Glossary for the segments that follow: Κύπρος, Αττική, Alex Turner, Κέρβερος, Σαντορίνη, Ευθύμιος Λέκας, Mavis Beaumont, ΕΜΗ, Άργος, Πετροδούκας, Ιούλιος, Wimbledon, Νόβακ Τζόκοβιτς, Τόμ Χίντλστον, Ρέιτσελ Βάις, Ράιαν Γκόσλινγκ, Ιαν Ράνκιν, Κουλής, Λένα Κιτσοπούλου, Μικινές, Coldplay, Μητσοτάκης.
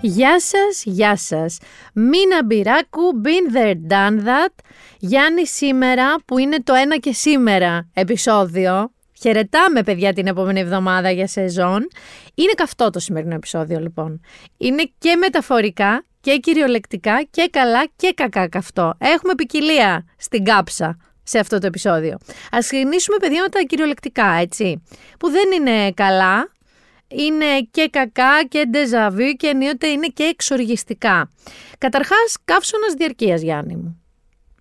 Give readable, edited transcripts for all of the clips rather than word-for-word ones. Γεια σας, γεια σας. Mina Birakou, been there, done that. Γιάννη σήμερα που είναι το ένα και σήμερα επεισόδιο. Χαιρετάμε παιδιά την επόμενη εβδομάδα για σεζόν. Είναι καυτό το σημερινό επεισόδιο λοιπόν. Είναι και μεταφορικά και κυριολεκτικά και καλά και κακά καυτό. Έχουμε ποικιλία στην κάψα σε αυτό το επεισόδιο. Ας ξεκινήσουμε παιδιά με τα κυριολεκτικά έτσι. Που δεν είναι καλά. Είναι και κακά και ντεζαβί και ενίοτε είναι και εξοργιστικά. Καταρχάς, καύσωνας διαρκείας, Γιάννη μου.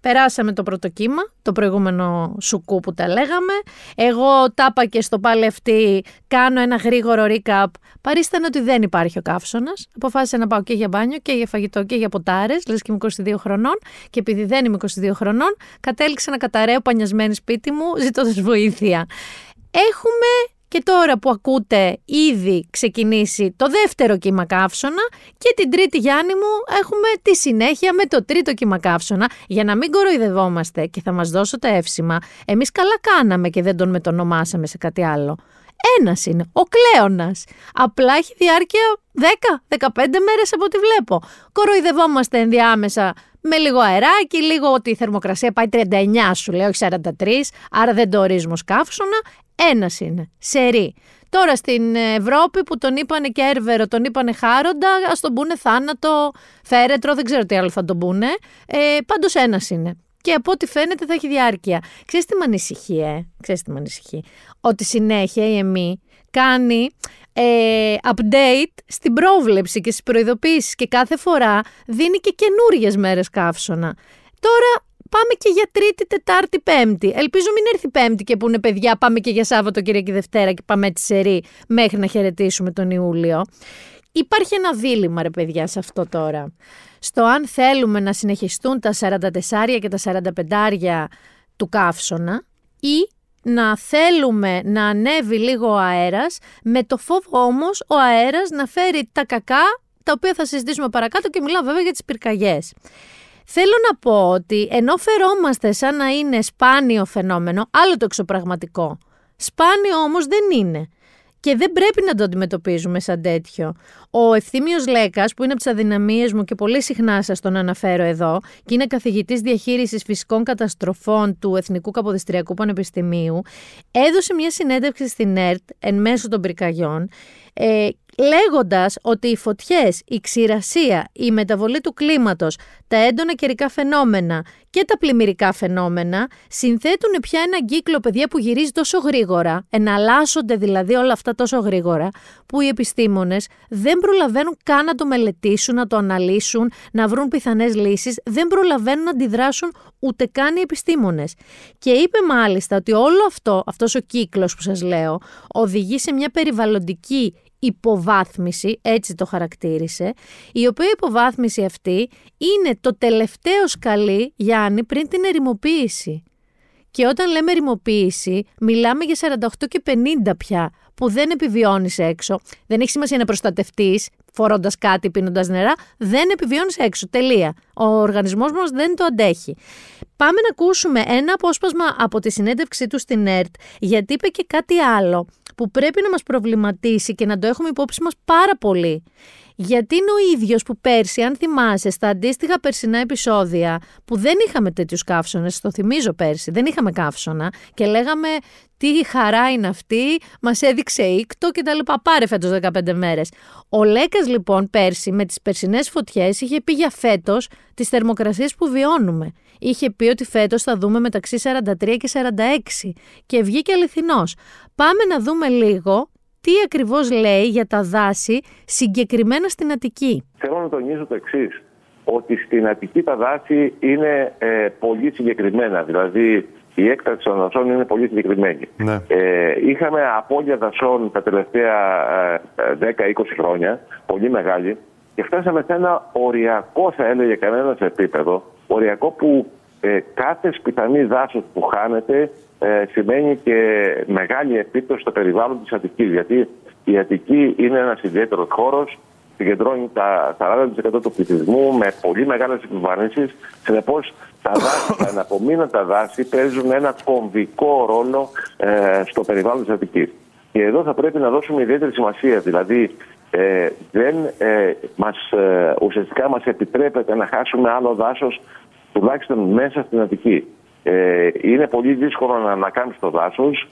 Περάσαμε το πρώτο κύμα, το προηγούμενο σουκού που τα λέγαμε. Εγώ τάπα και στο παλευτή, κάνω ένα γρήγορο recap. Παρίστανε ότι δεν υπάρχει ο καύσωνας. Αποφάσισα να πάω και για μπάνιο και για φαγητό και για ποτάρες, λες και είμαι 22 χρονών. Και επειδή δεν είμαι 22 χρονών, κατέληξα να καταραίω πανιασμένη σπίτι μου, ζητώντας βοήθεια. Έχουμε... Και τώρα που ακούτε ήδη ξεκινήσει το δεύτερο κύμα καύσωνα και την τρίτη, Γιάννη μου, έχουμε τη συνέχεια με το τρίτο κύμα καύσωνα. Για να μην κοροϊδευόμαστε και θα μας δώσω τα εύσημα, εμείς καλά κάναμε και δεν τον μετονομάσαμε σε κάτι άλλο. Ένας είναι, ο Κλέωνας. Απλά έχει διάρκεια 10-15 μέρες από ό,τι βλέπω. Κοροϊδευόμαστε ενδιάμεσα με λίγο αεράκι, λίγο ότι η θερμοκρασία πάει 39 σου λέει, όχι 43, άρα δεν το ορίζουμε ως καύσωνα. Ένας είναι, σερί. Τώρα στην Ευρώπη που τον είπανε Κέρβερο, τον είπανε Χάροντα, ας τον πούνε θάνατο, φέρετρο, δεν ξέρω τι άλλο θα τον πούνε. Πάντως ένας είναι. Και από ό,τι φαίνεται θα έχει διάρκεια. Ξέρεις τι με ανησυχεί, ξέρεις τι με ανησυχεί. Ότι συνέχεια η ΕΜΗ κάνει update στην πρόβλεψη και στις προειδοποίησεις και κάθε φορά δίνει και καινούριες μέρες καύσωνα. Τώρα... Πάμε και για Τρίτη, Τετάρτη, Πέμπτη. Ελπίζω μην έρθει Πέμπτη και πούνε παιδιά, πάμε και για Σάββατο, Κυριακή, Δευτέρα και πάμε τη σερή μέχρι να χαιρετήσουμε τον Ιούλιο. Υπάρχει ένα δίλημμα, ρε παιδιά, σε αυτό τώρα. Στο αν θέλουμε να συνεχιστούν τα 44 και τα 45 του καύσωνα ή να θέλουμε να ανέβει λίγο ο αέρας, με το φόβο όμως ο αέρας να φέρει τα κακά, τα οποία θα συζητήσουμε παρακάτω και μιλάω βέβαια για τις πυρκαγιές. Θέλω να πω ότι ενώ φερόμαστε σαν να είναι σπάνιο φαινόμενο, άλλο το εξωπραγματικό, σπάνιο όμως δεν είναι και δεν πρέπει να το αντιμετωπίζουμε σαν τέτοιο. Ο Ευθύμιος Λέκας, που είναι από τις αδυναμίες μου και πολύ συχνά σας τον αναφέρω εδώ και είναι καθηγητής διαχείρισης φυσικών καταστροφών του Εθνικού Καποδιστριακού Πανεπιστημίου, έδωσε μια συνέντευξη στην ΕΡΤ εν μέσω των πυρκαγιών, λέγοντας ότι οι φωτιές, η ξηρασία, η μεταβολή του κλίματος, τα έντονα καιρικά φαινόμενα και τα πλημμυρικά φαινόμενα συνθέτουν πια έναν κύκλο, παιδιά, που γυρίζει τόσο γρήγορα, εναλλάσσονται δηλαδή όλα αυτά τόσο γρήγορα, που οι επιστήμονες δεν προλαβαίνουν καν να το μελετήσουν, να το αναλύσουν, να βρουν πιθανές λύσεις, δεν προλαβαίνουν να αντιδράσουν ούτε καν οι επιστήμονες. Και είπε μάλιστα ότι όλο αυτό, αυτός ο κύκλος που σας λέω, οδηγεί σε μια περιβαλλοντική υποβάθμιση, έτσι το χαρακτήρισε, η οποία υποβάθμιση αυτή είναι το τελευταίο σκαλί, Γιάννη, πριν την ερημοποίηση. Και όταν λέμε ερημοποίηση, μιλάμε για 48 και 50 πια, που δεν επιβιώνεις έξω, δεν έχει σημασία να προστατευτείς, φορώντας κάτι, πίνοντας νερά, δεν επιβιώνεις έξω, τελεία. Ο οργανισμός μας δεν το αντέχει. Πάμε να ακούσουμε ένα απόσπασμα από τη συνέντευξή του στην ΕΡΤ, γιατί είπε και κάτι άλλο που πρέπει να μας προβληματίσει και να το έχουμε υπόψη μας πάρα πολύ. Γιατί είναι ο ίδιος που πέρσι, αν θυμάσαι, στα αντίστοιχα περσινά επεισόδια, που δεν είχαμε τέτοιους καύσωνες, το θυμίζω πέρσι, δεν είχαμε καύσωνα και λέγαμε τι χαρά είναι αυτή, μας έδειξε ίκτο και τα λοιπά, πάρε φέτος 15 μέρες. Ο Λέκας λοιπόν πέρσι με τις περσινές φωτιές είχε πει για φέτος τις θερμοκρασίες που βιώνουμε. Είχε πει ότι φέτος θα δούμε μεταξύ 43 και 46 και βγήκε αληθινός. Πάμε να δούμε λίγο τι ακριβώς λέει για τα δάση συγκεκριμένα στην Αττική. Θέλω να τονίζω το εξής, ότι στην Αττική τα δάση είναι πολύ συγκεκριμένα, δηλαδή η έκταση των δασών είναι πολύ συγκεκριμένη. Ναι. Είχαμε απώλεια δασών τα τελευταία 10-20 χρόνια, πολύ μεγάλη, και φτάσαμε σε ένα οριακό, θα έλεγε κανένας, επίπεδο, οριακό που κάθε σπιτανή δάσος που χάνεται σημαίνει και μεγάλη επίπτωση στο περιβάλλον της Αττικής. Γιατί η Αττική είναι ένας ιδιαίτερος χώρος, συγκεντρώνει τα 40% του πληθυσμού με πολύ μεγάλες επιβαρύνσεις. Συνεπώς, τα δάση, τα αναπομείναντα δάση παίζουν ένα κομβικό ρόλο στο περιβάλλον της Αττικής. Και εδώ θα πρέπει να δώσουμε ιδιαίτερη σημασία. Δηλαδή, ουσιαστικά μας επιτρέπεται να χάσουμε άλλο δάσος, τουλάχιστον μέσα στην Αττική. Είναι πολύ δύσκολο να ανακάμψει το δάσος.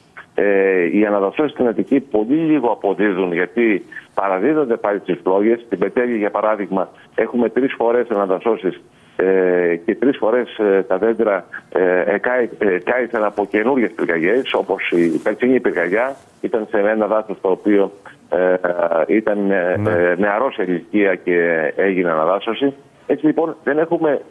Οι αναδασώσεις στην Αττική πολύ λίγο αποδίδουν, γιατί παραδίδονται πάλι στις φλόγες. Στην Πετέλη, για παράδειγμα, έχουμε 3 φορές αναδασώσεις και 3 φορές τα δέντρα κάησαν από καινούριες πυρκαγιές, όπως η περσινή πυρκαγιά ήταν σε ένα δάσος το οποίο ήταν νεαρό σε ηλικία και έγινε αναδάσωση. Έτσι λοιπόν δεν έχουμε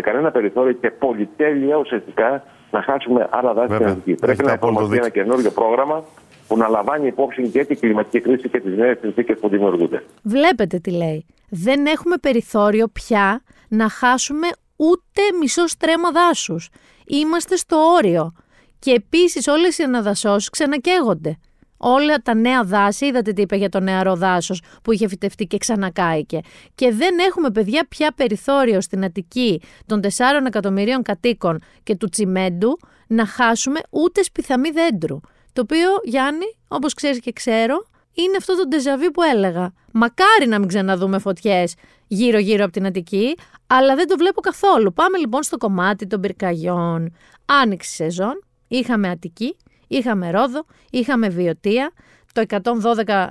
κανένα περιθώριο και πολυτέλεια ουσιαστικά να χάσουμε άλλα δάση. Πρέπει να προμοθεί ένα καινούριο πρόγραμμα που να λαμβάνει υπόψη και την κλιματική κρίση και τις νέες συνθήκες που δημιουργούνται. Βλέπετε τι λέει. Δεν έχουμε περιθώριο πια να χάσουμε ούτε μισό στρέμμα δάσους. Είμαστε στο όριο. Και επίσης όλες οι αναδασώσεις ξανακαίγονται. Όλα τα νέα δάση, είδατε τι είπε για το νεαρό δάσος που είχε φυτευτεί και ξανακάηκε. Και δεν έχουμε, παιδιά, πια περιθώριο στην Αττική των 4 εκατομμυρίων κατοίκων και του τσιμέντου να χάσουμε ούτε σπιθαμή δέντρου. Το οποίο, Γιάννη, όπως ξέρεις και ξέρω, είναι αυτό το ντεζαβί που έλεγα. Μακάρι να μην ξαναδούμε φωτιές γύρω-γύρω από την Αττική, αλλά δεν το βλέπω καθόλου. Πάμε λοιπόν στο κομμάτι των πυρκαγιών. Άνοιξη σεζόν, είχαμε Αττική. Είχαμε Ρόδο, είχαμε Βοιωτία, το 112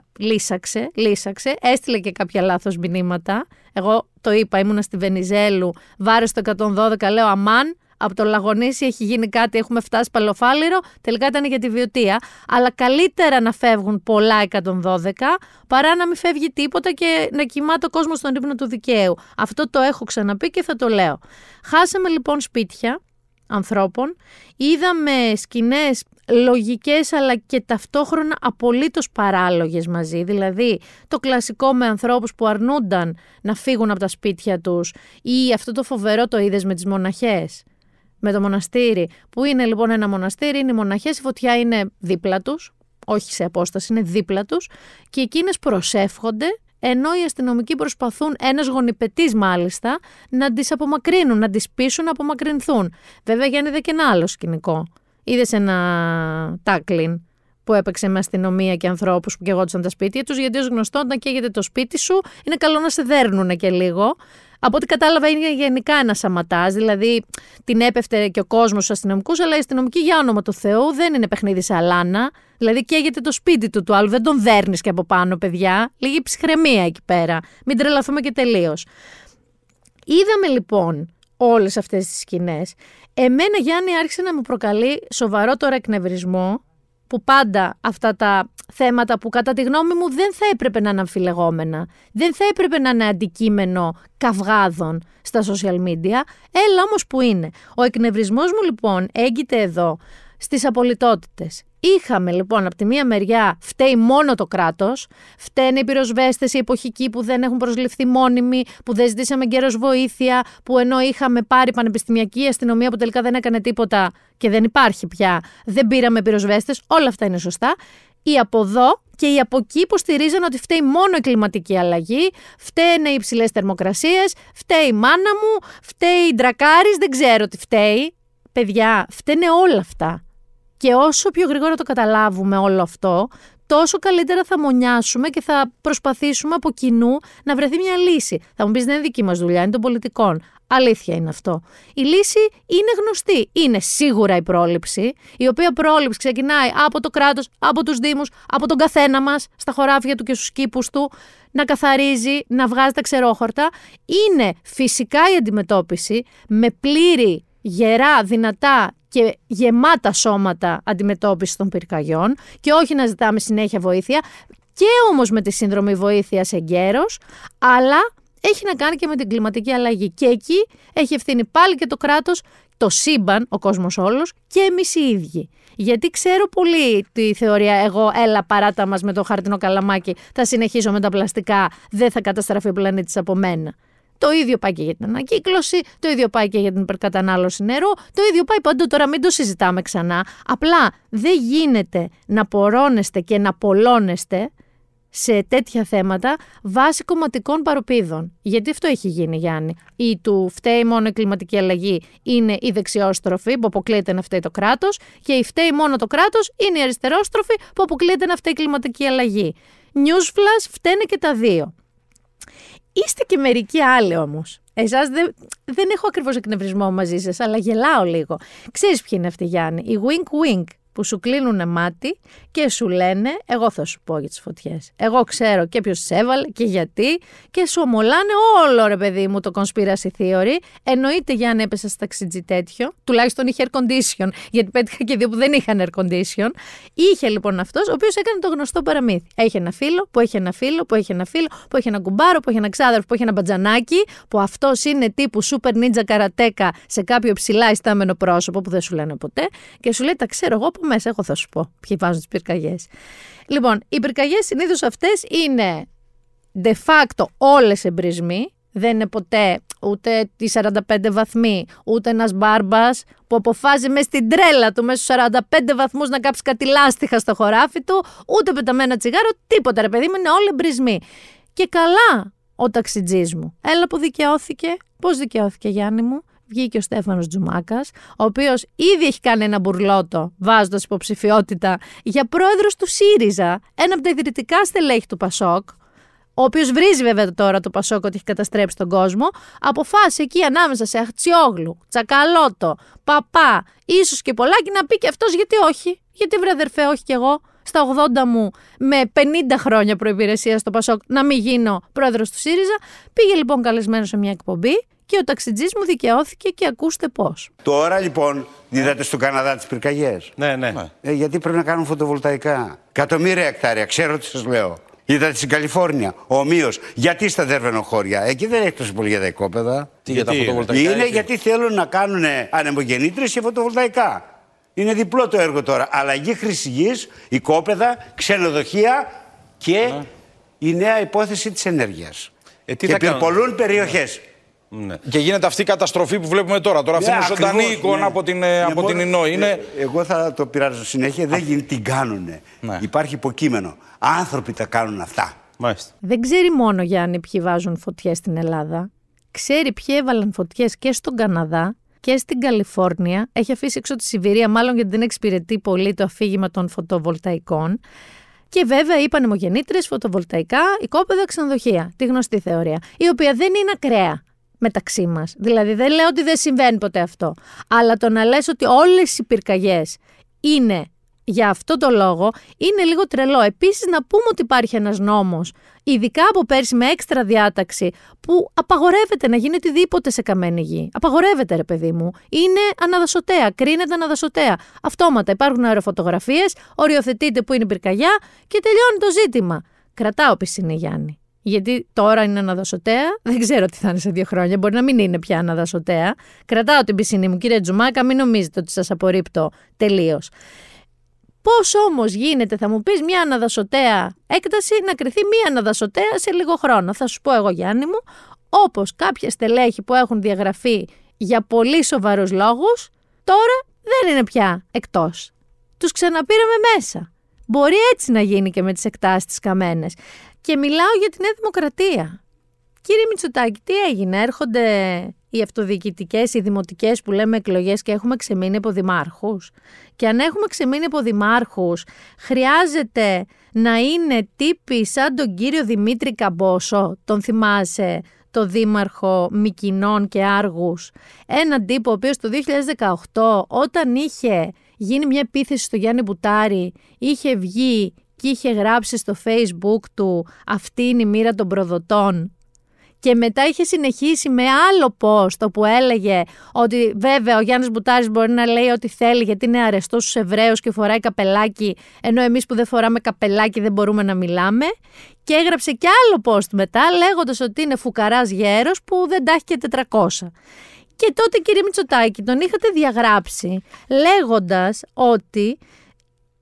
λύσαξε, έστειλε και κάποια λάθος μηνύματα. Εγώ το είπα, ήμουνα στη Βενιζέλου, βάρες το 112, λέω αμάν, από το Λαγονήσι έχει γίνει κάτι, έχουμε φτάσει παλαιοφάλιρο, τελικά ήταν για τη Βοιωτία. Αλλά καλύτερα να φεύγουν πολλά 112 παρά να μην φεύγει τίποτα και να κοιμάται ο κόσμος στον ύπνο του δικαίου. Αυτό το έχω ξαναπεί και θα το λέω. Χάσαμε λοιπόν σπίτια ανθρώπων, είδαμε σκηνές λογικές αλλά και ταυτόχρονα απολύτως παράλογες μαζί. Δηλαδή το κλασικό με ανθρώπους που αρνούνταν να φύγουν από τα σπίτια τους, ή αυτό το φοβερό, το είδες με τις μοναχές, με το μοναστήρι, που είναι λοιπόν ένα μοναστήρι, είναι οι μοναχές, η φωτιά είναι δίπλα τους, όχι σε απόσταση, είναι δίπλα τους, και εκείνες προσεύχονται ενώ οι αστυνομικοί προσπαθούν, ένας γονιπετής μάλιστα, να τις απομακρύνουν, να τις πείσουν να απομακρυνθούν. Βέβαια, Γιάννη, είδε και ένα άλλο σκηνικό. Είδες ένα τάκλιν που έπαιξε με αστυνομία και ανθρώπους που καιγόντουσαν τα σπίτια τους, γιατί ως γνωστό, όταν καίγεται το σπίτι σου, είναι καλό να σε δέρνουνε και λίγο. Από ό,τι κατάλαβα, είναι γενικά ένα σαματάζ, δηλαδή την έπεφτε και ο κόσμος στους αστυνομικούς, αλλά οι αστυνομικοί, για όνομα του Θεού, δεν είναι παιχνίδι σαλάνα. Δηλαδή καίγεται το σπίτι του άλλου, δεν τον δέρνεις και από πάνω, παιδιά. Λίγη ψυχραιμία εκεί πέρα. Μην τρελαθούμε και τελείως. Είδαμε λοιπόν όλες αυτές τις σκηνές. Εμένα, Γιάννη, άρχισε να μου προκαλεί σοβαρό τώρα εκνευρισμό, που πάντα αυτά τα θέματα που κατά τη γνώμη μου δεν θα έπρεπε να είναι αμφιλεγόμενα, δεν θα έπρεπε να είναι αντικείμενο καυγάδων στα social media, έλα όμως που είναι. Ο εκνευρισμός μου λοιπόν έγκυται εδώ στις απολυτότητες. Είχαμε λοιπόν από τη μία μεριά φταίει μόνο το κράτος, φταίνε οι πυροσβέστες οι εποχικοί που δεν έχουν προσληφθεί μόνιμοι, που δεν ζητήσαμε καιρός βοήθεια, που ενώ είχαμε πάρει πανεπιστημιακή αστυνομία που τελικά δεν έκανε τίποτα και δεν υπάρχει πια, δεν πήραμε πυροσβέστες, όλα αυτά είναι σωστά. Οι από εδώ και οι από εκεί υποστηρίζαν ότι φταίει μόνο η κλιματική αλλαγή, φταίνε οι υψηλές θερμοκρασίες, φταίει η μάνα μου, φταίει η Ντρακάρης, δεν ξέρω τι φταίει. Παιδιά, φταίνε όλα αυτά. Και όσο πιο γρήγορα το καταλάβουμε όλο αυτό, τόσο καλύτερα θα μονιάσουμε και θα προσπαθήσουμε από κοινού να βρεθεί μια λύση. Θα μου πεις, δεν είναι δική μας δουλειά, είναι των πολιτικών. Αλήθεια είναι αυτό. Η λύση είναι γνωστή. Είναι σίγουρα η πρόληψη, η οποία πρόληψη ξεκινάει από το κράτος, από τους δήμους, από τον καθένα μας, στα χωράφια του και στους κήπους του, να καθαρίζει, να βγάζει τα ξερόχορτα. Είναι φυσικά η αντιμετώπιση με πλήρη, γερά, δυνατά και γεμάτα σώματα αντιμετώπιση των πυρκαγιών, και όχι να ζητάμε συνέχεια βοήθεια, και όμως με τη σύνδρομη βοήθειας εγκαίρως, αλλά έχει να κάνει και με την κλιματική αλλαγή. Και εκεί έχει ευθύνη πάλι και το κράτος, το σύμπαν, ο κόσμος όλος και εμείς οι ίδιοι. Γιατί ξέρω πολύ τη θεωρία, εγώ έλα παράτα μας με το χαρτινό καλαμάκι, θα συνεχίσω με τα πλαστικά, δεν θα καταστραφεί ο πλανήτης από μένα. Το ίδιο πάει και για την ανακύκλωση, το ίδιο πάει και για την υπερκατανάλωση νερού, το ίδιο πάει παντού. Τώρα μην το συζητάμε ξανά. Απλά δεν γίνεται να πορώνεστε και να πολλώνεστε σε τέτοια θέματα βάσει κομματικών παροπίδων. Γιατί αυτό έχει γίνει, Γιάννη. Ή του φταίει μόνο η κλιματική αλλαγή είναι η δεξιόστροφη που αποκλείεται να φταίει το κράτος, και η φταίει μόνο το κράτος είναι η αριστερόστροφη που αποκλείεται να φταίει η κλιματική αλλαγή. Newsflash, φταίνε και τα δύο. Είστε και μερικοί άλλοι όμως. Εσάς δεν έχω ακριβώς εκνευρισμό μαζί σας, αλλά γελάω λίγο. Ξέρεις ποιοι είναι αυτοί, Γιάννη. Οι wink wink που σου κλείνουν μάτι και σου λένε εγώ θα σου πω για τις φωτιές. Εγώ ξέρω και ποιος τις έβαλε και γιατί, και σου ομολάνε όλο, ρε παιδί μου, το conspiracy theory. Εννοείται, Γιάννη, έπεσα στα ταξιτζι τέτοιο, τουλάχιστον είχε air condition, γιατί πέτυχα και δύο που δεν είχαν air condition. Είχε λοιπόν αυτός, ο οποίος έκανε το γνωστό παραμύθι. Έχει ένα φίλο, που έχει ένα φίλο, που έχει ένα φίλο, που έχει ένα κουμπάρο, που έχει ένα ξάδερφο, που έχει ένα μπατζανάκι, που αυτός είναι τύπου super ninja καρατέκα σε κάποιο ψηλά ιστάμενο πρόσωπο που δεν σου λένε ποτέ, και σου λέει τα ξέρω εγώ από μέσα, εγώ θα σου πω ποιοι βάζουν τις πυρκαγιές. Λοιπόν, οι πυρκαγιές συνήθως αυτές είναι de facto όλες εμπρισμοί, δεν είναι ποτέ ούτε οι 45 βαθμοί, ούτε ένας μπάρμπας που αποφάζει μέσα στην τρέλα του, μέσα στους 45 βαθμούς να κάψει κάτι λάστιχα στο χωράφι του, ούτε πεταμένα τσιγάρο, τίποτα, ρε παιδί μου, είναι όλοι εμπρισμοί. Και καλά ο ταξιτζής μου. Έλα που δικαιώθηκε. Πώς δικαιώθηκε, Γιάννη μου? Βγήκε ο Στέφανος Τζουμάκας, ο οποίος ήδη έχει κάνει ένα μπουρλότο βάζοντας υποψηφιότητα για πρόεδρος του ΣΥΡΙΖΑ, ένα από τα ιδρυτικά στελέχη του ΠΑΣΟΚ, ο οποίος βρίζει βέβαια τώρα το ΠΑΣΟΚ ότι έχει καταστρέψει τον κόσμο, αποφάσισε εκεί ανάμεσα σε Αχτσιόγλου, Τσακαλώτο, Παπά, ίσως και Πολάκη να πει και αυτός γιατί όχι, γιατί βρε αδερφέ όχι κι εγώ στα 80 μου με 50 χρόνια προϋπηρεσία στο ΠΑΣΟΚ να μην γίνω πρόεδρος του ΣΥΡΙΖΑ. Πήγε λοιπόν καλεσμένος σε μια εκπομπή και ο ταξιτζής μου δικαιώθηκε, και ακούστε πώς. Τώρα λοιπόν, είδατε στον Καναδά τις πυρκαγιές. Ναι. Γιατί πρέπει να κάνουν φωτοβολταϊκά. Εκατομμύρια εκτάρια, ξέρω τι σας λέω. Είδατε στην Καλιφόρνια, ομοίως. Γιατί στα δερβενοχώρια, εκεί δεν έχει τόσο πολύ για τα οικόπεδα. Τι για τα φωτοβολταϊκά. Είναι γιατί θέλουν να κάνουν ανεμογεννήτρες και φωτοβολταϊκά. Είναι διπλό το έργο τώρα. Αλλαγή χρήσης γης, οικόπεδα, ξενοδοχεία και η νέα υπόθεση της ενέργειας. Και πυρπολούν περιοχές. Ναι. Και γίνεται αυτή η καταστροφή που βλέπουμε τώρα. Τώρα αυτή είναι ζωντανή εικόνα από την Ινόη. Είναι... Εγώ θα το πειράζω συνέχεια. Δεν την κάνουνε. Ναι. Υπάρχει υποκείμενο. Άνθρωποι τα κάνουν αυτά. Μάλιστα. Δεν ξέρει μόνο, Γιάννη, ποιοι βάζουν φωτιές στην Ελλάδα. Ξέρει ποιοι έβαλαν φωτιές και στον Καναδά και στην Καλιφόρνια. Έχει αφήσει έξω τη Σιβηρία, μάλλον γιατί δεν εξυπηρετεί πολύ το αφήγημα των φωτοβολταϊκών. Και βέβαια είπαν ανεμογεννήτρες, φωτοβολταϊκά, οικόπεδα, ξενοδοχεία. Τη γνωστή θεωρία. Η οποία δεν είναι ακραία. Μεταξύ μας. Δηλαδή δεν λέω ότι δεν συμβαίνει ποτέ αυτό. Αλλά το να λες ότι όλες οι πυρκαγιές είναι για αυτό το λόγο είναι λίγο τρελό. Επίσης να πούμε ότι υπάρχει ένας νόμος, ειδικά από πέρσι με έξτρα διάταξη, που απαγορεύεται να γίνει οτιδήποτε σε καμένη γη. Απαγορεύεται, ρε παιδί μου. Είναι αναδασωτέα, κρίνεται αναδασωτέα. Αυτόματα υπάρχουν αεροφωτογραφίες, οριοθετείται που είναι η πυρκαγιά και τελειώνει το ζήτημα. Κρατάω πισινή, Γιάννη. Γιατί τώρα είναι αναδασωτέα, δεν ξέρω τι θα είναι σε 2 χρόνια, μπορεί να μην είναι πια αναδασωτέα. Κρατάω την πισίνη μου, κύριε Τζουμάκα, μην νομίζετε ότι σας απορρίπτω τελείως. Πώς όμως γίνεται, θα μου πεις, μια αναδασωτέα έκταση να κριθεί μια αναδασωτέα σε λίγο χρόνο? Θα σου πω εγώ, Γιάννη μου, όπως κάποια στελέχη που έχουν διαγραφεί για πολύ σοβαρούς λόγους, τώρα δεν είναι πια εκτός. Τους ξαναπήραμε μέσα. Μπορεί έτσι να γίνει και με τις εκτάσεις τις καμένες. Και μιλάω για τη Νέα Δημοκρατία. Κύριε Μητσοτάκη, τι έγινε? Έρχονται οι αυτοδιοικητικές, οι δημοτικές που λέμε εκλογές και έχουμε ξεμείνει από δημάρχους. Και αν έχουμε ξεμείνει από δημάρχους, χρειάζεται να είναι τύποι σαν τον κύριο Δημήτρη Καμπόσο, τον θυμάσαι, το δήμαρχο Μικινών και Άργους. Έναν τύπο ο οποίος το 2018, όταν είχε γίνει μια επίθεση στο Γιάννη Μπουτάρη, είχε βγει και είχε γράψει στο Facebook του «Αυτή είναι η μοίρα των προδοτών». Και μετά είχε συνεχίσει με άλλο post όπου έλεγε ότι βέβαια ο Γιάννης Μπουτάρης μπορεί να λέει ό,τι θέλει γιατί είναι αρεστός στους Εβραίους και φοράει καπελάκι, ενώ εμείς που δεν φοράμε καπελάκι δεν μπορούμε να μιλάμε. Και έγραψε και άλλο post μετά λέγοντας ότι είναι φουκαράς γέρος που δεν τα έχει και 400. Και τότε, κύριε Μητσοτάκη, τον είχατε διαγράψει λέγοντας ότι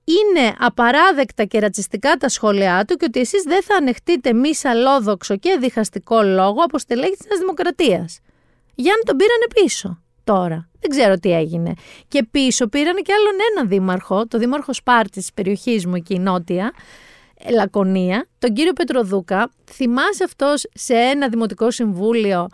είναι απαράδεκτα και ρατσιστικά τα σχόλιά του και ότι εσείς δεν θα ανεχτείτε μη σαλόδοξο και διχαστικό λόγο από στελέχη της Νέας Δημοκρατίας. Γιάννη τον πήρανε πίσω τώρα. Δεν ξέρω τι έγινε. Και πίσω πήρανε και άλλον ένα δήμαρχο, το δήμαρχο Σπάρτης της περιοχής μου εκεί νότια, Λακωνία, τον κύριο Πετροδούκα. Θυμάσαι αυτός σε ένα δημοτικό συμβούλιο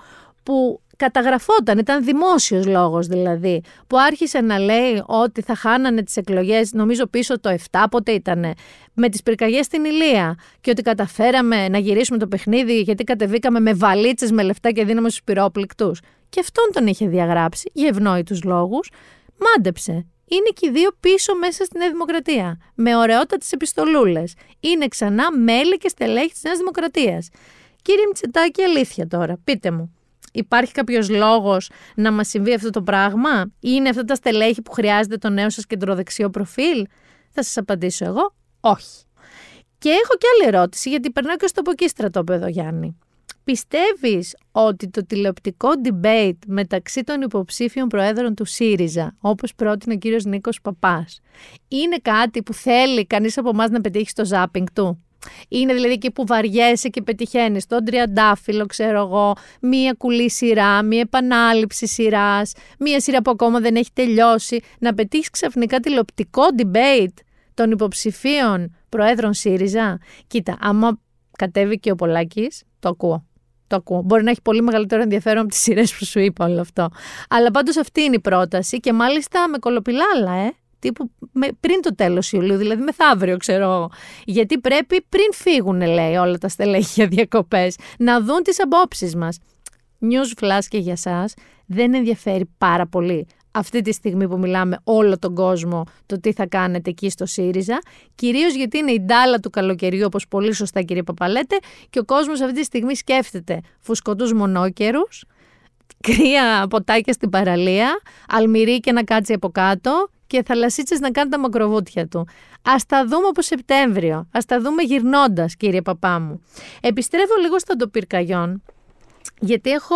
που καταγραφόταν, ήταν δημόσιος λόγος δηλαδή, που άρχισε να λέει ότι θα χάνανε τις εκλογές, νομίζω πίσω το 7 πότε ήτανε, με τις πυρκαγιές στην Ηλία και ότι καταφέραμε να γυρίσουμε το παιχνίδι γιατί κατεβήκαμε με βαλίτσες, με λεφτά και δίναμε στους πυρόπληκτους. Και αυτόν τον είχε διαγράψει για ευνόητους λόγους, μάντεψε. Είναι και οι δύο πίσω μέσα στη Νέα Δημοκρατία, με ωραιότατες επιστολούλες. Είναι ξανά μέλη και στελέχη της Νέας Δημοκρατίας. Κύριε Μητσοτάκη, αλήθεια τώρα, πείτε μου. Υπάρχει κάποιος λόγος να μας συμβεί αυτό το πράγμα? Είναι αυτά τα στελέχη που χρειάζεται το νέο σας κεντροδεξιό προφίλ? Θα σας απαντήσω εγώ, όχι. Και έχω και άλλη ερώτηση, γιατί περνάω και στο από εκεί στρατόπεδο, Γιάννη. Πιστεύεις ότι το τηλεοπτικό debate μεταξύ των υποψήφιων προέδρων του ΣΥΡΙΖΑ, όπως πρότεινε ο κύριος Νίκος Παπάς, είναι κάτι που θέλει κανείς από εμάς να πετύχει στο ζάπινγκ του? Είναι δηλαδή εκεί που βαριέσαι και πετυχαίνεις τον τριαντάφυλλο, ξέρω εγώ, μία κουλή σειρά, μία επανάληψη σειράς, μία σειρά που ακόμα δεν έχει τελειώσει, να πετύχεις ξαφνικά τηλεοπτικό debate των υποψηφίων προέδρων ΣΥΡΙΖΑ? Κοίτα, άμα κατέβει και ο Πολάκης, το ακούω. Το ακούω. Μπορεί να έχει πολύ μεγαλύτερο ενδιαφέρον από τις σειρές που σου είπα όλο αυτό. Αλλά πάντως αυτή είναι η πρόταση και μάλιστα με κολοπηλάλα, τύπου πριν το τέλος Ιουλίου, δηλαδή μεθαύριο, ξέρω. Γιατί πρέπει πριν φύγουν, λέει, όλα τα στελέχη για διακοπές, να δουν τις απόψεις μας. News flash και για σας δεν ενδιαφέρει πάρα πολύ αυτή τη στιγμή που μιλάμε όλο τον κόσμο το τι θα κάνετε εκεί στο ΣΥΡΙΖΑ, κυρίως γιατί είναι η ντάλα του καλοκαιριού, όπως πολύ σωστά κύριε Παπαλέτε, και ο κόσμος αυτή τη στιγμή σκέφτεται φουσκωτούς μονόκερους, κρύα ποτάκια στην παραλία, αλμυρί και να κάτσει από κάτω και θαλασσίτσες να κάνουν τα μακροβούτια του. Ας τα δούμε από Σεπτέμβριο, ας τα δούμε γυρνώντας, κύριε Παπά μου. Επιστρέφω λίγο στον τοπυρκαγιόν, γιατί έχω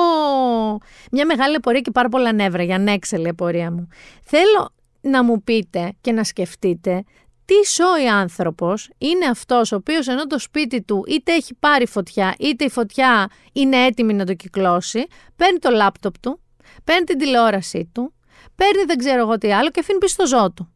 μια μεγάλη απορία και πάρα πολλά νεύρα για ανέξελη απορία μου. Θέλω να μου πείτε και να σκεφτείτε τι σόι άνθρωπος είναι αυτός ο οποίος ενώ το σπίτι του είτε έχει πάρει φωτιά είτε η φωτιά είναι έτοιμη να το κυκλώσει, παίρνει το λάπτοπ του, παίρνει την τηλεόρασή του, παίρνει δεν ξέρω εγώ τι άλλο και αφήνει πίσω το ζώο του.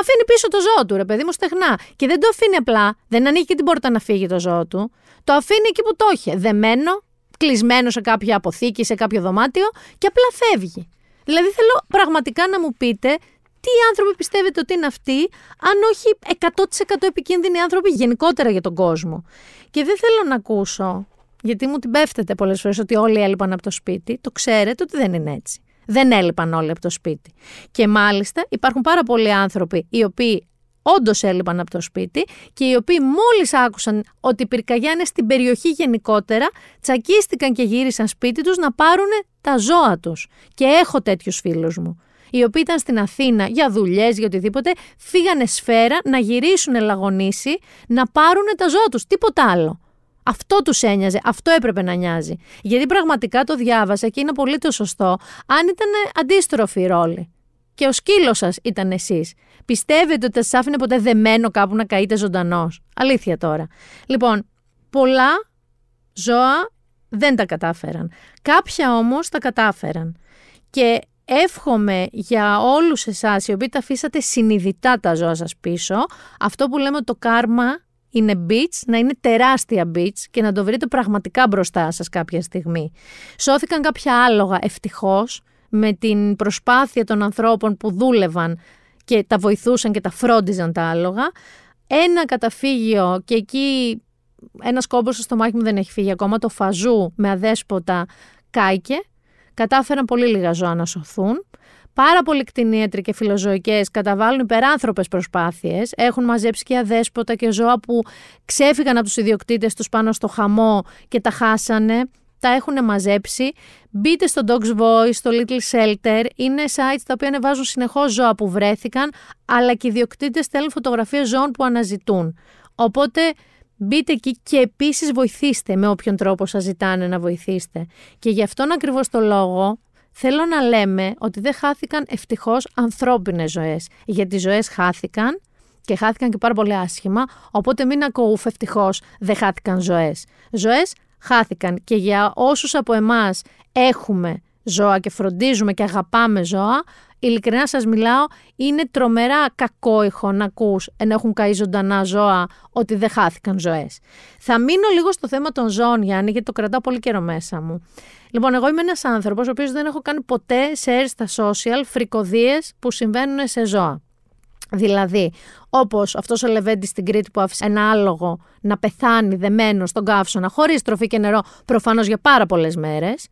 Αφήνει πίσω το ζώο του, ρε παιδί μου, στεγνά. Και δεν το αφήνει απλά, δεν ανοίγει και την πόρτα να φύγει το ζώο του. Το αφήνει εκεί που το είχε, δεμένο, κλεισμένο σε κάποια αποθήκη, σε κάποιο δωμάτιο και απλά φεύγει. Δηλαδή θέλω πραγματικά να μου πείτε τι άνθρωποι πιστεύετε ότι είναι αυτοί, αν όχι 100% επικίνδυνοι άνθρωποι γενικότερα για τον κόσμο. Και δεν θέλω να ακούσω, γιατί μου την πέφτεται πολλές φορές ότι όλοι έλειπαν από το σπίτι. Το ξέρετε ότι δεν είναι έτσι. Δεν έλειπαν όλοι από το σπίτι. Και μάλιστα υπάρχουν πάρα πολλοί άνθρωποι οι οποίοι όντως έλειπαν από το σπίτι και οι οποίοι μόλις άκουσαν ότι η πυρκαγιά είναι στην περιοχή γενικότερα, τσακίστηκαν και γύρισαν σπίτι τους να πάρουν τα ζώα τους. Και έχω τέτοιους φίλους μου, οι οποίοι ήταν στην Αθήνα για δουλειές, για οτιδήποτε, φύγανε σφαίρα να γυρίσουν Λαγονήσι να πάρουν τα ζώα τους, τίποτα άλλο. Αυτό τους ένοιαζε, αυτό έπρεπε να νοιάζει. Γιατί πραγματικά το διάβασα και είναι απολύτως σωστό, αν ήταν αντίστροφοι οι ρόλοι. Και ο σκύλος σας ήταν εσείς. Πιστεύετε ότι σας άφηνε ποτέ δεμένο κάπου να καείτε ζωντανός? Αλήθεια τώρα. Λοιπόν, πολλά ζώα δεν τα κατάφεραν. Κάποια όμως τα κατάφεραν. Και εύχομαι για όλους εσάς οι οποίοι τα αφήσατε συνειδητά τα ζώα σας πίσω, αυτό που λέμε το κάρμα είναι beach, να είναι τεράστια beach και να το βρείτε πραγματικά μπροστά σας κάποια στιγμή. Σώθηκαν κάποια άλογα, ευτυχώς, με την προσπάθεια των ανθρώπων που δούλευαν και τα βοηθούσαν και τα φρόντιζαν τα άλογα. Ένα καταφύγιο και εκεί ένας κόμπος στο στομάχι μου δεν έχει φύγει ακόμα, το Φαζού με αδέσποτα κάηκε. Κατάφεραν πολύ λίγα ζώα να σωθούν. Πάρα πολλοί κτηνίατροι και φιλοζωικές καταβάλουν υπεράνθρωπες προσπάθειες. Έχουν μαζέψει και αδέσποτα και ζώα που ξέφυγαν από τους ιδιοκτήτες τους πάνω στο χαμό και τα χάσανε. Τα έχουν μαζέψει. Μπείτε στο Dogs Voice, στο Little Shelter. Είναι sites τα οποία ανεβάζουν συνεχώς ζώα που βρέθηκαν, αλλά και οι ιδιοκτήτες στέλνουν φωτογραφίες ζώων που αναζητούν. Οπότε μπείτε εκεί και επίσης βοηθήστε με όποιον τρόπο σας ζητάνε να βοηθήσετε. Και γι' αυτόν ακριβώς το λόγο θέλω να λέμε ότι δεν χάθηκαν ευτυχώς ανθρώπινες ζωές. Γιατί οι ζωές χάθηκαν και χάθηκαν και πάρα πολύ άσχημα, οπότε μην ακούφε, ευτυχώς δεν χάθηκαν ζωές. Ζωές χάθηκαν και για όσους από εμάς έχουμε ζώα και φροντίζουμε και αγαπάμε ζώα, ειλικρινά σας μιλάω, είναι τρομερά κακό ήχο να ακούς ενώ έχουν καεί ζωντανά ζώα ότι δεν χάθηκαν ζωές. Θα μείνω λίγο στο θέμα των ζώων, Γιάννη, γιατί το κρατάω πολύ καιρό μέσα μου. Λοιπόν, εγώ είμαι ένας άνθρωπος ο οποίος δεν έχω κάνει ποτέ share στα social φρικοδίες που συμβαίνουν σε ζώα. Δηλαδή, όπως αυτός ο λεβέντης στην Κρήτη που άφησε ένα άλογο να πεθάνει δεμένο στον καύσωνα χωρίς τροφή και νερό, προφανώς για πάρα πολλές μέρες.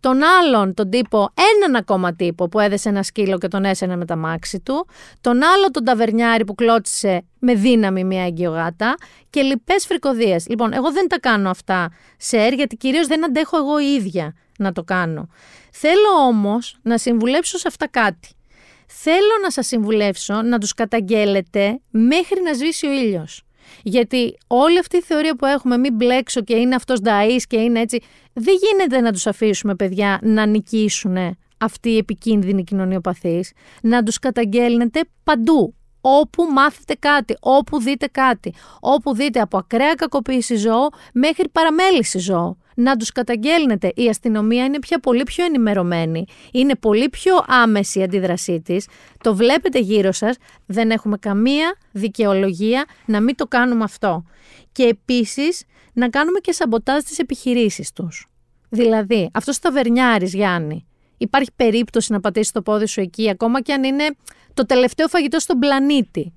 Τον άλλον τον τύπο, έναν ακόμα τύπο που έδεσε ένα σκύλο και τον έσαινε με τα μάξι του. Τον άλλο τον ταβερνιάρη που κλώτσισε με δύναμη μια αγκιογάτα και λοιπές φρικοδίες. Λοιπόν, εγώ δεν τα κάνω αυτά share γιατί κυρίως δεν αντέχω εγώ η ίδια να το κάνω. Θέλω όμως να συμβουλέψω σε αυτά κάτι. Θέλω να σας συμβουλεύσω να τους καταγγέλλετε μέχρι να σβήσει ο ήλιος. Γιατί όλη αυτή η θεωρία που έχουμε, μην μπλέξω και είναι αυτός νταΐς και είναι έτσι, δεν γίνεται να τους αφήσουμε, παιδιά, να νικήσουν αυτοί οι επικίνδυνοι κοινωνιοπαθείς. Να τους καταγγέλνετε παντού, όπου μάθετε κάτι, όπου δείτε κάτι, όπου δείτε από ακραία κακοποίηση ζώου μέχρι παραμέληση ζώου. Να τους καταγγέλνετε. Η αστυνομία είναι πια πολύ πιο ενημερωμένη. Είναι πολύ πιο άμεση η αντίδρασή της. Το βλέπετε γύρω σας. Δεν έχουμε καμία δικαιολογία να μην το κάνουμε αυτό. Και επίσης να κάνουμε και σαμποτάζ τις επιχειρήσεις τους. Δηλαδή, αυτός ο ταβερνιάρης, Γιάννη, υπάρχει περίπτωση να πατήσει το πόδι σου εκεί, ακόμα και αν είναι το τελευταίο φαγητό στον πλανήτη.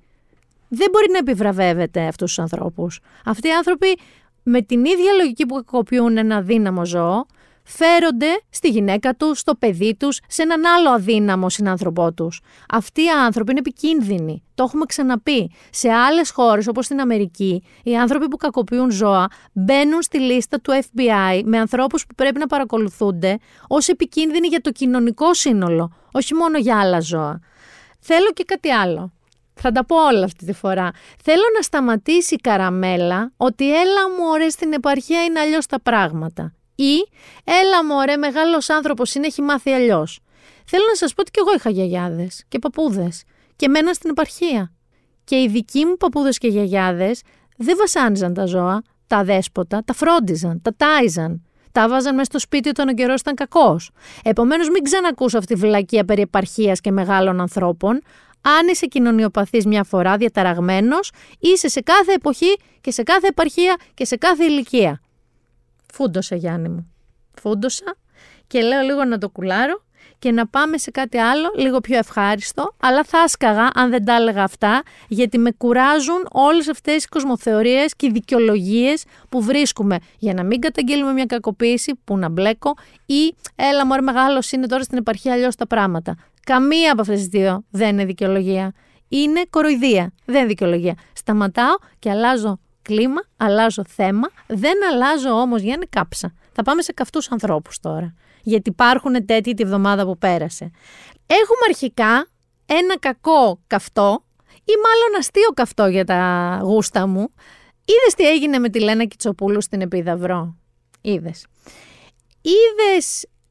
Δεν μπορεί να επιβραβεύεται αυτούς τους ανθρώπους. Αυτοί οι άνθρωποι, με την ίδια λογική που κακοποιούν ένα αδύναμο ζώο, φέρονται στη γυναίκα του, στο παιδί τους, σε έναν άλλο αδύναμο συνάνθρωπό τους. Αυτοί οι άνθρωποι είναι επικίνδυνοι. Το έχουμε ξαναπεί. Σε άλλες χώρες, όπως στην Αμερική, οι άνθρωποι που κακοποιούν ζώα μπαίνουν στη λίστα του FBI με ανθρώπους που πρέπει να παρακολουθούνται ως επικίνδυνοι για το κοινωνικό σύνολο, όχι μόνο για άλλα ζώα. Θέλω και κάτι άλλο. Θα τα πω όλα αυτή τη φορά. Θέλω να σταματήσει η καραμέλα ότι έλα μωρέ στην επαρχία είναι αλλιώς τα πράγματα. Ή έλα μωρέ μεγάλος άνθρωπος είναι, έχει μάθει αλλιώς. Θέλω να σας πω ότι και εγώ είχα γιαγιάδες και παππούδες και μένα στην επαρχία. Και οι δικοί μου παππούδες και γιαγιάδες δεν βασάνιζαν τα ζώα, τα δέσποτα, τα φρόντιζαν, τα τάιζαν. Τα βάζαν μέσα στο σπίτι όταν ο καιρός ήταν κακός. Επομένως μην ξανακούσω αυτή τη βλακεία περί επαρχίας και μεγάλων ανθρώπων. Αν είσαι κοινωνιοπαθής μια φορά, διαταραγμένος, είσαι σε κάθε εποχή και σε κάθε επαρχία και σε κάθε ηλικία. Φούντοσα, Γιάννη μου. Φούντοσα και λέω λίγο να το κουλάρω και να πάμε σε κάτι άλλο, λίγο πιο ευχάριστο, αλλά θα άσκαγα αν δεν τα έλεγα αυτά, γιατί με κουράζουν όλες αυτές οι κοσμοθεωρίες και οι δικαιολογίες που βρίσκουμε για να μην καταγγείλουμε μια κακοποίηση που να μπλέκω ή έλα μωρέ μεγάλος είναι τώρα στην επαρχία αλλιώς τα πράγματα. Καμία από αυτές τις δύο δεν είναι δικαιολογία. Είναι κοροϊδία. Δεν είναι δικαιολογία. Σταματάω και αλλάζω κλίμα, αλλάζω θέμα. Δεν αλλάζω όμως, Γιάννη, κάψα. Θα πάμε σε καυτούς ανθρώπους τώρα. Γιατί υπάρχουν τέτοιοι τη βδομάδα που πέρασε. Έχουμε αρχικά ένα κακό καυτό ή μάλλον αστείο καυτό για τα γούστα μου. Είδες τι έγινε με τη Λένα Κιτσοπούλου στην Επίδαυρο? Είδες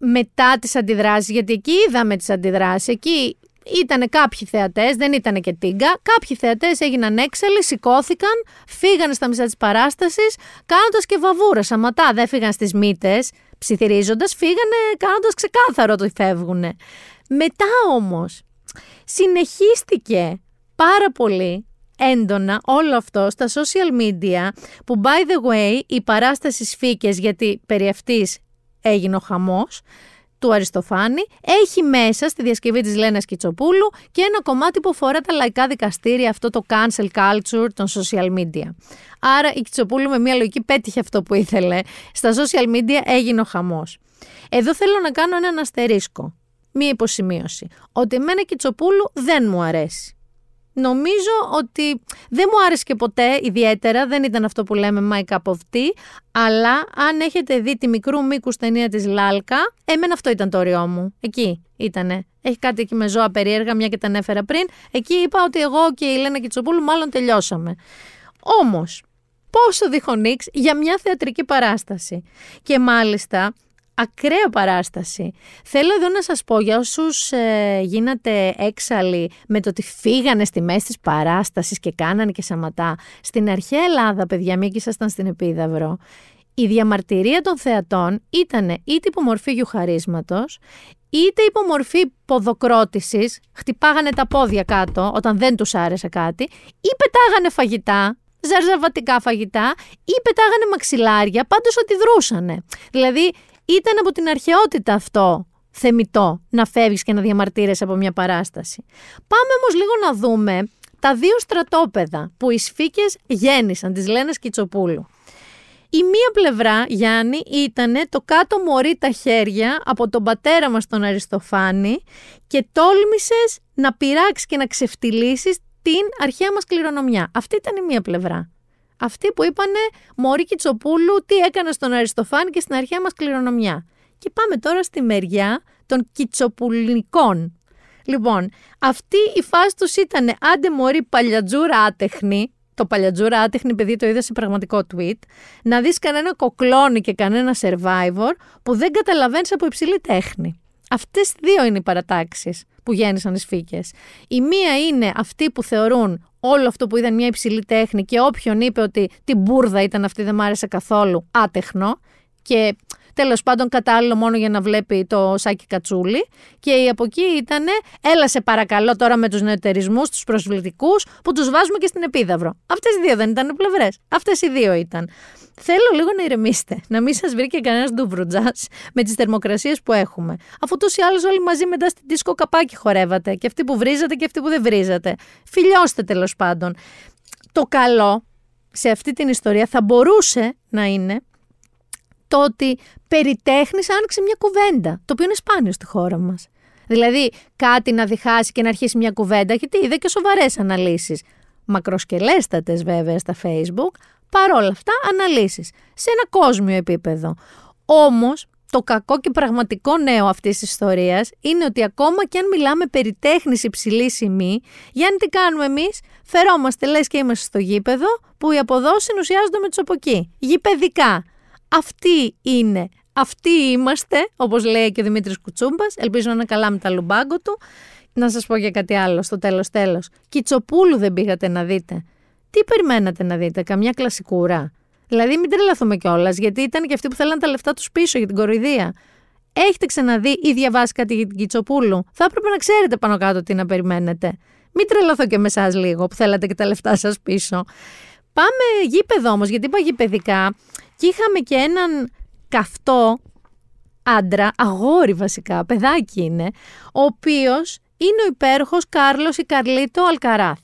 μετά τις αντιδράσεις, γιατί εκεί είδαμε τις αντιδράσεις, εκεί ήτανε κάποιοι θεατές, δεν ήτανε και τίγκα, κάποιοι θεατές έγιναν έξαλλοι, σηκώθηκαν, φύγανε στα μισά της παράστασης, κάνοντας και βαβούρα, σαματά, δεν φύγαν στις μύτες, ψιθυρίζοντας, φύγανε κάνοντας ξεκάθαρο ότι φεύγουνε. Μετά όμως συνεχίστηκε πάρα πολύ έντονα όλο αυτό στα social media, που by the way η παράσταση Σφίκες, γιατί περί αυτής έγινε ο χαμός του Αριστοφάνη, έχει μέσα στη διασκευή της Λένας Κιτσοπούλου και ένα κομμάτι που αφορά τα λαϊκά δικαστήρια, αυτό το cancel culture των social media. Άρα η Κιτσοπούλου με μια λογική πέτυχε αυτό που ήθελε. Στα social media έγινε ο χαμός. Εδώ θέλω να κάνω έναν αστερίσκο, μια υποσημείωση, ότι εμένα Κιτσοπούλου δεν μου αρέσει. Νομίζω ότι δεν μου άρεσε και ποτέ ιδιαίτερα, δεν ήταν αυτό που λέμε my cup of tea, αλλά αν έχετε δει τη μικρού μήκους ταινία της Λάλκα, εμένα αυτό ήταν το όριό μου. Εκεί ήτανε. Έχει κάτι εκεί με ζώα περίεργα, μια και τα ανέφερα πριν. Εκεί είπα ότι εγώ και η Λένα Κιτσοπούλου μάλλον τελειώσαμε. Όμως, πόσο διχονίξ για μια θεατρική παράσταση. Και μάλιστα, ακραία παράσταση. Θέλω εδώ να σας πω για όσους γίνατε έξαλλοι με το ότι φύγανε στη μέση της παράστασης και κάνανε και σαματά. Στην αρχαία Ελλάδα, παιδιά, μην ήσασταν στην Επίδαυρο, η διαμαρτυρία των θεατών ήταν είτε υπομορφή γιουχαρίσματος, είτε υπομορφή ποδοκρότησης, χτυπάγανε τα πόδια κάτω όταν δεν τους άρεσε κάτι, ή πετάγανε φαγητά, ζαρζαβατικά φαγητά, ή πετάγανε μαξιλάρια, πάντως αντιδρούσανε. Δηλαδή ήταν από την αρχαιότητα αυτό θεμιτό, να φεύγεις και να διαμαρτύρεσαι από μια παράσταση. Πάμε όμως λίγο να δούμε τα δύο στρατόπεδα που οι σφίκες γέννησαν, τις Λένας Κιτσοπούλου. Η μία πλευρά, Γιάννη, ήταν το κάτω μωρή τα χέρια από τον πατέρα μας τον Αριστοφάνη και τόλμησες να πειράξεις και να ξεφτυλίσεις την αρχαία μας κληρονομιά. Αυτή ήταν η μία πλευρά. Αυτοί που είπανε «Μωρή Κιτσοπούλου, τι έκανες στον Αριστοφάνη και στην αρχαία μας κληρονομιά». Και πάμε τώρα στη μεριά των Κιτσοπουλικών. Λοιπόν, αυτή η φάση τους ήταν «Άντε μωρή παλιατζούρα άτεχνη». Το παλιατζούρα άτεχνη, παιδί, το είδα σε πραγματικό tweet. Να δεις κανένα κοκλόνι και κανένα survivor που δεν καταλαβαίνεις από υψηλή τέχνη. Αυτές δύο είναι οι παρατάξεις που γέννησαν οι σφίκες. Η μία είναι αυτοί που θεωρούν όλο αυτό που ήταν μια υψηλή τέχνη και όποιον είπε ότι την μπούρδα ήταν αυτή, δεν μ' άρεσε καθόλου, άτεχνο και τέλος πάντων κατάλληλο μόνο για να βλέπει το σάκι κατσούλι. Και η από εκεί ήταν έλα σε παρακαλώ τώρα με τους νεοτερισμούς, τους προσβλητικούς που τους βάζουμε και στην Επίδαυρο. Αυτές οι δύο δεν ήταν πλευρές. Αυτές οι δύο ήταν. Θέλω λίγο να ηρεμήσετε, να μην σας βρήκε κανένας ντουβρουτζάς με τις θερμοκρασίες που έχουμε. Αφού τόσοι άλλοι όλοι μαζί μετά στην δίσκο καπάκι χορεύατε, και αυτοί που βρίζατε και αυτοί που δεν βρίζατε. Φιλιώστε τέλος πάντων. Το καλό σε αυτή την ιστορία θα μπορούσε να είναι το ότι περί τέχνης άνοιξε μια κουβέντα, το οποίο είναι σπάνιο στη χώρα μας. Δηλαδή κάτι να διχάσει και να αρχίσει μια κουβέντα, γιατί είδα και σοβαρές αναλύσεις. Μακροσκελέστατες βέβαια στα Facebook, παρόλα αυτά αναλύσεις, σε ένα κόσμιο επίπεδο. Όμως το κακό και πραγματικό νέο αυτής της ιστορίας είναι ότι ακόμα και αν μιλάμε περί τέχνης υψηλής ημί, Γιάννη, τι κάνουμε εμείς? Φερόμαστε λες και είμαστε στο γήπεδο που οι αποδόσεις συνουσιάζονται με τους από εκεί. Γηπεδικά. Αυτοί είναι, αυτοί είμαστε, όπως λέει και ο Δημήτρης Κουτσούμπας, ελπίζω να είναι καλά με τα λουμπάγκο του. Να σας πω και κάτι άλλο στο τέλος. Κιτσοπούλου δεν πήγατε να δείτε? Τι περιμένατε να δείτε? Καμιά κλασικούρα? Δηλαδή μην τρελαθούμε κιόλας, γιατί ήταν και αυτοί που θέλαν τα λεφτά τους πίσω για την κοροϊδία. Έχετε ξαναδεί ή διαβάσει κάτι για την Κιτσοπούλου? Θα έπρεπε να ξέρετε πάνω κάτω τι να περιμένετε. Μην τρελαθώ και με εσάς λίγο που θέλατε και τα λεφτά σας πίσω. Πάμε γήπεδο όμως, γιατί είπα γηπεδικά. Και είχαμε και έναν καυτό άντρα, αγόρι βασικά, παιδάκι είναι, ο οποίος είναι ο υπέροχος Κάρλος ή Καρλίτο Αλκαράθ.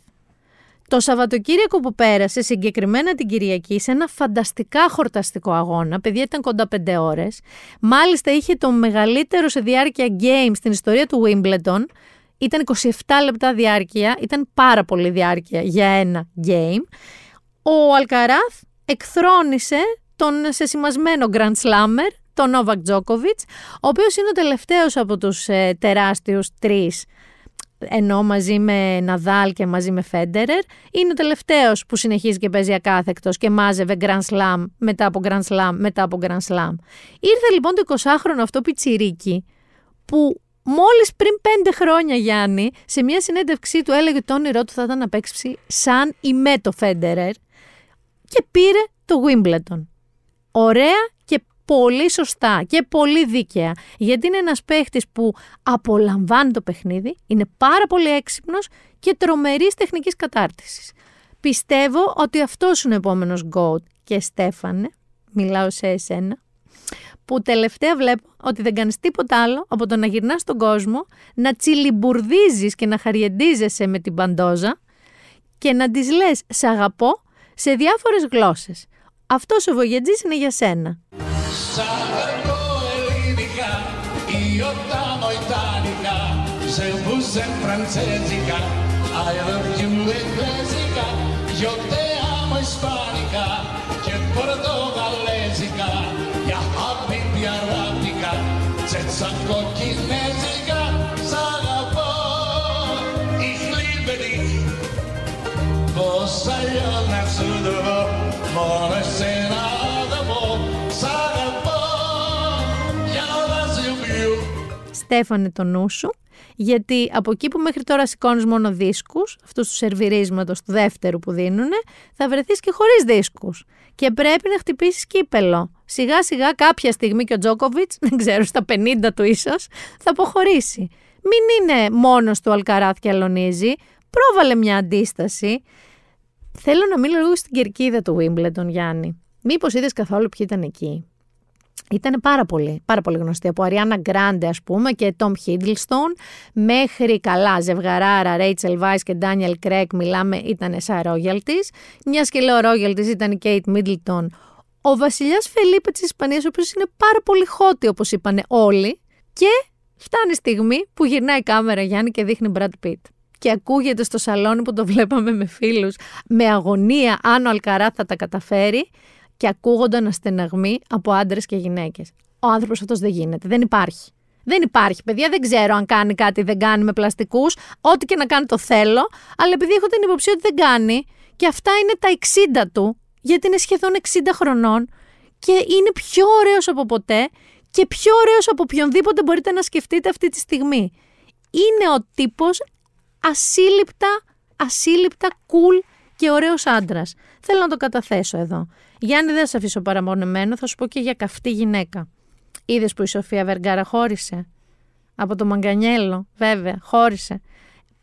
Το Σαββατοκύριακο που πέρασε, συγκεκριμένα την Κυριακή, σε ένα φανταστικά χορταστικό αγώνα, παιδιά ήταν κοντά 5 ώρες, μάλιστα είχε το μεγαλύτερο σε διάρκεια game στην ιστορία του Wimbledon, ήταν 27 λεπτά διάρκεια, ήταν πάρα πολύ διάρκεια για ένα game. Ο Αλκαράθ εκθρόνησε τον σεσημασμένο Grand Slammer, τον Νόβακ Τζόκοβιτς, ο οποίος είναι ο τελευταίος από τους τεράστιους τρεις, ενώ μαζί με Ναδάλ και μαζί με Φέντερερ, είναι ο τελευταίος που συνεχίζει και παίζει ακάθεκτος και μάζευε Grand Slam μετά από Grand Slam μετά από Grand Slam. Ήρθε λοιπόν το 20χρονο αυτό πιτσιρίκι που μόλις πριν 5 χρόνια, Γιάννη, σε μια συνέντευξή του έλεγε ότι το όνειρό του θα ήταν να παίξει σαν ή με το Φέντερερ και πήρε το Wimbledon. Ωραία και πολύ σωστά και πολύ δίκαια, γιατί είναι ένας παίχτης που απολαμβάνει το παιχνίδι, είναι πάρα πολύ έξυπνος και τρομερής τεχνικής κατάρτισης. Πιστεύω ότι αυτός είναι ο επόμενος GOAT. Και Στέφανε, μιλάω σε εσένα, που τελευταία βλέπω ότι δεν κάνεις τίποτα άλλο από το να γυρνάς στον κόσμο, να τσιλιμπουρδίζεις και να χαριεντίζεσαι με την παντόζα και να της λες «Σ' αγαπώ» σε διάφορες γλώσσες. Αυτός ο Βογετζής είναι για σένα. Σ' αγαπώ ελληνικά, ιωτάνο ιτανικά, ζεβούζε φραντσέζικα, I love you εγγλέζικα, γιωτέ άμω ισπανικά και πορτογαλέζικα, για χάπιμπι αράπικα, τσετσακό κινέζικα, σ' αγαπώ, ich liebe dich, πως αλλιώς να σου δω, μόνο εσένα. Σ' αγαπώ, για Στέφανε το νου σου, γιατί από εκεί που μέχρι τώρα σηκώνεις μόνο δίσκους, αυτούς του σερβιρίσματος του δεύτερου που δίνουνε, θα βρεθείς και χωρίς δίσκους. Και πρέπει να χτυπήσεις κύπελο. Σιγά σιγά κάποια στιγμή και ο Τζόκοβιτς, δεν ξέρω, στα 50 του ίσως, θα αποχωρήσει. Μην είναι μόνος του Αλκαράθ και αλωνίζει. Πρόβαλε μια αντίσταση. Θέλω να μιλήσω λίγο στην κερκίδα του Wimbledon, Γιάννη. Μήπως είδες καθόλου ποιοι ήταν εκεί? Ήταν πάρα πολύ γνωστή, από Αριάννα Γκράντε ας πούμε και Τόμ Χίντλστον μέχρι καλά ζευγαράρα Ρέιτσελ Βάις και Ντάνιελ Κρέκ, μιλάμε, ήταν σαν ρόγιαλτης. Μιας και λέω ρόγιαλτης, ήταν η Κέιτ Μίτλτον, ο βασιλιάς Φελίπε της Ισπανίας, ο οποίος είναι πάρα πολύ χότη όπως είπανε όλοι, και φτάνει η στιγμή που γυρνάει η κάμερα, Γιάννη, και δείχνει Μπραντ Πιτ. Και ακούγεται στο σαλόνι που το βλέπαμε με φίλους, με αγωνία αν ο Αλκαράθ θα τα καταφέρει, και ακούγονταν αστεναγμοί από άντρες και γυναίκες. Ο άνθρωπος αυτός δεν γίνεται, δεν υπάρχει. Δεν υπάρχει, παιδιά, δεν ξέρω αν κάνει κάτι, δεν κάνει με πλαστικούς, ό,τι και να κάνει το θέλω, αλλά επειδή έχω την υποψία ότι δεν κάνει, και αυτά είναι τα 60 του, γιατί είναι σχεδόν 60 χρονών και είναι πιο ωραίος από ποτέ και πιο ωραίος από οποιονδήποτε μπορείτε να σκεφτείτε αυτή τη στιγμή. Είναι ο τύπος ασύλληπτα cool και ωραίος άντρας. Θέλω να το καταθέσω εδώ. Γιάννη, δεν σε αφήσω παραμονεμένο, θα σου πω και για καυτή γυναίκα. Είδες που η Σοφία Βεργάρα χώρισε? Από το Μαγκανιέλο, βέβαια, χώρισε.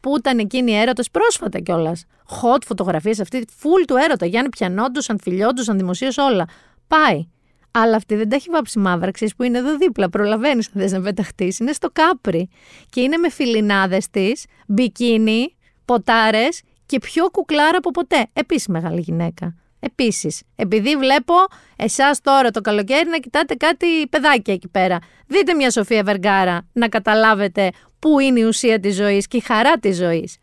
Πού ήταν εκείνοι οι έρωτες πρόσφατα κιόλας. Hot φωτογραφίες αυτή, full του έρωτα. Γιάννη, πιανόντουσαν, φιλιόντουσαν, δημοσίως όλα. Πάει. Αλλά αυτή δεν τα έχει βάψει μαύρα, ξέρεις, που είναι εδώ δίπλα. Προλαβαίνεις αν θες να πεταχτείς. Είναι στο Κάπρι. Και είναι με φιλινάδες της, μπικίνι, ποτάρες και πιο κουκλάρα από ποτέ. Επίσης μεγάλη γυναίκα. Επίσης, επειδή βλέπω εσάς τώρα το καλοκαίρι να κοιτάτε κάτι παιδάκια εκεί πέρα, δείτε μια Σοφία Βεργάρα να καταλάβετε πού είναι η ουσία της ζωής και η χαρά της ζωής.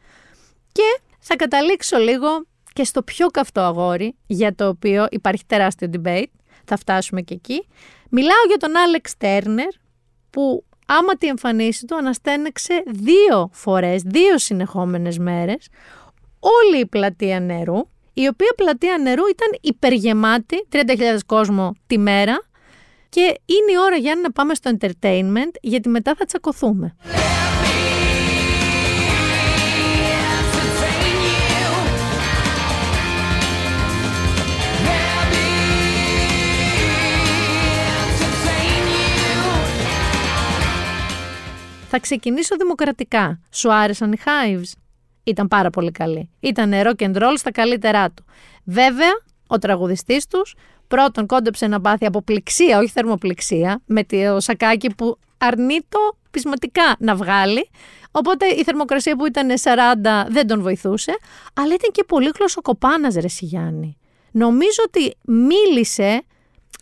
Και θα καταλήξω λίγο και στο πιο καυτό αγόρι, για το οποίο υπάρχει τεράστιο debate, θα φτάσουμε και εκεί. Μιλάω για τον Alex Turner, που άμα τη εμφανίσει του αναστέναξε 2 φορές, 2 συνεχόμενες μέρες, όλη η πλατεία νερού, η οποία πλατεία νερού ήταν υπεργεμάτη, 30.000 κόσμο τη μέρα, και είναι η ώρα, Γιάννη, να πάμε στο entertainment, γιατί μετά θα τσακωθούμε. Θα ξεκινήσω δημοκρατικά. Σου άρεσαν οι Hives? Ήταν πάρα πολύ καλή. Ήταν rock and roll στα καλύτερά του. Βέβαια, ο τραγουδιστής τους πρώτον κόντεψε να πάθει από πληξία, όχι θερμοπληξία, με το σακάκι που αρνεί το πεισματικά να βγάλει. Οπότε η θερμοκρασία που ήταν 40 δεν τον βοηθούσε. Αλλά ήταν και πολύ γλωσσοκοπάνας, ρε Σιγιάννη. Νομίζω ότι μίλησε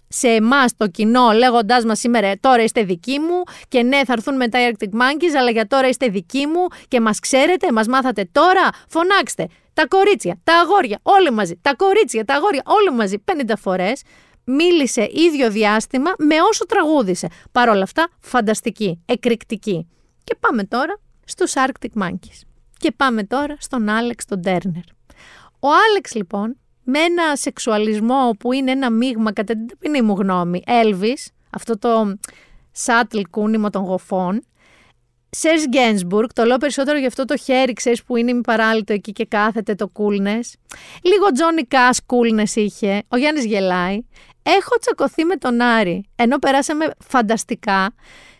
σε εμάς το κοινό, λέγοντάς μας σήμερα τώρα είστε δικοί μου, και ναι θα έρθουν μετά οι Arctic Monkeys, αλλά για τώρα είστε δικοί μου και μας ξέρετε, μας μάθατε τώρα, φωνάξτε τα κορίτσια, τα αγόρια, όλοι μαζί, τα κορίτσια, τα αγόρια, όλοι μαζί. 50 φορές μίλησε ίδιο διάστημα με όσο τραγούδισε. Παρ' όλα αυτά φανταστική, εκρηκτική. Και πάμε τώρα στους Arctic Monkeys και πάμε τώρα στον Άλεξ τον Turner. Ο Άλεξ λοιπόν, με ένα σεξουαλισμό που είναι ένα μείγμα, κατά την ταπεινή μου γνώμη, Elvis, αυτό το σάτλ κούνημα των γοφών, Σερς Γκένσμπουργκ, το λέω περισσότερο για αυτό το χέρι, ξέρεις, που είναι μη παράλυτο εκεί και κάθεται, το coolness. Λίγο Johnny Cash coolness είχε, ο Γιάννης γελάει. Έχω τσακωθεί με τον Άρη, ενώ περάσαμε φανταστικά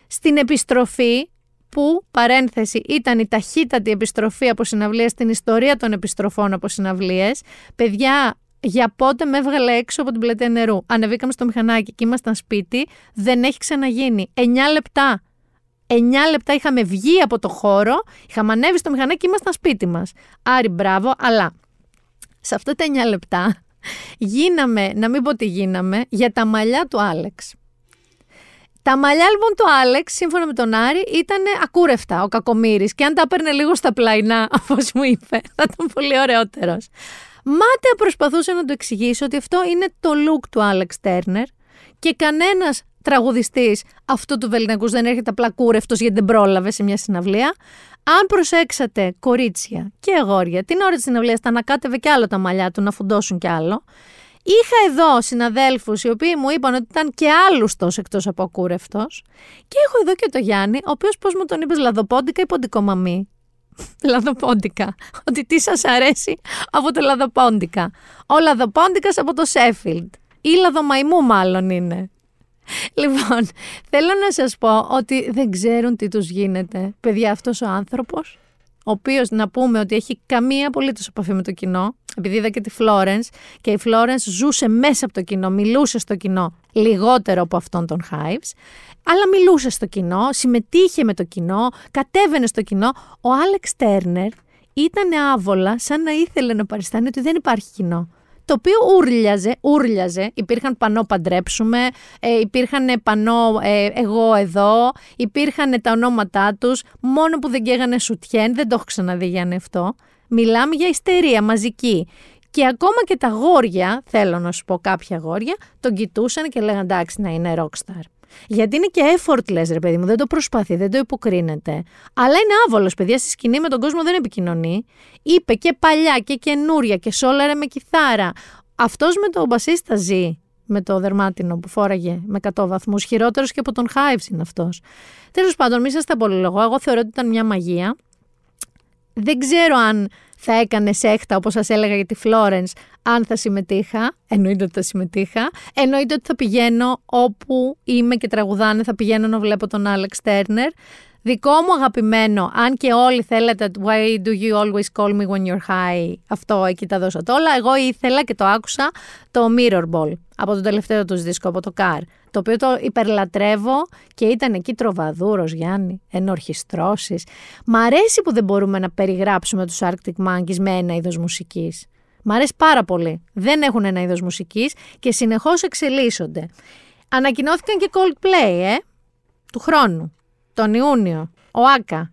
στην επιστροφή, που, παρένθεση, ήταν η ταχύτατη επιστροφή από συναυλίες στην ιστορία των επιστροφών από συναυλίες. Παιδιά, για πότε με έβγαλε έξω από την πλατεία νερού. Ανεβήκαμε στο μηχανάκι και ήμασταν σπίτι. Δεν έχει ξαναγίνει. 9 λεπτά. 9 λεπτά είχαμε βγει από το χώρο, είχαμε ανέβει στο μηχανάκι και ήμασταν σπίτι μας. Άρη, μπράβο, αλλά σε αυτά τα 9 λεπτά γίναμε, να μην πω τι γίναμε, για τα μαλλιά του Άλεξ. Τα μαλλιά λοιπόν του Άλεξ, σύμφωνα με τον Άρη, ήταν ακούρευτα ο κακομοίρης, και αν τα έπαιρνε λίγο στα πλαϊνά, όπως μου είπε, θα ήταν πολύ ωραιότερος. Μάταια προσπαθούσε να του εξηγήσω ότι αυτό είναι το look του Άλεξ Turner και κανένας τραγουδιστής αυτού του βεληνικούς δεν έρχεται απλά κούρευτος γιατί δεν πρόλαβε σε μια συναυλία. Αν προσέξατε, κορίτσια και αγόρια, την ώρα της συναυλίας τα ανακάτευε κι άλλο τα μαλλιά του, να φουντώσουν κι άλλο. Είχα εδώ συναδέλφους οι οποίοι μου είπαν ότι ήταν και άλλουστος εκτός από ακούρευτος. Και έχω εδώ και το Γιάννη, ο οποίος, πώς μου τον είπες, λαδοπόντικα ή ποντικομαμή. Λαδοπόντικα. Ότι τι σας αρέσει από το λαδοπόντικα. Ο λαδοπόντικας από το Σέφιλντ. Ή λαδομαϊμού μάλλον είναι. Λοιπόν, θέλω να σας πω ότι δεν ξέρουν τι τους γίνεται. Παιδιά, αυτός ο άνθρωπος, ο οποίος να πούμε ότι έχει καμία απολύτως επαφή με το κοινό, επειδή είδα και τη Florence, και η Florence ζούσε μέσα από το κοινό, μιλούσε στο κοινό λιγότερο από αυτόν τον Hives, αλλά μιλούσε στο κοινό, συμμετείχε με το κοινό, κατέβαινε στο κοινό. Ο Alex Turner ήταν άβολα, σαν να ήθελε να παριστάνει ότι δεν υπάρχει κοινό. Το οποίο ούρλιαζε, υπήρχαν πανό παντρέψουμε, υπήρχαν πανό εγώ εδώ, υπήρχαν τα ονόματά τους, μόνο που δεν καίγανε σουτιέν, δεν το έχω ξαναδεί Γιάννη αυτό. Μιλάμε για ιστερία μαζική. Και ακόμα και τα γόρια, θέλω να σου πω κάποια γόρια, τον κοιτούσαν και λέγαν εντάξει να είναι rockstar. Γιατί είναι και effortless ρε παιδί μου, δεν το προσπαθεί, δεν το υποκρίνεται. Αλλά είναι άβολος παιδιά, στη σκηνή με τον κόσμο δεν επικοινωνεί. Είπε και παλιά και καινούρια και σόλαρα με κιθάρα. Αυτός με τον μπασίστα ζει, με το δερμάτινο που φόραγε με 100 βαθμούς. Χειρότερος και από τον Hives είναι αυτός. Τέλος πάντων, μη σας τα πολυλογώ, εγώ θεωρώ ότι ήταν μια μαγεία. Δεν ξέρω αν θα έκανε σέχτα, όπως σας έλεγα για τη Florence, αν θα συμμετείχα. Εννοείται ότι θα συμμετείχα. Εννοείται ότι θα πηγαίνω όπου είμαι και τραγουδάνε, θα πηγαίνω να βλέπω τον Alex Turner. Δικό μου αγαπημένο, αν και όλοι θέλετε, why do you always call me when you're high, αυτό εκεί τα δώσατε όλα. Εγώ ήθελα και το άκουσα, το Mirror Ball, από το τελευταίο τους δίσκο, από το Car, το οποίο το υπερλατρεύω και ήταν εκεί τροβαδούρος Γιάννη, ενορχιστρώσεις. Μ' αρέσει που δεν μπορούμε να περιγράψουμε τους Arctic Monkeys με ένα είδος μουσικής. Μ' αρέσει πάρα πολύ. Δεν έχουν ένα είδος μουσικής και συνεχώς εξελίσσονται. Ανακοινώθηκαν και Coldplay, του χρόνου. Τον Ιούνιο, ο Άκα.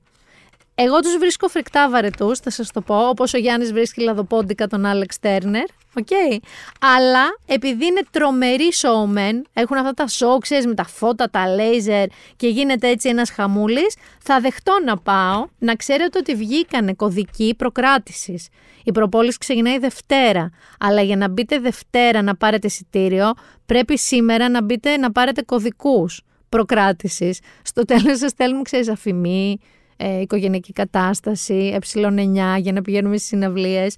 Εγώ τους βρίσκω φρικτά βαρετούς, θα σας το πω, όπως ο Γιάννης βρίσκει λαδοπόντικα τον Alex Turner, okay. Αλλά επειδή είναι τρομεροί showmen, έχουν αυτά τα show, ξέρεις, με τα φώτα, τα λέιζερ και γίνεται έτσι ένας χαμούλης, θα δεχτώ να πάω. Να ξέρετε ότι βγήκανε κωδικοί προκράτησης. Η προπόληση ξεκινάει Δευτέρα, αλλά για να μπείτε Δευτέρα να πάρετε εισιτήριο, πρέπει σήμερα να μπείτε να πάρετε κωδικούς προκράτησης. Στο τέλος σας στέλνουν, ξέρεις, αφημί, οικογενειακή κατάσταση, ε9 για να πηγαίνουμε στις συναυλίες.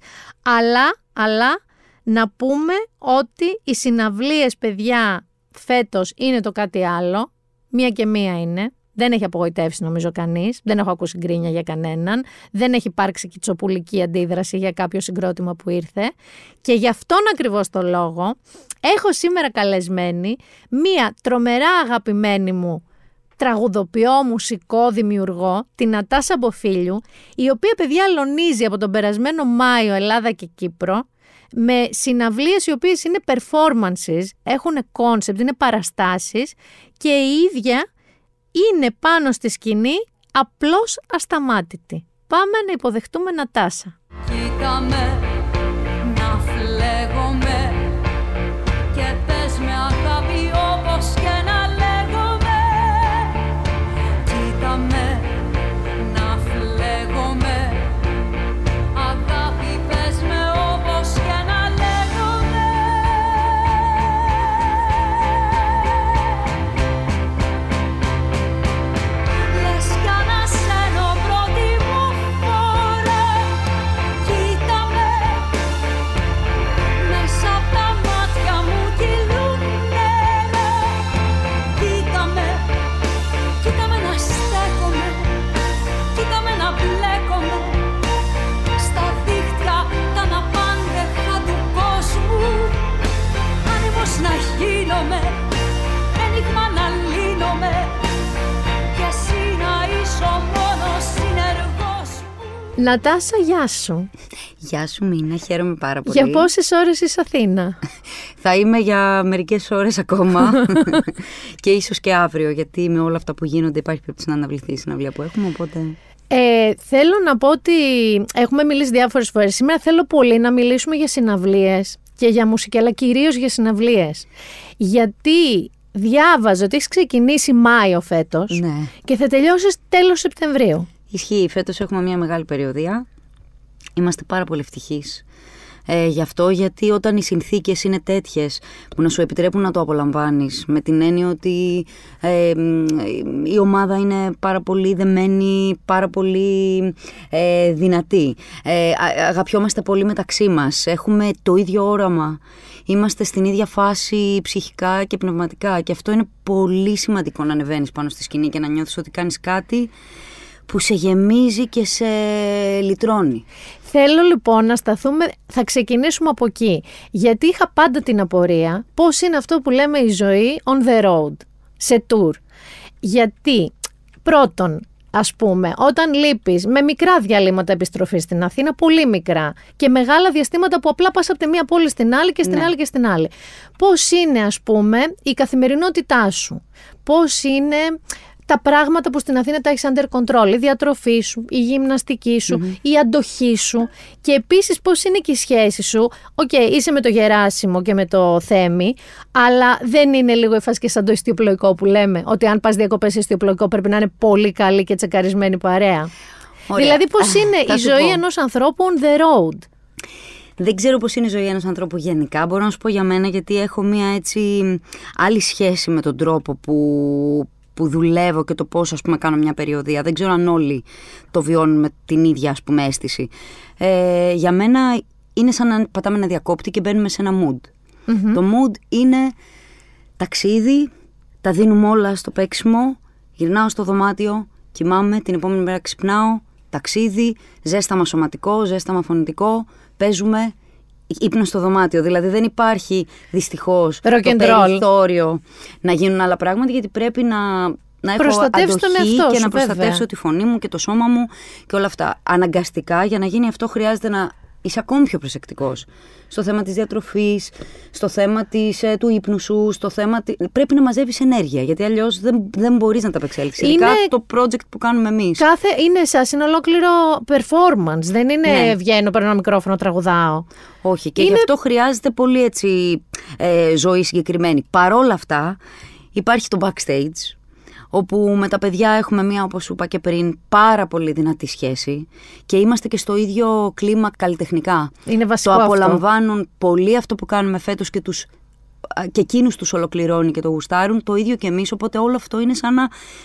Αλλά να πούμε ότι οι συναυλίες, παιδιά, φέτος είναι το κάτι άλλο. Μία και μία είναι. Δεν έχει απογοητεύσει νομίζω κανείς. Δεν έχω ακούσει γκρίνια για κανέναν. Δεν έχει υπάρξει κιτσοπουλική αντίδραση για κάποιο συγκρότημα που ήρθε. Και γι' αυτόν ακριβώς το λόγο έχω σήμερα καλεσμένη μία τρομερά αγαπημένη μου τραγουδοποιό, μουσικό, δημιουργό, την Νατάσα Μποφίλιου, η οποία παιδιά αλωνίζει από τον περασμένο Μάιο Ελλάδα και Κύπρο, με συναυλίες οι οποίες είναι performances, έχουν concept, είναι παραστάσεις και η ίδια είναι πάνω στη σκηνή απλώς ασταμάτητη. Πάμε να υποδεχτούμε Νατάσα. Κοίτα με, να φλέγομαι και πες με αγάπη όπως και να λέγομαι. Κοίτα με, να φλέγομαι, αγάπη πες με όπως και να λέγομαι. Νατάσα, γεια σου. Γεια σου Μίνα, χαίρομαι πάρα πολύ. Για πόσες ώρες είσαι Αθήνα? Θα είμαι για μερικές ώρες ακόμα και ίσως και αύριο, γιατί με όλα αυτά που γίνονται υπάρχει περίπτωση να αναβληθεί η συναυλία που έχουμε, οπότε... Θέλω να πω ότι έχουμε μιλήσει διάφορες φορές. Σήμερα θέλω πολύ να μιλήσουμε για συναυλίες και για μουσική, αλλά κυρίως για συναυλίες. Γιατί διάβαζα ότι έχεις ξεκινήσει Μάιο φέτος, ναι, και θα τελειώσεις τέλος Σεπτεμβρίου. Ισχύει, φέτος έχουμε μια μεγάλη περιοδεία. Είμαστε πάρα πολύ ευτυχείς γι' αυτό, γιατί όταν οι συνθήκες είναι τέτοιες που να σου επιτρέπουν να το απολαμβάνεις, με την έννοια ότι η ομάδα είναι πάρα πολύ δεμένη, πάρα πολύ δυνατή, αγαπιόμαστε πολύ μεταξύ μας, έχουμε το ίδιο όραμα, είμαστε στην ίδια φάση ψυχικά και πνευματικά, και αυτό είναι πολύ σημαντικό, να ανεβαίνεις πάνω στη σκηνή και να νιώθεις ότι κάνεις κάτι που σε γεμίζει και σε λυτρώνει. Θέλω λοιπόν να σταθούμε, θα ξεκινήσουμε από εκεί, γιατί είχα πάντα την απορία πώς είναι αυτό που λέμε η ζωή on the road, σε tour. Γιατί πρώτον, ας πούμε, όταν λείπεις με μικρά διαλύματα επιστροφής στην Αθήνα, πολύ μικρά, και μεγάλα διαστήματα που απλά πας από τη μία πόλη στην άλλη και στην άλλη και στην άλλη. Πώς είναι, ας πούμε, η καθημερινότητά σου, πώς είναι τα πράγματα που στην Αθήνα τα έχεις under control, η διατροφή σου, η γυμναστική σου, η αντοχή σου, και επίσης πώς είναι και η σχέση σου. Οκ, είσαι με το Γεράσιμο και με το Θέμη, αλλά δεν είναι λίγο η φάση και σαν το ιστιοπλοϊκό που λέμε, ότι αν πας διακοπές ιστιοπλοϊκό πρέπει να είναι πολύ καλή και τσεκαρισμένη παρέα. Ωραία. Δηλαδή πώς είναι η ζωή ενός ανθρώπου on the road. Δεν ξέρω πώς είναι η ζωή ενός ανθρώπου γενικά, μπορώ να σου πω για μένα, γιατί έχω μια έτσι άλλη σχέση με τον τρόπο που δουλεύω και το πώς, ας πούμε, κάνω μια περιοδία. Δεν ξέρω αν όλοι το βιώνουν με την ίδια, ας πούμε, αίσθηση. Για μένα είναι σαν να πατάμε ένα διακόπτη και μπαίνουμε σε ένα mood. Το mood είναι ταξίδι, τα δίνουμε όλα στο παίξιμο, γυρνάω στο δωμάτιο, κοιμάμαι, την επόμενη μέρα ξυπνάω, ταξίδι, ζέσταμα σωματικό, ζέσταμα φωνητικό, παίζουμε, ύπνο στο δωμάτιο. Δηλαδή δεν υπάρχει δυστυχώς το περιθώριο να γίνουν άλλα πράγματα, γιατί πρέπει να έχω αντοχή και να προστατεύσω τη φωνή μου και το σώμα μου και όλα αυτά. Αναγκαστικά, για να γίνει αυτό, χρειάζεται να είσαι ακόμη πιο προσεκτικός στο θέμα της διατροφής, στο θέμα του ύπνου σου, στο θέμα πρέπει να μαζεύεις ενέργεια, γιατί αλλιώς δεν μπορείς να τα απεξέλθεις. Ειδικά το project που κάνουμε εμείς. Είναι είναι ολόκληρο performance, δεν είναι βγαίνω, παίρνω ένα μικρόφωνο, τραγουδάω. Όχι, και γι' αυτό χρειάζεται πολύ έτσι ζωή συγκεκριμένη. Παρόλα αυτά υπάρχει το backstage, όπου με τα παιδιά έχουμε μία, όπως σου είπα και πριν, πάρα πολύ δυνατή σχέση και είμαστε και στο ίδιο κλίμα καλλιτεχνικά. Είναι βασικό αυτό. Το απολαμβάνουν πολύ αυτό που κάνουμε φέτος και εκείνους τους ολοκληρώνει και το γουστάρουν, το ίδιο και εμείς, οπότε όλο αυτό είναι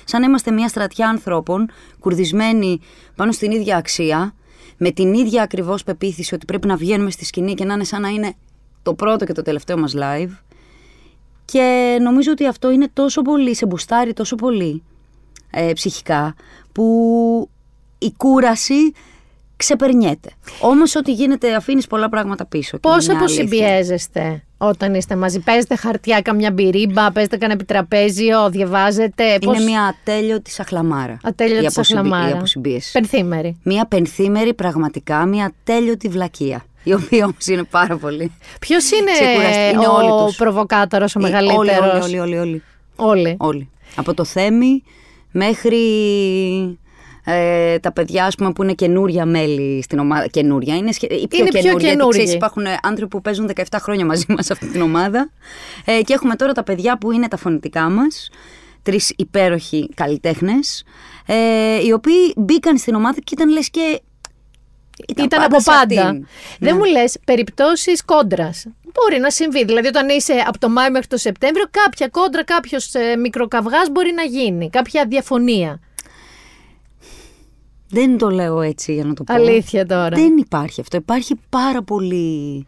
σαν να είμαστε μία στρατιά ανθρώπων κουρδισμένοι πάνω στην ίδια αξία, με την ίδια ακριβώς πεποίθηση ότι πρέπει να βγαίνουμε στη σκηνή και να είναι σαν να είναι το πρώτο και το τελευταίο μας live. Και νομίζω ότι αυτό είναι τόσο πολύ, σε μπουστάρει τόσο πολύ ψυχικά, που η κούραση ξεπερνιέται. Όμως ό,τι γίνεται αφήνεις πολλά πράγματα πίσω. Πώς αποσυμπιέζεστε όταν είστε μαζί? Παίζετε χαρτιά, καμιά μπυρίμπα, παίζετε κανένα επιτραπέζιο, διαβάζετε? Είναι μια ατέλειωτη σαχλαμάρα. Ατέλειωτη σαχλαμάρα. Πενθήμερη. Μια πενθήμερη πραγματικά, μια ατέλειωτη βλακεία. Η οποία όμως είναι πάρα πολύ. Ποιος είναι ο προβοκάτορος, ο μεγαλύτερος? Όλοι. Από το Θέμη μέχρι τα παιδιά, ας πούμε, που είναι καινούρια μέλη στην ομάδα. Καινούρια. Είναι πιο καινούρια. Γιατί υπάρχουν άνθρωποι που παίζουν 17 χρόνια μαζί μας αυτή την ομάδα. Και έχουμε τώρα τα παιδιά που είναι τα φωνητικά μας. Τρεις υπέροχοι καλλιτέχνες. Οι οποίοι μπήκαν στην ομάδα και ήταν λες και ήταν από πάντα. Δεν μου λες περιπτώσεις κόντρας? Μπορεί να συμβεί. Δηλαδή, όταν είσαι από το Μάη μέχρι το Σεπτέμβριο, κάποια κόντρα, κάποιος μικροκαυγάς μπορεί να γίνει. Κάποια διαφωνία. Δεν το λέω έτσι για να το πω. Αλήθεια τώρα. Δεν υπάρχει αυτό. Υπάρχει πάρα πολύ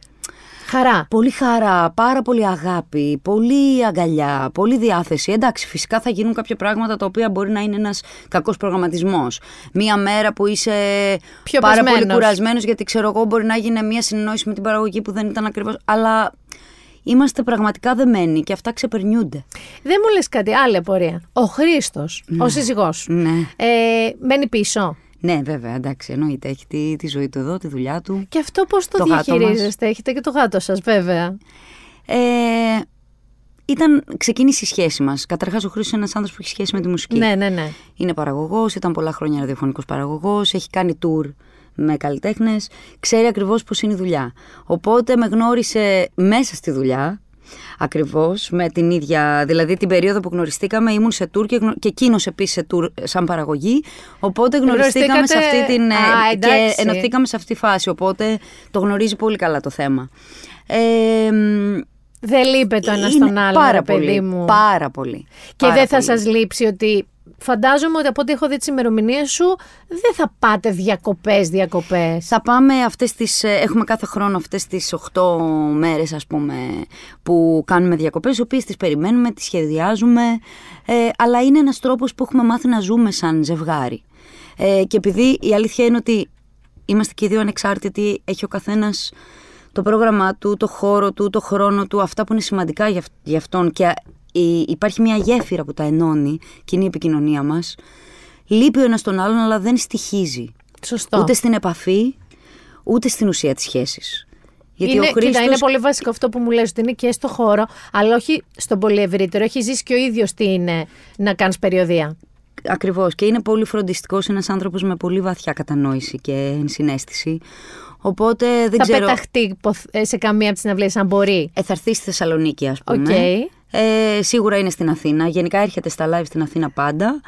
χαρά. Πολύ χαρά, πάρα πολύ αγάπη, πολύ αγκαλιά, πολύ διάθεση. Εντάξει, φυσικά θα γίνουν κάποια πράγματα τα οποία μπορεί να είναι ένας κακός προγραμματισμός. Μία μέρα που είσαι πιο πάρα πολύ κουρασμένος, γιατί ξέρω εγώ μπορεί να γίνει μια συνεννόηση με την παραγωγή που δεν ήταν ακριβώς. Αλλά είμαστε πραγματικά δεμένοι και αυτά ξεπερνιούνται. Δεν μου λες κάτι, άλλη απορία. Ο Χρήστος, ο σύζυγός, μένει πίσω. Ναι, βέβαια, εντάξει, εννοείται. Έχει τη ζωή του εδώ, τη δουλειά του. Και αυτό πώς το διαχειρίζεστε? Έχετε και το γάτο σας, βέβαια. Ξεκίνησε η σχέση μας. Καταρχάς, ο Χρήστος είναι ένας άνθρωπος που έχει σχέση με τη μουσική. Ναι. Είναι παραγωγός, ήταν πολλά χρόνια ραδιοφωνικός παραγωγός, έχει κάνει tour με καλλιτέχνες, ξέρει ακριβώς πώς είναι η δουλειά. Οπότε με γνώρισε μέσα στη δουλειά. ακριβώς με την ίδια, δηλαδή την περίοδο που γνωριστήκαμε ήμουν σε τουρ και εκείνος επίσης σε τουρ σαν παραγωγή, οπότε γνωριστήκαμε σε αυτή την και ενωθήκαμε σε αυτή τη φάση, οπότε το γνωρίζει πολύ καλά το θέμα. Δεν λείπε το ένα στον άλλο, πάρα πολύ, παιδί μου. Πάρα πολύ. Και δεν θα σας λείψει ότι... Φαντάζομαι ότι από ό,τι έχω δει τις ημερομηνίες σου, δεν θα πάτε διακοπές. Θα πάμε έχουμε κάθε χρόνο αυτές τις 8 μέρες, ας πούμε, που κάνουμε διακοπές, τις οποίες τις περιμένουμε, τις σχεδιάζουμε, αλλά είναι ένας τρόπος που έχουμε μάθει να ζούμε σαν ζευγάρι. Και επειδή η αλήθεια είναι ότι είμαστε και οι δύο ανεξάρτητοι, έχει ο καθένας το πρόγραμμά του, το χώρο του, το χρόνο του, αυτά που είναι σημαντικά για αυτόν, και υπάρχει μια γέφυρα που τα ενώνει, κοινή η επικοινωνία μας. Λείπει ο ένας τον άλλον, αλλά δεν στοιχίζει. Σωστό. Ούτε στην επαφή, ούτε στην ουσία της σχέσης. Γιατί είναι, ο Χρήστος... είναι πολύ βασικό αυτό που μου λες, ότι είναι και στο χώρο, αλλά όχι στον πολύ ευρύτερο. Έχει ζήσει και ο ίδιος τι είναι να κάνεις περιοδεία. Ακριβώς. Και είναι πολύ φροντιστικός, ένας άνθρωπος με πολύ βαθιά κατανόηση και συναίσθηση. Οπότε δεν θα ξέρω... πεταχτεί σε καμία από τις συναυλίες, αν μπορεί. Θα έρθει στη Θεσσαλονίκη, ας πούμε. Okay. Σίγουρα είναι στην Αθήνα. Γενικά έρχεται στα live στην Αθήνα πάντα.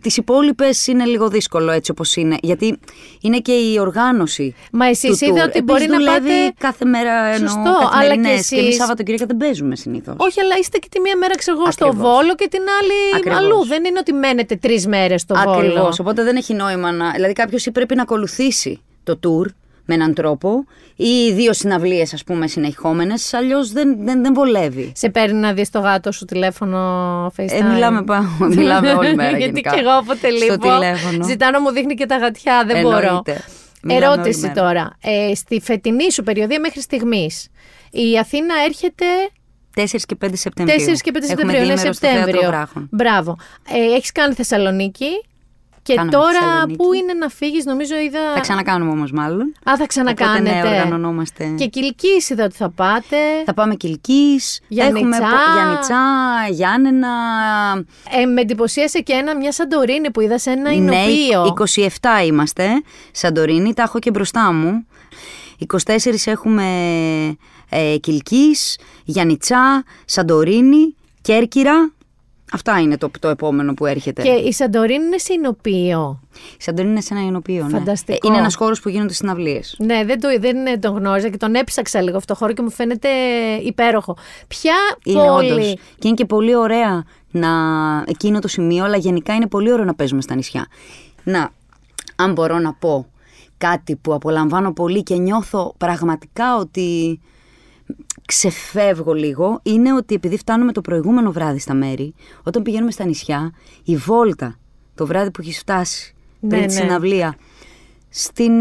Τις υπόλοιπες είναι λίγο δύσκολο έτσι όπως είναι. Γιατί είναι και η οργάνωση. Μα εσείς είδα ότι μπορεί να πάτε κάθε μέρα, καθημερινές, αλλά και εμείς Σαββατοκύριακα δεν παίζουμε συνήθως. Όχι, αλλά είστε και τη μία μέρα στο Βόλο και την άλλη αλλού. Δεν είναι ότι μένετε 3 μέρες στο Βόλο. Ακριβώς. Οπότε δεν έχει νόημα να. Δηλαδή κάποιος πρέπει να ακολουθήσει το tour με έναν τρόπο, ή 2 συναυλίες, ας πούμε, συνεχόμενες, αλλιώς δεν βολεύει. Σε παίρνει να δεις το γάτο σου τηλέφωνο FaceTime? Μιλάμε όλη μέρα γενικά. Γιατί και εγώ όποτε λείπω, ζητάω να μου δείχνει και τα γατιά, δεν μπορώ. Ερώτηση τώρα, στη φετινή σου περιοδία μέχρι στιγμής, η Αθήνα έρχεται... 4 και 5 Σεπτεμβρίου. 4 και 5 Σεπτεμβρίου, είναι Σεπτέμβριο. Μπράβο. Έχεις κάνει Θεσσαλονίκη. Και κάναμε τώρα που είναι να φύγεις, νομίζω είδα... Θα ξανακάνουμε όμως μάλλον. Θα ξανακάνετε. Οπότε ναι, οργανωνόμαστε. Και Κιλκίς είδα ότι θα πάτε. Θα πάμε Κιλκίς, Γιαννιτσά, Γιάννενα. Με εντυπωσίασε και μια Σαντορίνη που είδα σε ένα ηνοπείο. 27 είμαστε, Σαντορίνη, τα έχω και μπροστά μου. 24 έχουμε Κιλκίς, Γιαννιτσά, Σαντορίνη, Κέρκυρα. Αυτά είναι το επόμενο που έρχεται. Και η Σαντορίνη είναι σε ηνοπείο. Η Σαντορίνη είναι σε ένα ηνοπείο, ναι. Φανταστικό. Είναι ένας χώρος που γίνονται συναυλίες. Ναι, δεν τον γνώριζα και τον έψαξα λίγο αυτό το χώρο και μου φαίνεται υπέροχο. Ποια πόλη. Όντως. Και είναι και πολύ ωραία εκείνο το σημείο, αλλά γενικά είναι πολύ ωραίο να παίζουμε στα νησιά. Αν μπορώ να πω κάτι που απολαμβάνω πολύ και νιώθω πραγματικά ότι... ξεφεύγω λίγο, είναι ότι επειδή φτάνουμε το προηγούμενο βράδυ στα μέρη, όταν πηγαίνουμε στα νησιά, η βόλτα το βράδυ που έχεις φτάσει πριν τη συναυλία, στην,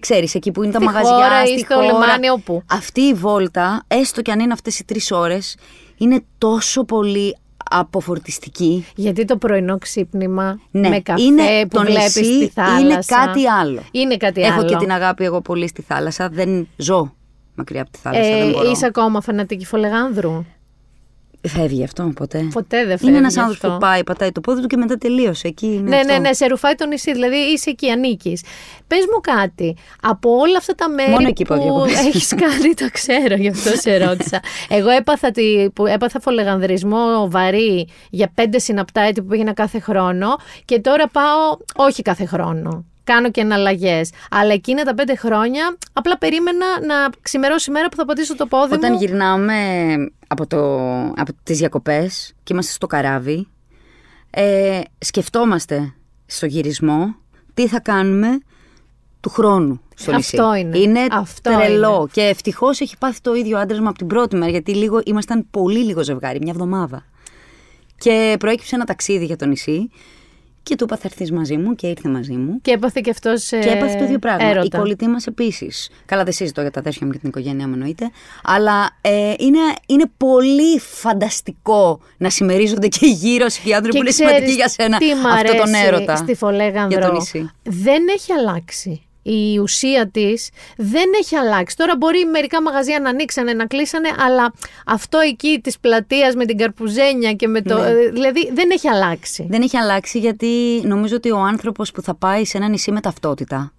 ξέρεις, εκεί που είναι τα μαγαζιά, στη χώρα, λιμάνι, όπου. Αυτή η βόλτα, έστω και αν είναι αυτές οι 3 ώρες, είναι τόσο πολύ αποφορτιστική. Γιατί το πρωινό ξύπνημα με καφέ είναι, που βλέπεις στη θάλασσα, είναι κάτι άλλο. Έχω και την αγάπη εγώ πολύ στη θάλασσα, δεν ζω μακριά από τη θάλασσα, δεν μπορώ. Είσαι ακόμα φανατική Φολεγάνδρου? Φεύγει αυτό ποτέ? Ποτέ δεν φεύγει. Είναι ένας άνθρωπος που πάει, πατάει το πόδι του και μετά τελείωσε. Εκεί είναι σε ρουφάει το νησί, δηλαδή είσαι εκεί, ανήκεις. Πες μου κάτι, από όλα αυτά τα μέρη μόνο εκεί που έχεις κάνει, το ξέρω, γι' αυτό σε ρώτησα. Εγώ έπαθα φολεγανδρισμό βαρύ για 5 συναπτά έτη που πήγαινα κάθε χρόνο και τώρα πάω όχι κάθε χρόνο. Κάνω και εναλλαγές. Αλλά εκείνα τα 5 χρόνια απλά περίμενα να ξημερώσει η μέρα που θα πατήσω το πόδι μου. Όταν γυρνάμε από τις διακοπές και είμαστε στο καράβι, σκεφτόμαστε στο γυρισμό τι θα κάνουμε του χρόνου στο νησί. Αυτό είναι. Αυτό τρελό. Είναι. Και ευτυχώς έχει πάθει το ίδιο άντρας μου από την πρώτη μέρα, γιατί ήμασταν πολύ λίγο ζευγάρι, μια εβδομάδα. Και προέκυψε ένα ταξίδι για το νησί. Και του είπα, θα έρθεις μαζί μου, και ήρθε μαζί μου. Και έπαθε και αυτός έρωτα. Και έπαθε το ίδιο πράγμα. Έρωτα. Η κολλητή μας επίσης. Καλά, δεν συζητώ για τα αδέρφια μου και την οικογένειά μου, εννοείται. Αλλά είναι πολύ φανταστικό να συμμερίζονται και γύρω σου οι άνθρωποι που είναι σημαντικοί για σένα. Αυτό τον έρωτα. Στη Φολέγανδρο, για το νησί. Δεν έχει αλλάξει. Η ουσία της δεν έχει αλλάξει. Τώρα μπορεί μερικά μαγαζιά να ανοίξανε, να κλείσανε, αλλά αυτό εκεί της πλατείας με την καρπουζένια και με το... Ναι. Δηλαδή δεν έχει αλλάξει. Δεν έχει αλλάξει, γιατί νομίζω ότι ο άνθρωπος που θα πάει σε ένα νησί με ταυτότητα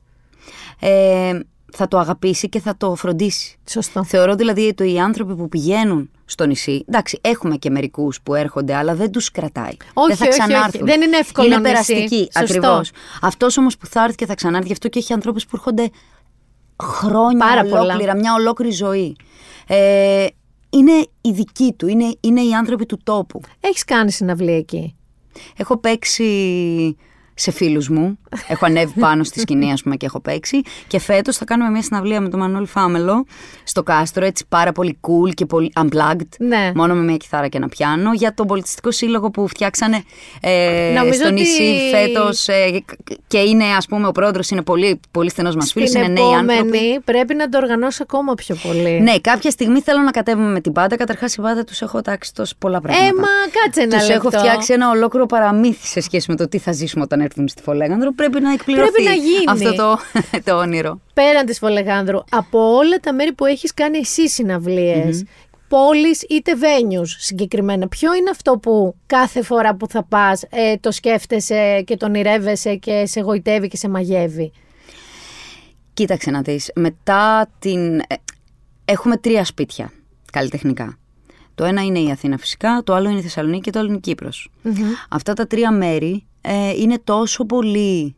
θα το αγαπήσει και θα το φροντίσει. Σωστό. Θεωρώ δηλαδή ότι οι άνθρωποι που πηγαίνουν στο νησί. Εντάξει, έχουμε και μερικούς που έρχονται, αλλά δεν τους κρατάει. Όχι, δεν θα ξανάρθουν. Δεν είναι εύκολο. Είναι περαστική, ακριβώς. Αυτός όμως που θα έρθει και θα ξανάρθει, γι' αυτό και έχει ανθρώπους που έρχονται χρόνια ολόκληρα, μια ολόκληρη ζωή. Είναι η δική του, είναι οι άνθρωποι του τόπου. Έχεις κάνει συναυλία εκεί? Έχω παίξει σε φίλους μου. Έχω ανέβει πάνω στη σκηνή, ας πούμε, και έχω παίξει. Και φέτος θα κάνουμε μια συναυλία με τον Μανώλη Φάμελο στο Κάστρο. Έτσι, πάρα πολύ cool και πολύ unplugged. Ναι. Μόνο με μια κιθάρα και ένα πιάνο. Για τον πολιτιστικό σύλλογο που φτιάξανε στο νησί φέτος. Και είναι, ας πούμε, ο πρόεδρος είναι πολύ, πολύ στενός μας φίλος. Είναι νέοι άνθρωποι. Πρέπει να το οργανώσω ακόμα πιο πολύ. Ναι, κάποια στιγμή θέλω να κατέβουμε με την πάντα. Καταρχάς, η πάντα τους έχω τάξει τόσο πολλά πράγματα. Κάτσε ένα λεπτό. Τους έχω φτιάξει ένα ολόκληρο παραμύθι σε σχέση με το τι θα ζήσουμε όταν έρθουμε στη Φολέγανδρο. Πρέπει να εκπληρωθεί, πρέπει να γίνει αυτό το όνειρο. Πέραν της Φολεγάνδρου, από όλα τα μέρη που έχεις κάνει εσύ συναυλίες, πόλεις είτε venues συγκεκριμένα, ποιο είναι αυτό που κάθε φορά που θα πας το σκέφτεσαι και το ονειρεύεσαι και σε γοητεύει και σε μαγεύει? Κοίταξε να δεις. Μετά την... Έχουμε τρία σπίτια καλλιτεχνικά. Το ένα είναι η Αθήνα φυσικά, το άλλο είναι η Θεσσαλονίκη και το άλλο είναι η Κύπρος. Αυτά τα τρία μέρη είναι τόσο πολύ...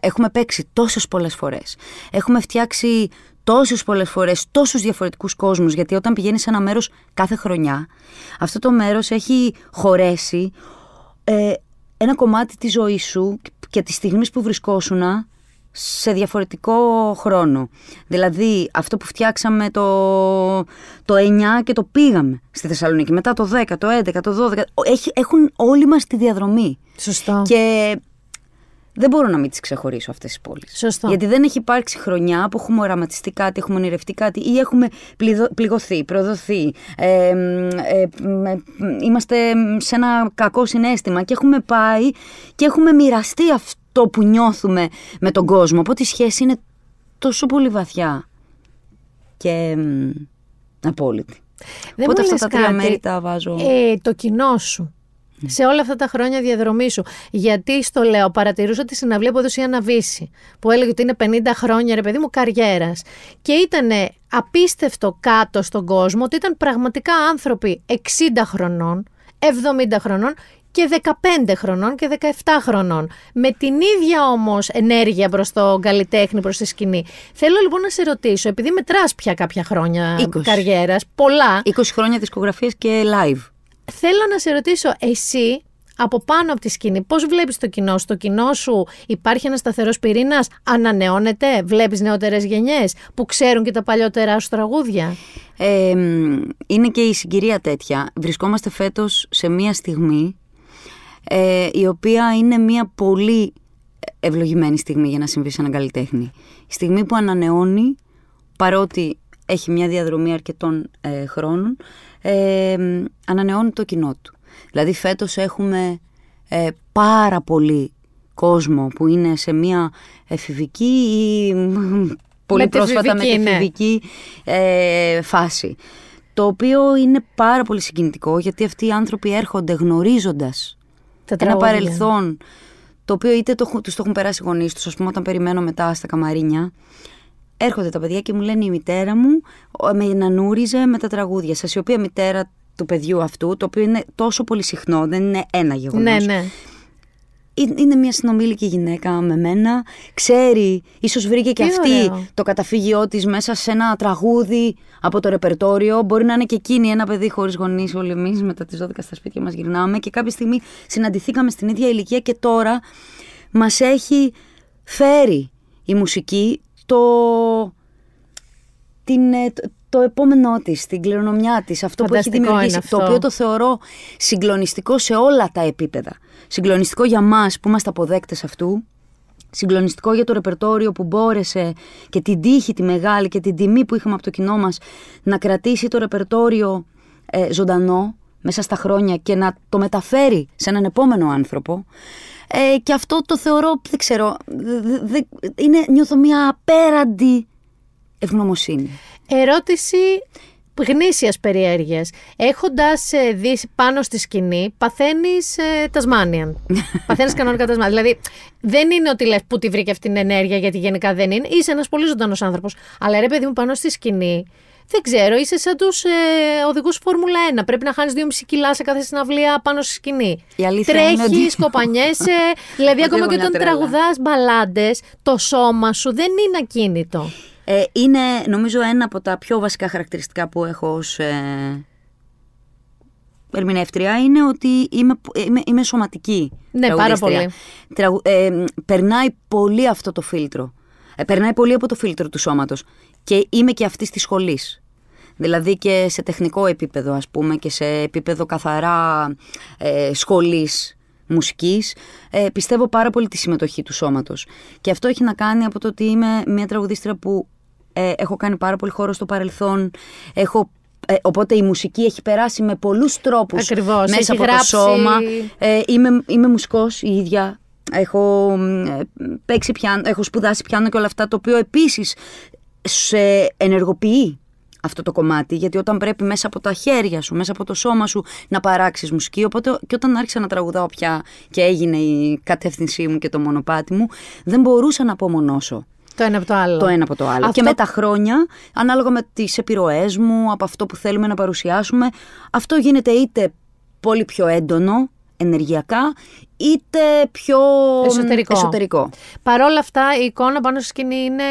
Έχουμε παίξει τόσες πολλές φορές. Έχουμε φτιάξει τόσες πολλές φορές, τόσους διαφορετικούς κόσμους. Γιατί όταν πηγαίνεις σε ένα μέρος κάθε χρονιά, αυτό το μέρος έχει χωρέσει ένα κομμάτι της ζωής σου και της στιγμής που βρισκόσουνα σε διαφορετικό χρόνο. Δηλαδή αυτό που φτιάξαμε το 9 και το πήγαμε στη Θεσσαλονίκη, μετά το 10, το 11, το 12, έχουν όλοι μας τη διαδρομή. Σωστό. Και δεν μπορώ να μην τις ξεχωρίσω αυτές τις πόλεις. Σωστό. Γιατί δεν έχει υπάρξει χρονιά που έχουμε οραματιστεί κάτι, έχουμε ονειρευτεί κάτι ή έχουμε πληγωθεί, προδοθεί, είμαστε σε ένα κακό συναίσθημα και έχουμε πάει και έχουμε μοιραστεί αυτό το που νιώθουμε με τον κόσμο. Οπότε η σχέση είναι τόσο πολύ βαθιά και απόλυτη. Δεν οπότε αυτά τα τρία μέρη τα βάζω. Το κοινό σου, σε όλα αυτά τα χρόνια διαδρομή σου. Γιατί στο λέω, παρατηρούσα τη συναυλία που έδωσε η Άννα Βύση, που έλεγε ότι είναι 50 χρόνια, ρε παιδί μου, καριέρας. Και ήταν απίστευτο κάτω στον κόσμο ότι ήταν πραγματικά άνθρωποι 60 χρονών, 70 χρονών και 15 χρονών και 17 χρονών. Με την ίδια όμως ενέργεια προς τον καλλιτέχνη, προς τη σκηνή. Θέλω λοιπόν να σε ρωτήσω, επειδή μετράς πια κάποια χρόνια 20. Καριέρας, πολλά. 20 χρόνια δισκογραφίας και live. Θέλω να σε ρωτήσω, εσύ από πάνω από τη σκηνή, πώς βλέπεις το κοινό σου? Το κοινό σου υπάρχει ένας σταθερός πυρήνας, ανανεώνεται, βλέπεις νεότερες γενιές που ξέρουν και τα παλιότερά σου τραγούδια? Είναι και η συγκυρία τέτοια. Βρισκόμαστε φέτος σε μια στιγμή η οποία είναι μια πολύ ευλογημένη στιγμή για να συμβεί σε έναν καλλιτέχνη. Η στιγμή που ανανεώνει, παρότι έχει μια διαδρομή αρκετών χρόνων, ανανεώνει το κοινό του. Δηλαδή φέτος έχουμε πάρα πολύ κόσμο που είναι σε μια εφηβική ή πολύ πρόσφατα μετεφηβική φάση. Το οποίο είναι πάρα πολύ συγκινητικό, γιατί αυτοί οι άνθρωποι έρχονται γνωρίζοντας ένα παρελθόν το οποίο είτε τους το έχουν περάσει οι γονείς τους. Ας πούμε, όταν περιμένω μετά στα Καμαρίνια, έρχονται τα παιδιά και μου λένε: η μητέρα μου με νανούριζε με τα τραγούδια σας. Η οποία μητέρα του παιδιού αυτού, το οποίο είναι τόσο πολύ συχνό, δεν είναι ένα γεγονός. Ναι, ναι. Είναι μια συνομήλικη γυναίκα με μένα, ξέρει, ίσως βρήκε και αυτή το καταφύγιό της μέσα σε ένα τραγούδι από το ρεπερτόριο. Μπορεί να είναι και εκείνη ένα παιδί χωρίς γονείς. Όλοι εμείς μετά τις 12 στα σπίτια μας γυρνάμε και κάποια στιγμή συναντηθήκαμε στην ίδια ηλικία και τώρα μας έχει φέρει η μουσική το επόμενό της, την κληρονομιά της, αυτό που έχει δημιουργήσει, το οποίο το θεωρώ συγκλονιστικό σε όλα τα επίπεδα. Συγκλονιστικό για μας που είμαστε αποδέκτες αυτού, συγκλονιστικό για το ρεπερτόριο που μπόρεσε και την τύχη τη μεγάλη και την τιμή που είχαμε από το κοινό μας να κρατήσει το ρεπερτόριο ζωντανό μέσα στα χρόνια και να το μεταφέρει σε έναν επόμενο άνθρωπο. Και αυτό το θεωρώ, δεν ξέρω, νιώθω μια απέραντη ευγνωμοσύνη. Ερώτηση γνήσιας περιέργειας. Έχοντας δει πάνω στη σκηνή, παθαίνεις Τασμάνιαν. Παθαίνεις κανονικά Τασμάνιαν. Δηλαδή, δεν είναι ότι λες που τη βρήκε αυτή την ενέργεια, γιατί γενικά δεν είναι. Είσαι ένας πολύ ζωντανός άνθρωπος. Αλλά ρε παιδί μου, πάνω στη σκηνή, δεν ξέρω, είσαι σαν τους οδηγούς Φόρμουλα 1. Πρέπει να χάνεις 2,5 κιλά σε κάθε συναυλία πάνω στη σκηνή. Τρέχει, σκοπανιέσαι. Δηλαδή, ακόμα και όταν τραγουδάς μπαλάντες, το σώμα σου δεν είναι ακίνητο. Είναι νομίζω ένα από τα πιο βασικά χαρακτηριστικά που έχω ως ερμηνεύτρια είναι ότι είμαι σωματική. Ναι, πάρα πολύ. Περνάει πολύ αυτό το φίλτρο. Περνάει πολύ από το φίλτρο του σώματος. Και είμαι και αυτής της σχολής. Δηλαδή και σε τεχνικό επίπεδο, ας πούμε, και σε επίπεδο καθαρά σχολής μουσικής, πιστεύω πάρα πολύ τη συμμετοχή του σώματος. Και αυτό έχει να κάνει από το ότι είμαι μια τραγουδίστρια που έχω κάνει πάρα πολύ χώρο στο παρελθόν, οπότε η μουσική έχει περάσει με πολλούς τρόπους. Ακριβώς, μέσα από γράψει το σώμα. Είμαι μουσικός η ίδια. Έχω παίξει πιάνο, έχω σπουδάσει πιάνο και όλα αυτά, το οποίο επίσης σε ενεργοποιεί αυτό το κομμάτι, γιατί όταν πρέπει μέσα από τα χέρια σου, μέσα από το σώμα σου να παράξεις μουσική, οπότε και όταν άρχισα να τραγουδάω πια και έγινε η κατεύθυνσή μου και το μονοπάτι μου, δεν μπορούσα να απομονώσω το ένα από το άλλο. Αυτό... Και με τα χρόνια, ανάλογα με τις επιρροές μου, από αυτό που θέλουμε να παρουσιάσουμε, αυτό γίνεται είτε πολύ πιο έντονο ενεργειακά, είτε πιο εσωτερικό. Παρ' όλα αυτά, η εικόνα πάνω στη σκηνή είναι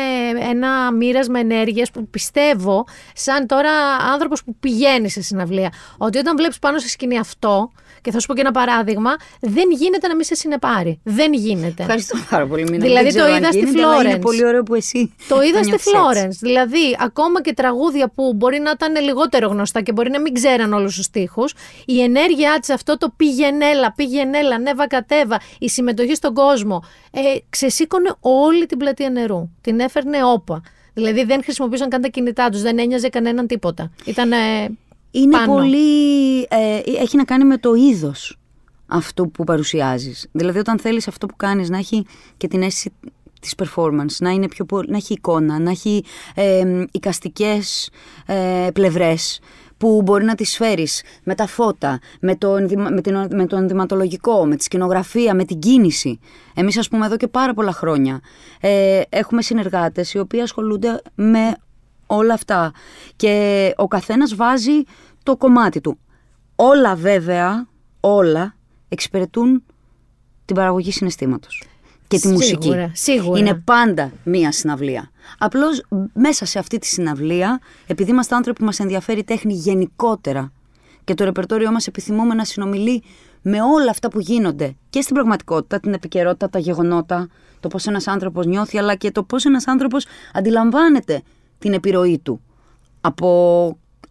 ένα μοίρασμα ενέργειας που πιστεύω, σαν τώρα άνθρωπος που πηγαίνει σε συναυλία, ότι όταν βλέπεις πάνω στη σκηνή αυτό, και θα σου πω και ένα παράδειγμα, δεν γίνεται να μην σε συνεπάρει. Δεν γίνεται. Ευχαριστώ πάρα πολύ. Δηλαδή, το είδα στη Florence. Είναι πολύ ωραίο που εσύ. Το είδα στη Florence. Δηλαδή, ακόμα και τραγούδια που μπορεί να ήταν λιγότερο γνωστά και μπορεί να μην ξέραν όλους τους στίχους, η ενέργειά της, αυτό το πήγαινε έλα, ανέβα, κατέβα, η συμμετοχή στον κόσμο, ξεσήκωνε όλη την πλατεία νερού. Την έφερνε όπα. Δηλαδή, δεν χρησιμοποίησαν καν τα κινητά τους, δεν ένοιαζε κανέναν τίποτα. Ήταν. Είναι πάνω. Έχει να κάνει με το είδος αυτού που παρουσιάζεις. Δηλαδή όταν θέλεις αυτό που κάνεις να έχει και την αίσθηση της performance, να έχει εικόνα, να έχει εικαστικές πλευρές που μπορεί να τις φέρεις με τα φώτα, με το ενδυματολογικό, με τη σκηνογραφία, με την κίνηση. Εμείς ας πούμε εδώ και πάρα πολλά χρόνια έχουμε συνεργάτες οι οποίοι ασχολούνται με όλα αυτά και ο καθένας βάζει το κομμάτι του. Όλα βέβαια, εξυπηρετούν την παραγωγή συναισθήματος και τη μουσική. Σίγουρα. Είναι πάντα μία συναυλία. Απλώς μέσα σε αυτή τη συναυλία, επειδή είμαστε άνθρωποι που μας ενδιαφέρει η τέχνη γενικότερα και το ρεπερτόριό μας επιθυμούμε να συνομιλεί με όλα αυτά που γίνονται και στην πραγματικότητα, την επικαιρότητα, τα γεγονότα, το πώς ένας άνθρωπος νιώθει, αλλά και το πώς ένας άνθρωπος αντιλαμβάνεται την επιρροή του από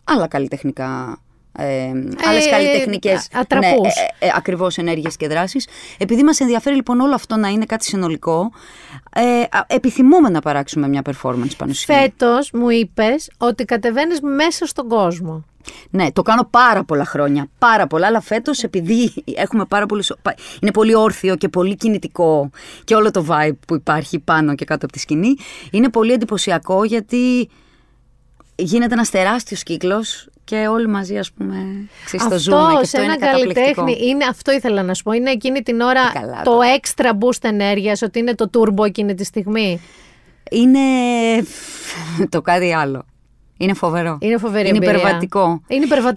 άλλα καλλιτεχνικά, άλλες καλλιτεχνικές ακριβώς ενέργειες και δράσεις. Επειδή μας ενδιαφέρει λοιπόν όλο αυτό να είναι κάτι συνολικό, επιθυμούμε να παράξουμε μια performance πάνω στη σκηνή. Φέτος μου είπες ότι κατεβαίνεις μέσα στον κόσμο. Ναι, το κάνω πάρα πολλά χρόνια, αλλά φέτος επειδή έχουμε πάρα πολύ... είναι πολύ όρθιο και πολύ κινητικό και όλο το vibe που υπάρχει πάνω και κάτω από τη σκηνή, είναι πολύ εντυπωσιακό γιατί γίνεται ένας τεράστιος κύκλος και όλοι μαζί, ας πούμε, ξεστοζούμε. Αυτό, και αυτό είναι καταπληκτικό. Είναι, αυτό ήθελα να σου πω, είναι εκείνη την ώρα το extra boost ενέργειας, ότι είναι το turbo εκείνη τη στιγμή. Είναι το κάτι άλλο. Είναι φοβερό. Είναι φοβερή εμπειρία. Είναι υπερβατικό.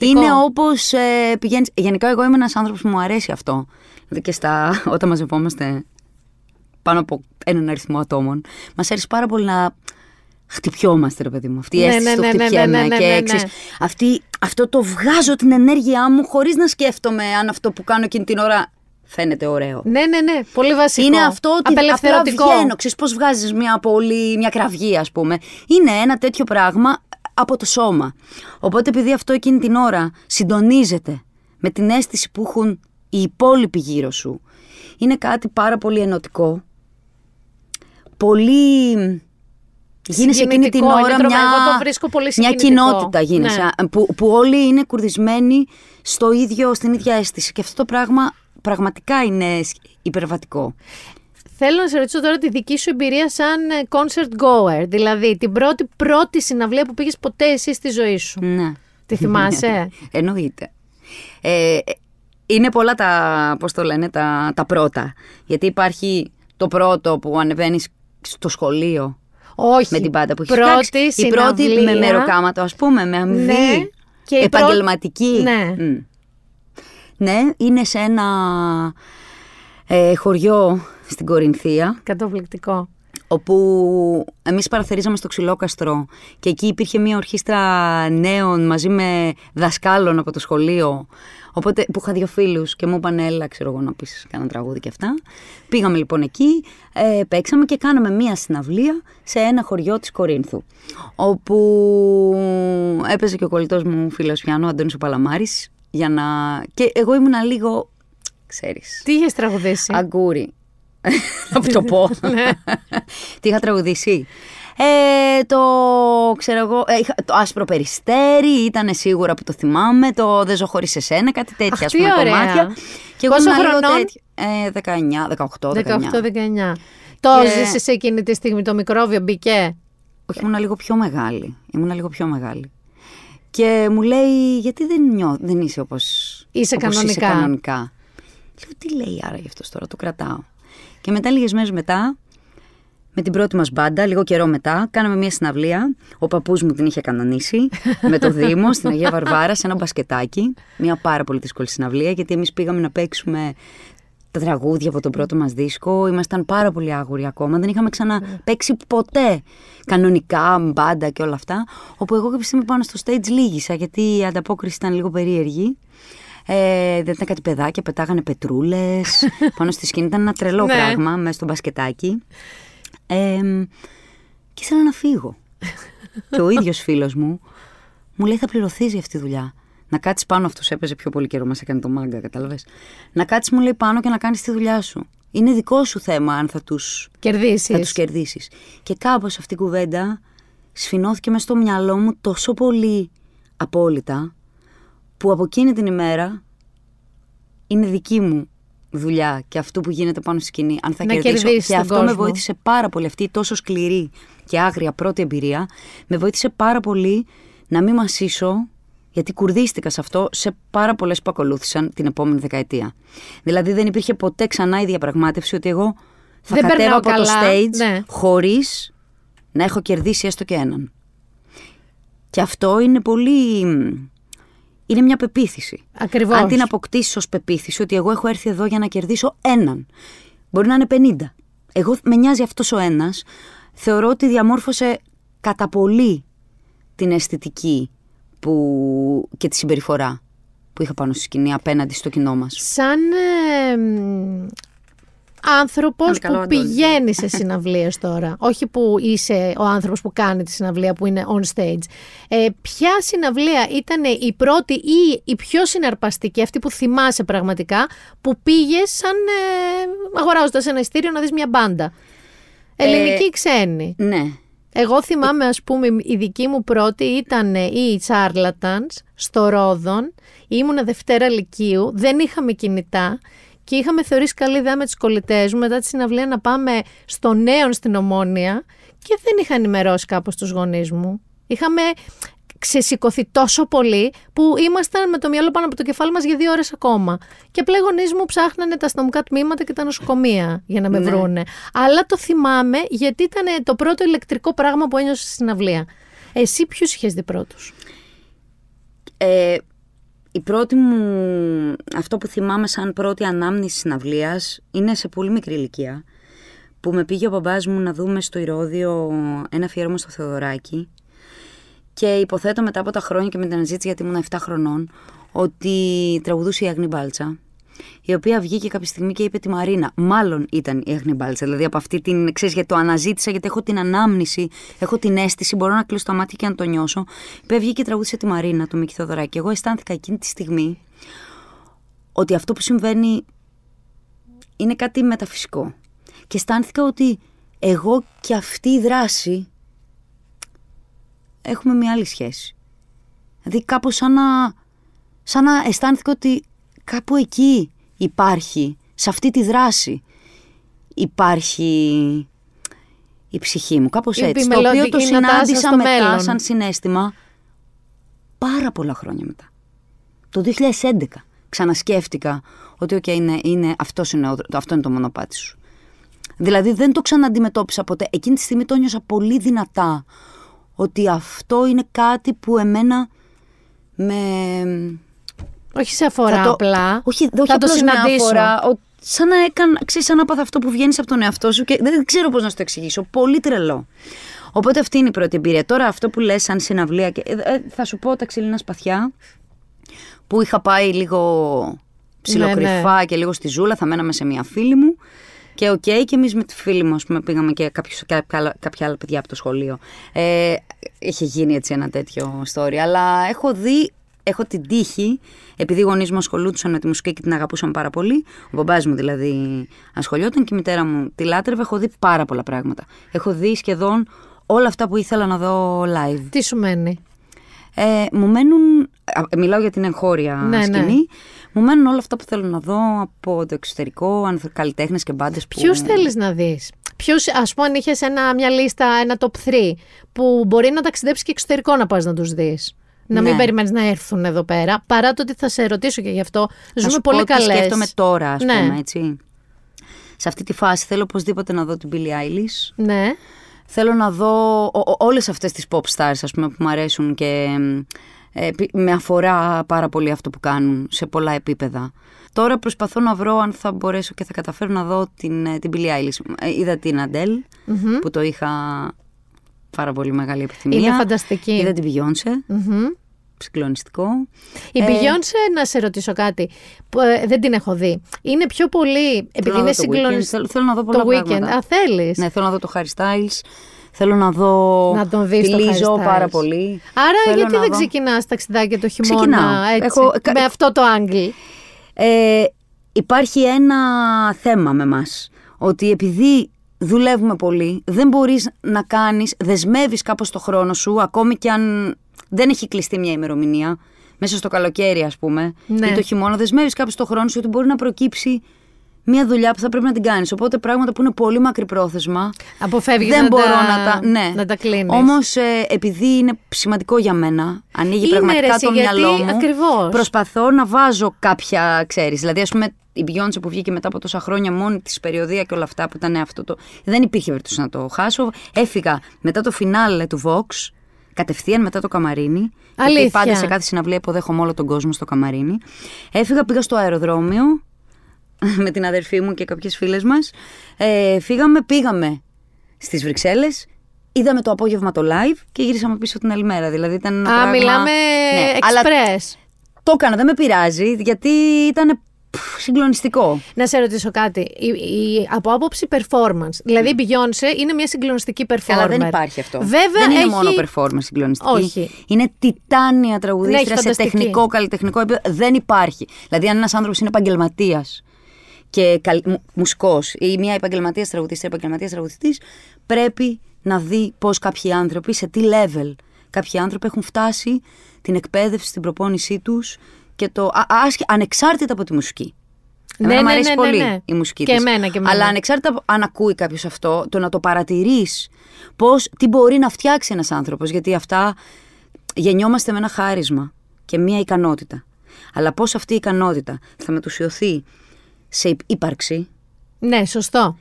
Είναι όπως πηγαίνεις... Γενικά εγώ είμαι ένας άνθρωπος που μου αρέσει αυτό. Δηλαδή και όταν μαζευόμαστε πάνω από έναν αριθμό ατόμων, μας αρέσει πάρα πολύ να χτυπιόμαστε, ρε παιδί μου. Αυτή η αίσθηση του χτυπιέμαι και ξέρεις. Αυτό το βγάζω την ενέργειά μου χωρίς να σκέφτομαι αν αυτό που κάνω εκείνη την ώρα... φαίνεται ωραίο. Ναι, πολύ βασικό. Είναι αυτό ότι απλά βγαίνω. Ξέρεις πώς βγάζεις μια κραυγή, ας πούμε. Είναι ένα τέτοιο πράγμα από το σώμα. Οπότε επειδή αυτό εκείνη την ώρα συντονίζεται με την αίσθηση που έχουν οι υπόλοιποι γύρω σου, είναι κάτι πάρα πολύ ενωτικό. Πολύ... Γίνεσαι εκείνη την ώρα μια κοινότητα, γίνεσαι, ναι. που όλοι είναι κουρδισμένοι στην ίδια αίσθηση. Και αυτό το πράγμα πραγματικά είναι υπερβατικό. Θέλω να σε ρωτήσω τώρα τη δική σου εμπειρία σαν concert goer. Δηλαδή την πρώτη συναυλία που πήγες ποτέ εσύ στη ζωή σου. Ναι. Τη θυμάσαι? Εννοείται. Είναι πολλά τα, πώς το λένε, τα πρώτα. Γιατί υπάρχει το πρώτο που ανεβαίνεις στο σχολείο. Όχι, με την πάντα που έχεις. Η πρώτη με μεροκάματο, ας πούμε, με αμοιβή, ναι, επαγγελματική. Ναι. Mm. Ναι, είναι σε ένα χωριό στην Κορινθία. Καταπληκτικό. Όπου εμείς παραθερίζαμε στο Ξυλόκαστρο και εκεί υπήρχε μια ορχήστρα νέων μαζί με δασκάλων από το σχολείο. Οπότε, που είχα δύο φίλους και μου είπαν, έλα, ξέρω εγώ, να πεις κάνα τραγούδι και αυτά. Πήγαμε λοιπόν εκεί, παίξαμε και κάναμε μία συναυλία σε ένα χωριό της Κορίνθου. Όπου έπαιζε και ο κολλητός μου φίλος πιάνο, ο Αντώνης ο Παλαμάρης, για να... Και εγώ ήμουνα λίγο, ξέρεις... Τι είχες τραγουδήσει? Αγκούρι. Να το πω. Τι είχα τραγουδήσει? Το Άσπρο Περιστέρι ήταν σίγουρα που το θυμάμαι. Το Δεν Ζω Χωρίς Εσένα, κάτι τέτοια. Αχ, τι ωραία κομμάτια. Και πόσο χρονών? 18-19. Το ζήσε σε εκείνη τη στιγμή το μικρόβιο, μπήκε? Όχι, ήμουν λίγο πιο μεγάλη. Και μου λέει, γιατί δεν είσαι όπως είσαι κανονικά. Λέω, τι λέει άρα γι' αυτός τώρα, το κρατάω. Και μετά, λίγες μέρες μετά, με την πρώτη μας μπάντα, λίγο καιρό μετά, κάναμε μια συναυλία. Ο παππούς μου την είχε κανονίσει με το Δήμο στην Αγία Βαρβάρα, σε ένα μπασκετάκι. Μια πάρα πολύ δύσκολη συναυλία, γιατί εμείς πήγαμε να παίξουμε τα τραγούδια από τον πρώτο μας δίσκο. Ήμασταν πάρα πολύ άγουροι ακόμα. Δεν είχαμε ξαναπαίξει ποτέ κανονικά, μπάντα και όλα αυτά. Όπου εγώ κάποια στιγμή πάνω στο stage λίγησα, γιατί η ανταπόκριση ήταν λίγο περίεργη. Δεν ήταν κάτι παιδάκια, πετάγανε πετρούλες πάνω στη σκηνή. Ήταν ένα τρελό πράγμα μέσα στο μπασκετάκι. Και ήθελα να φύγω. Και ο ίδιος φίλος μου μου λέει, θα πληρωθείς για αυτή τη δουλειά. Να κάτσεις πάνω, αυτός έπαιζε πιο πολύ καιρό, μας έκανε το μάγκα, καταλαβες. Να κάτσεις, μου λέει, πάνω και να κάνεις τη δουλειά σου. Είναι δικό σου θέμα αν θα τους κερδίσεις. Και κάπως αυτή η κουβέντα σφινώθηκε μέσα στο μυαλό μου τόσο πολύ απόλυτα, που από εκείνη την ημέρα είναι δική μου δουλειά και αυτό που γίνεται πάνω στη σκηνή, αν θα κερδίσω. Και αυτό κόσμο με βοήθησε πάρα πολύ. Αυτή η τόσο σκληρή και άγρια πρώτη εμπειρία με βοήθησε πάρα πολύ να μην μασίσω, γιατί κουρδίστηκα σε αυτό σε πάρα πολλές που ακολούθησαν την επόμενη δεκαετία. Δηλαδή δεν υπήρχε ποτέ ξανά η διαπραγμάτευση ότι εγώ θα δεν κατέβω από καλά το stage, ναι, χωρίς να έχω κερδίσει έστω και έναν. Και αυτό είναι πολύ... Είναι μια πεποίθηση. Ακριβώς. Αν την αποκτήσεις ως πεποίθηση ότι εγώ έχω έρθει εδώ για να κερδίσω έναν. Μπορεί να είναι 50. Εγώ με νοιάζει αυτός ο ένας. Θεωρώ ότι διαμόρφωσε κατά πολύ την αισθητική που... και τη συμπεριφορά που είχα πάνω στη σκηνή απέναντι στο κοινό μας. Σαν άνθρωπος που πηγαίνει σε συναυλίες τώρα. Όχι που είσαι ο άνθρωπος που κάνει τη συναυλία που είναι on stage. Ποια συναυλία ήταν η πρώτη ή η πιο συναρπαστική, αυτή που θυμάσαι πραγματικά, που πήγες σαν αγοράζοντας ένα εισιτήριο να δεις μια μπάντα? Ελληνική ή ξένη? Ναι. Εγώ θυμάμαι, ας πούμε, η δική μου πρώτη ήταν οι Charlatans στο Ρόδον. Ήμουνα Δευτέρα Λυκείου, δεν είχαμε κινητά. Και είχαμε θεωρήσει καλή ιδέα με τους κολλητές μου μετά τη συναυλία να πάμε στο Νέον στην Ομόνια και δεν είχα ενημερώσει κάπως τους γονείς μου. Είχαμε ξεσηκωθεί τόσο πολύ που ήμασταν με το μυαλό πάνω από το κεφάλι μας για 2 ώρες ακόμα. Και απλά οι γονείς μου ψάχνανε τα αστυνομικά τμήματα και τα νοσοκομεία για να με βρούνε. Αλλά το θυμάμαι γιατί ήταν το πρώτο ηλεκτρικό πράγμα που ένιωσα στη συναυλία. Εσύ ποιους είχες δει πρώτους? Η πρώτη μου, αυτό που θυμάμαι σαν πρώτη ανάμνηση συναυλίας, είναι σε πολύ μικρή ηλικία, που με πήγε ο μπαμπάς μου να δούμε στο Ηρώδειο ένα αφιέρωμα στο Θεοδωράκι και υποθέτω μετά από τα χρόνια και με την αναζήτηση, γιατί ήμουν 7 χρονών, ότι τραγουδούσε η Αγνή Μπάλτσα, η οποία βγήκε κάποια στιγμή και είπε τη Μαρίνα. Μάλλον ήταν η Αγνή Μπάλτσα, δηλαδή από αυτή την, ξέρεις, γιατί το αναζήτησα, γιατί έχω την ανάμνηση, έχω την αίσθηση, μπορώ να κλείσω τα μάτια και να το νιώσω. Βγήκε και τραγούδισε τη Μαρίνα, του Μίκη Θεοδωράκη. Εγώ αισθάνθηκα εκείνη τη στιγμή ότι αυτό που συμβαίνει είναι κάτι μεταφυσικό. Και αισθάνθηκα ότι εγώ και αυτή η δράση έχουμε μια άλλη σχέση. Δηλαδή κάπως σαν να αισθάνθηκα ότι κάπου εκεί υπάρχει, σε αυτή τη δράση, υπάρχει η ψυχή μου. Κάπως έτσι. Το οποίο το συνάντησα μετά μέλλον. Σαν συναίσθημα πάρα πολλά χρόνια μετά. Το 2011 ξανασκέφτηκα ότι okay, αυτό είναι το μονοπάτι σου. Δηλαδή δεν το ξαναντιμετώπισα ποτέ. Εκείνη τη στιγμή το νιώσα πολύ δυνατά ότι αυτό είναι κάτι που εμένα με... Όχι σε αφορά απλά. Όχι, θα το συναντήσω. Σαν να έκανα, σαν να πάθα αυτό που βγαίνεις από τον εαυτό σου και δεν ξέρω πώς να σου το εξηγήσω. Πολύ τρελό. Οπότε αυτή είναι η πρώτη εμπειρία. Τώρα αυτό που λες σαν συναυλία, και, θα σου πω τα ξύλινα σπαθιά που είχα πάει λίγο ψιλοκρυφά και λίγο στη ζούλα, θα μέναμε σε μια φίλη μου. Και και εμείς με τη φίλη μου, ας πούμε, πήγαμε και κάποια άλλα παιδιά από το σχολείο. Είχε γίνει έτσι ένα τέτοιο story. Αλλά έχω την τύχη, επειδή οι γονείς μου ασχολούντουσαν με τη μουσική και την αγαπούσαν πάρα πολύ, ο μπαμπάς μου δηλαδή ασχολιόταν και η μητέρα μου τη λάτρευε, έχω δει πάρα πολλά πράγματα. Έχω δει σχεδόν όλα αυτά που ήθελα να δω live. Τι σου μένει? Μου μένουν, μιλάω για την εγχώρια σκηνή, μου μένουν όλα αυτά που θέλω να δω από το εξωτερικό, αν θέλουν καλλιτέχνες και μπάντες. Ποιους θέλεις να δεις? Ποιους, ας πούμε, αν είχες μια λίστα, ένα top 3, που μπορεί να ταξιδέψεις και εξωτερικό να πας να τους δεις. Να μην περιμένεις να έρθουν εδώ πέρα, παρά το ότι θα σε ρωτήσω και γι' αυτό. Ζούμε πολύ καλές. Να σκέφτομαι τώρα, ας πούμε, έτσι. Σε αυτή τη φάση θέλω οπωσδήποτε να δω την Billie Eilish. Ναι. Θέλω να δω όλες αυτές τις pop stars, ας πούμε, που μου αρέσουν και με αφορά πάρα πολύ αυτό που κάνουν σε πολλά επίπεδα. Τώρα προσπαθώ να βρω αν θα μπορέσω και θα καταφέρω να δω την Billie Eilish. Είδα την Adele, που το είχα... Πάρα πολύ μεγάλη επιθυμία. Είναι φανταστική. Είδα την Beyoncé. Συγκλονιστικό. Η Beyoncé, να σε ρωτήσω κάτι. Δεν την έχω δει. Είναι πιο πολύ. Επειδή είναι συγκλονιστικό. Θέλω να δω πολλά πράγματα. Α, θέλεις. Ναι, θέλω να δω το Harry Styles. Θέλω να δω. Να τον δεις. Τη Λίζο πάρα πολύ. Άρα, θέλω γιατί δεν ξεκινάς ταξιδάκια το χειμώνα? Ξεκινάω. Έτσι, με αυτό το άγγλι. Υπάρχει ένα θέμα με εμάς. Ότι επειδή δουλεύουμε πολύ, δεν μπορείς να κάνεις, δεσμεύεις κάπως το χρόνο σου, ακόμη και αν δεν έχει κλειστεί μια ημερομηνία, μέσα στο καλοκαίρι ας πούμε, ή το χειμώνα, δεσμεύεις κάπως το χρόνο σου ότι μπορεί να προκύψει μια δουλειά που θα πρέπει να την κάνεις. Οπότε πράγματα που είναι πολύ μακρυπρόθεσμα, αποφεύγεις να τα κλείνεις. Όμως επειδή είναι σημαντικό για μένα, ανοίγει πραγματικά το μυαλό μου, ακριβώς. Προσπαθώ να βάζω κάποια, ξέρεις, δηλαδή ας πούμε, η Beyoncé που βγήκε μετά από τόσα χρόνια μόνη της περιοδία και όλα αυτά που ήταν αυτό το... Δεν υπήρχε περίπτωση να το χάσω. Έφυγα μετά το φινάλε του Vox, κατευθείαν μετά το Καμαρίνι. Αλήθεια. Και πάντα σε κάθε συναυλία υποδέχομαι όλο τον κόσμο στο Καμαρίνι. Έφυγα, πήγα στο αεροδρόμιο με την αδερφή μου και κάποιες φίλες μας. Πήγαμε στις Βρυξέλλες. Είδαμε το απόγευμα το live και γύρισαμε πίσω την άλλη μέρα. Δηλαδή ήταν ένα πράγμα... μιλάμε express. Αλλά... Το έκανα, δεν με πειράζει, γιατί ήταν... Συγκλονιστικό. Να σε ρωτήσω κάτι. Από άποψη performance. Δηλαδή η Beyoncé είναι μια συγκλονιστική performance. Καλά, δεν υπάρχει αυτό. Βέβαια, δεν είναι μόνο performance συγκλονιστική. Όχι. Είναι τιτάνια τραγουδίστρια σε τεχνικό, καλλιτεχνικό επίπεδο. Δεν υπάρχει. Δηλαδή, αν ένας άνθρωπος είναι επαγγελματίας και μουσικός ή μια επαγγελματίας τραγουδίστρια, επαγγελματίας τραγουδιστής, πρέπει να δει πώς κάποιοι άνθρωποι, σε τι level κάποιοι άνθρωποι έχουν φτάσει, την εκπαίδευση, την προπόνησή τους. Και το ανεξάρτητα από τη μουσική. Εμένα μου αρέσει πολύ η μουσική της. Και εμένα. Αλλά ανεξάρτητα από, αν ακούει κάποιος αυτό, το να το παρατηρείς τι μπορεί να φτιάξει ένας άνθρωπος. Γιατί αυτά γεννιόμαστε με ένα χάρισμα και μια ικανότητα. Αλλά πώς αυτή η ικανότητα θα μετουσιωθεί σε ύπαρξη. Ναι, σωστό.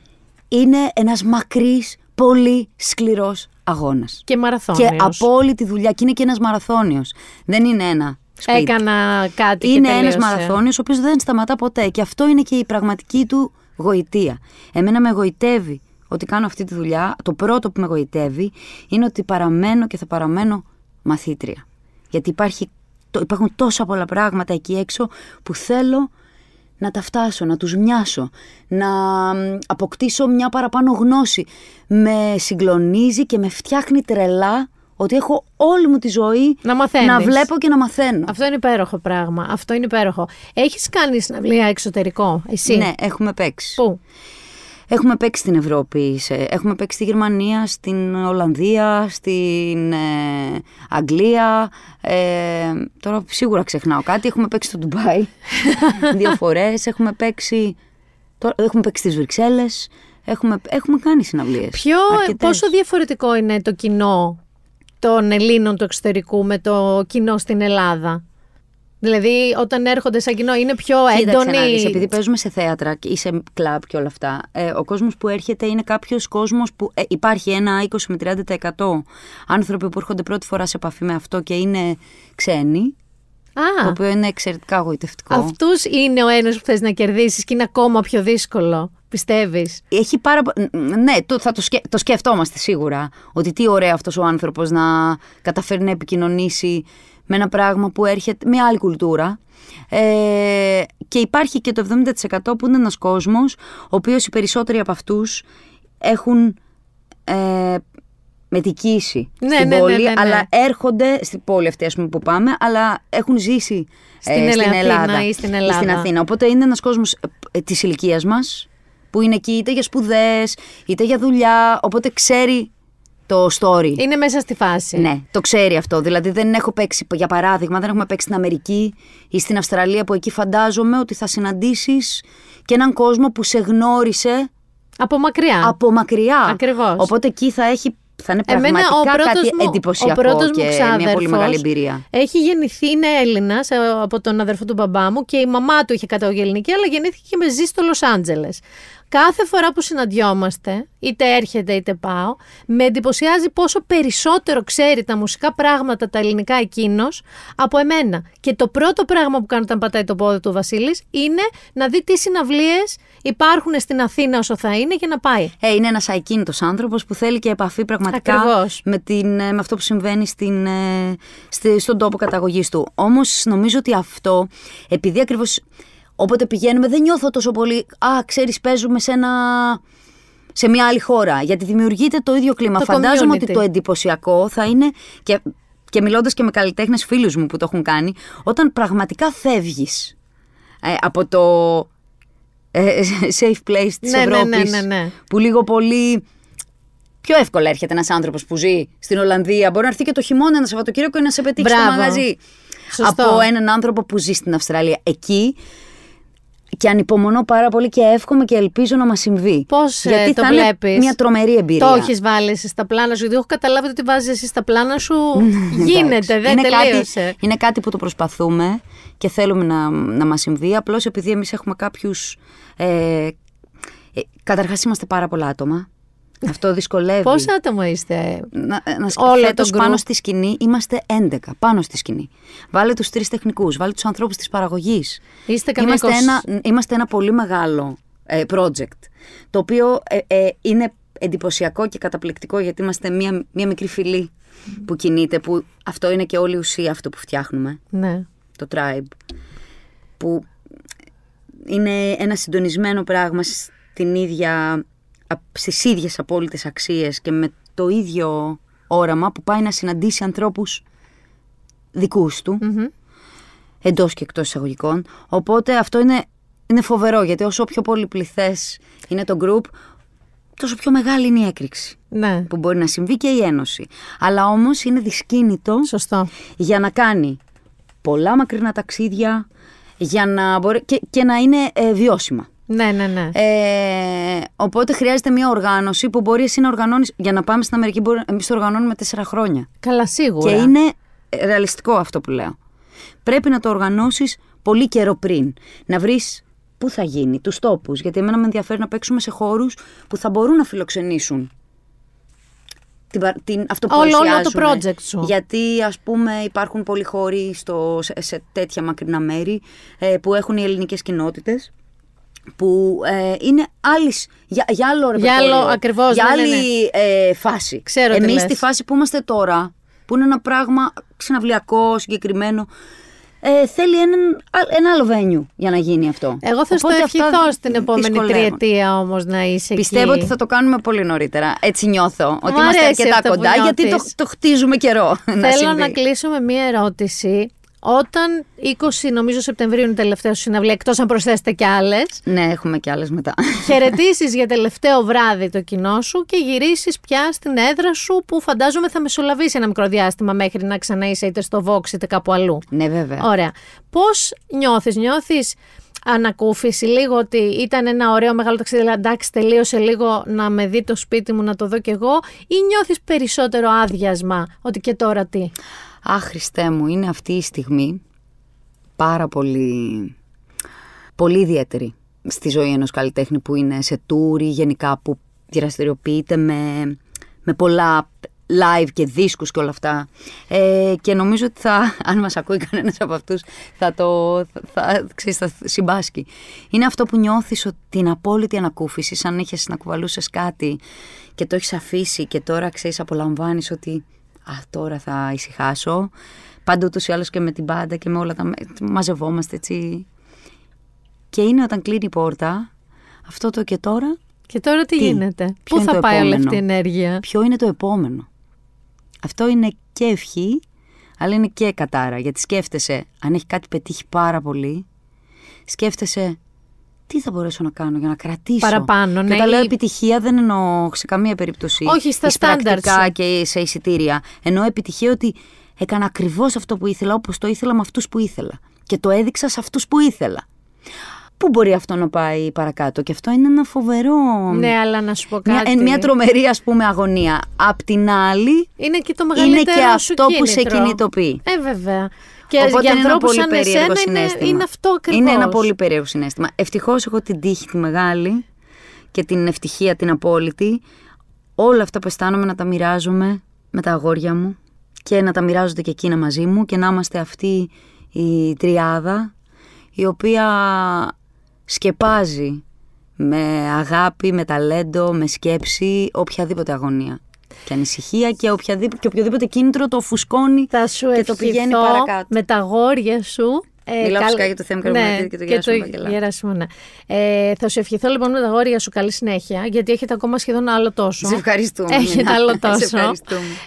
Είναι ένας μακρύς, πολύ σκληρός αγώνας. Και μαραθώνιος. Και από όλη τη δουλειά. Και είναι και ένας μαραθώνιος. Δεν είναι ένα. Σπίτι. Έκανα κάτι. Είναι ένας μαραθώνιος ο οποίος δεν σταματά ποτέ. Και αυτό είναι και η πραγματική του γοητεία. Εμένα με γοητεύει ότι κάνω αυτή τη δουλειά. Το πρώτο που με γοητεύει είναι ότι παραμένω και θα παραμένω μαθήτρια. Γιατί υπάρχουν τόσα πολλά πράγματα εκεί έξω που θέλω να τα φτάσω, να τους μοιάσω, να αποκτήσω μια παραπάνω γνώση. Με συγκλονίζει και με φτιάχνει τρελά ότι έχω όλη μου τη ζωή να βλέπω και να μαθαίνω. Αυτό είναι υπέροχο πράγμα. Αυτό είναι υπέροχο. Έχεις κάνει συναυλία εξωτερικό, εσύ? Ναι, έχουμε παίξει. Πού? Έχουμε παίξει στην Ευρώπη. Έχουμε παίξει στη Γερμανία, στην Ολλανδία, στην Αγγλία. Τώρα σίγουρα ξεχνάω κάτι. Έχουμε παίξει στο Ντουμπάι 2 φορές. Έχουμε παίξει στις Βρυξέλλες. Έχουμε κάνει συναυλίες. Πόσο διαφορετικό είναι το κοινό των Ελλήνων του εξωτερικού με το κοινό στην Ελλάδα? Δηλαδή, όταν έρχονται σαν κοινό, είναι πιο έντονοι. Επειδή παίζουμε σε θέατρα ή σε κλαμπ και όλα αυτά, ο κόσμος που έρχεται είναι κάποιος κόσμος που υπάρχει ένα 20 με 30% άνθρωποι που έρχονται πρώτη φορά σε επαφή με αυτό και είναι ξένοι. Το οποίο είναι εξαιρετικά αγωγητευτικό. Αυτούς είναι ο ένας που θες να κερδίσεις και είναι ακόμα πιο δύσκολο. Πιστεύεις? Έχει ναι, το σκεφτόμαστε σίγουρα. Ότι τι ωραία αυτός ο άνθρωπος να καταφέρει να επικοινωνήσει με ένα πράγμα που έρχεται, μια άλλη κουλτούρα. Και υπάρχει και το 70% που είναι ένας κόσμος, ο οποίος οι περισσότεροι από αυτούς έχουν μετικήσει στην πόλη, αλλά έρχονται στην πόλη αυτή που πάμε, αλλά έχουν ζήσει στην Ελλάδα ή στην Αθήνα. Οπότε είναι ένας κόσμος της ηλικίας μας, που είναι εκεί είτε για σπουδές, είτε για δουλειά, οπότε ξέρει το story. Είναι μέσα στη φάση. Ναι, το ξέρει αυτό. Δηλαδή δεν έχω παίξει, για παράδειγμα, δεν έχουμε παίξει στην Αμερική ή στην Αυστραλία, που εκεί φαντάζομαι ότι θα συναντήσεις και έναν κόσμο που σε γνώρισε από μακριά. Ακριβώς. Οπότε εκεί θα είναι πραγματικά κάτι εντυπωσιακό. Ο πρώτος μου ξάδερφος, μια πολύ μεγάλη εμπειρία. Έχει γεννηθεί, είναι Έλληνας από τον αδερφό του μπαμπά μου, και η μαμά του είχε καταγωγή ελληνική, αλλά γεννήθηκε και με ζει στο Λος Άντζελες. Κάθε φορά που συναντιόμαστε, είτε έρχεται είτε πάω, με εντυπωσιάζει πόσο περισσότερο ξέρει τα μουσικά πράγματα, τα ελληνικά, εκείνος από εμένα. Και το πρώτο πράγμα που κάνει όταν πατάει το πόδι του ο Βασίλης είναι να δει τι συναυλίες υπάρχουν στην Αθήνα όσο θα είναι και να πάει. Είναι ένας ακίνητος άνθρωπος που θέλει και επαφή πραγματικά με αυτό που συμβαίνει στον τόπο καταγωγής του. Όμως νομίζω ότι αυτό, επειδή ακριβώς... Όποτε πηγαίνουμε δεν νιώθω τόσο πολύ, ξέρεις, παίζουμε σε μια άλλη χώρα, γιατί δημιουργείται το ίδιο κλίμα. Φαντάζομαι ότι το εντυπωσιακό θα είναι, και μιλώντας και με καλλιτέχνες φίλους μου που το έχουν κάνει, όταν πραγματικά φεύγεις από το safe place της Ευρώπης, που λίγο πολύ... Πιο εύκολα έρχεται ένας άνθρωπος που ζει στην Ολλανδία, μπορεί να έρθει και το χειμώνα, ένα Σαββατοκύριακο, να σε πετύχει στο μαγαζί. Σωστό. Από έναν άνθρωπο που ζει στην Αυστραλία. Εκεί, και ανυπομονώ πάρα πολύ και εύχομαι και ελπίζω να μας συμβεί. Πώς το βλέπεις? Είναι μια τρομερή εμπειρία. Το έχεις βάλει εσύ στα πλάνα σου? Γιατί έχω καταλάβει ότι βάζεις εσύ στα πλάνα σου. Γίνεται, δεν τελείωσε. Είναι κάτι που το προσπαθούμε και θέλουμε να μας συμβεί. Απλώς επειδή εμείς έχουμε κάποιους. Καταρχάς είμαστε πάρα πολλά άτομα. Αυτό δυσκολεύει. Πόσα άτομα είστε? Να σκεφτείτε πάνω στη σκηνή. Είμαστε 11 πάνω στη σκηνή. Βάλε τους 3 τεχνικούς, βάλε τους ανθρώπους της παραγωγής. Είμαστε ένα πολύ μεγάλο project, το οποίο είναι εντυπωσιακό και καταπληκτικό, γιατί είμαστε μια μικρή φυλή που κινείται, που αυτό είναι και όλη η ουσία αυτό που φτιάχνουμε. Ναι. Το Tribe, που είναι ένα συντονισμένο πράγμα στις ίδιες απόλυτες αξίες και με το ίδιο όραμα, που πάει να συναντήσει ανθρώπους δικούς του, εντός και εκτός εισαγωγικών. Οπότε αυτό είναι φοβερό, γιατί όσο πιο πολυπληθές είναι το group, τόσο πιο μεγάλη είναι η έκρηξη που μπορεί να συμβεί και η ένωση. Αλλά όμως είναι δυσκίνητο για να κάνει πολλά μακρινά ταξίδια, για να μπορεί και να είναι βιώσιμα. Ναι. Οπότε χρειάζεται μια οργάνωση που μπορεί εσύ να οργανώνεις. Για να πάμε στην Αμερική, εμείς το οργανώνουμε 4 χρόνια. Καλά, σίγουρα. Και είναι ρεαλιστικό αυτό που λέω. Πρέπει να το οργανώσεις πολύ καιρό πριν. Να βρεις πού θα γίνει, τους τόπους. Γιατί εμένα με ενδιαφέρει να παίξουμε σε χώρους που θα μπορούν να φιλοξενήσουν αυτό που όλο το project σου. Γιατί, ας πούμε, υπάρχουν πολλοί χώροι σε τέτοια μακρινά μέρη που έχουν οι ελληνικές κοινότητες, που είναι άλλης, για άλλο ρεπερτόριο, για άλλη φάση. Εμείς στη φάση που είμαστε τώρα, που είναι ένα πράγμα συναυλιακό, συγκεκριμένο, θέλει ένα άλλο venue για να γίνει αυτό. Εγώ θα στο ευχηθώ στην επόμενη τριετία όμως να είσαι εκεί. Πιστεύω ότι θα το κάνουμε πολύ νωρίτερα. Έτσι νιώθω, ότι είμαστε αρκετά κοντά, γιατί το χτίζουμε καιρό. Θέλω να κλείσω με μία ερώτηση. Όταν 20, νομίζω, Σεπτεμβρίου είναι τελευταίο συναυλία, εκτός αν προσθέσετε κι άλλες. Ναι, έχουμε κι άλλες μετά. Χαιρετήσεις για τελευταίο βράδυ το κοινό σου και γυρίσεις πια στην έδρα σου, που φαντάζομαι θα μεσολαβήσει ένα μικρό διάστημα μέχρι να ξαναείσαι είτε στο Vox είτε κάπου αλλού. Ναι, βέβαια. Ωραία. Πώς νιώθεις? ανακούφιση λίγο ότι ήταν ένα ωραίο μεγάλο ταξίδι, αλλά εντάξει τελείωσε λίγο να με δει το σπίτι μου να το δω κι εγώ, ή νιώθεις περισσότερο άδειασμα ότι και τώρα τι? Αχ, Χριστέ μου, είναι αυτή η στιγμή πάρα πολύ, πολύ ιδιαίτερη στη ζωή ενός καλλιτέχνη που είναι σε τούρι γενικά, που δραστηριοποιείται με πολλά live και δίσκους και όλα αυτά, και νομίζω ότι αν μας ακούει κανένας από αυτούς θα συμπάσχει. Είναι αυτό που νιώθεις, ότι την απόλυτη ανακούφιση, σαν είχες να κουβαλούσες κάτι και το έχεις αφήσει και τώρα ξέρεις, απολαμβάνεις ότι τώρα θα ησυχάσω. Πάντα ούτως ή άλλως και με την μπάντα και με όλα τα μαζευόμαστε έτσι. Και είναι όταν κλείνει η πόρτα αυτό το και τώρα. Και τώρα τι γίνεται, πού θα πάει όλη αυτή η ενέργεια, ποιο είναι το επόμενο. Αυτό είναι και ευχή, αλλά είναι και κατάρα. Γιατί σκέφτεσαι, αν έχει κάτι πετύχει πάρα πολύ, σκέφτεσαι τι θα μπορέσω να κάνω για να κρατήσω. Παραπάνω, ναι. Και όταν λέω επιτυχία, δεν εννοώ σε καμία περίπτωση. Όχι, στα πρακτικά και σε εισιτήρια. Εννοώ επιτυχία ότι έκανα ακριβώς αυτό που ήθελα, όπως το ήθελα, με αυτούς που ήθελα. Και το έδειξα σε αυτούς που ήθελα. Πού μπορεί αυτό να πάει παρακάτω? Και αυτό είναι ένα φοβερό. Ναι, αλλά να σου πω κάτι. Μια τρομερή, ας πούμε, αγωνία. Απ' την άλλη, είναι και το μεγαλύτερο, είναι και αυτό που σε κινητοποιεί. Βέβαια. Και για ανθρώπους σαν εσένα είναι αυτό ακριβώς. Είναι ένα πολύ περίεργο συναίσθημα. Ευτυχώς έχω την τύχη τη μεγάλη και την ευτυχία την απόλυτη. Όλα αυτά που αισθάνομαι να τα μοιράζομαι με τα αγόρια μου και να τα μοιράζονται και εκείνα μαζί μου και να είμαστε αυτή η τριάδα η οποία σκεπάζει με αγάπη, με ταλέντο, με σκέψη οποιαδήποτε αγωνία και ανησυχία και οποιοδήποτε κίνητρο το φουσκώνει και το πηγαίνει παρακάτω. Με τα γόρια σου. Μιλάω φυσικά για το Θέμη Καρβουνατίδη και το Γεράσιμο, ναι. Θα σου ευχηθώ λοιπόν με τα γόρια σου καλή συνέχεια, γιατί έχετε ακόμα σχεδόν άλλο τόσο. Σε ευχαριστούμε. Έχετε άλλο τόσο.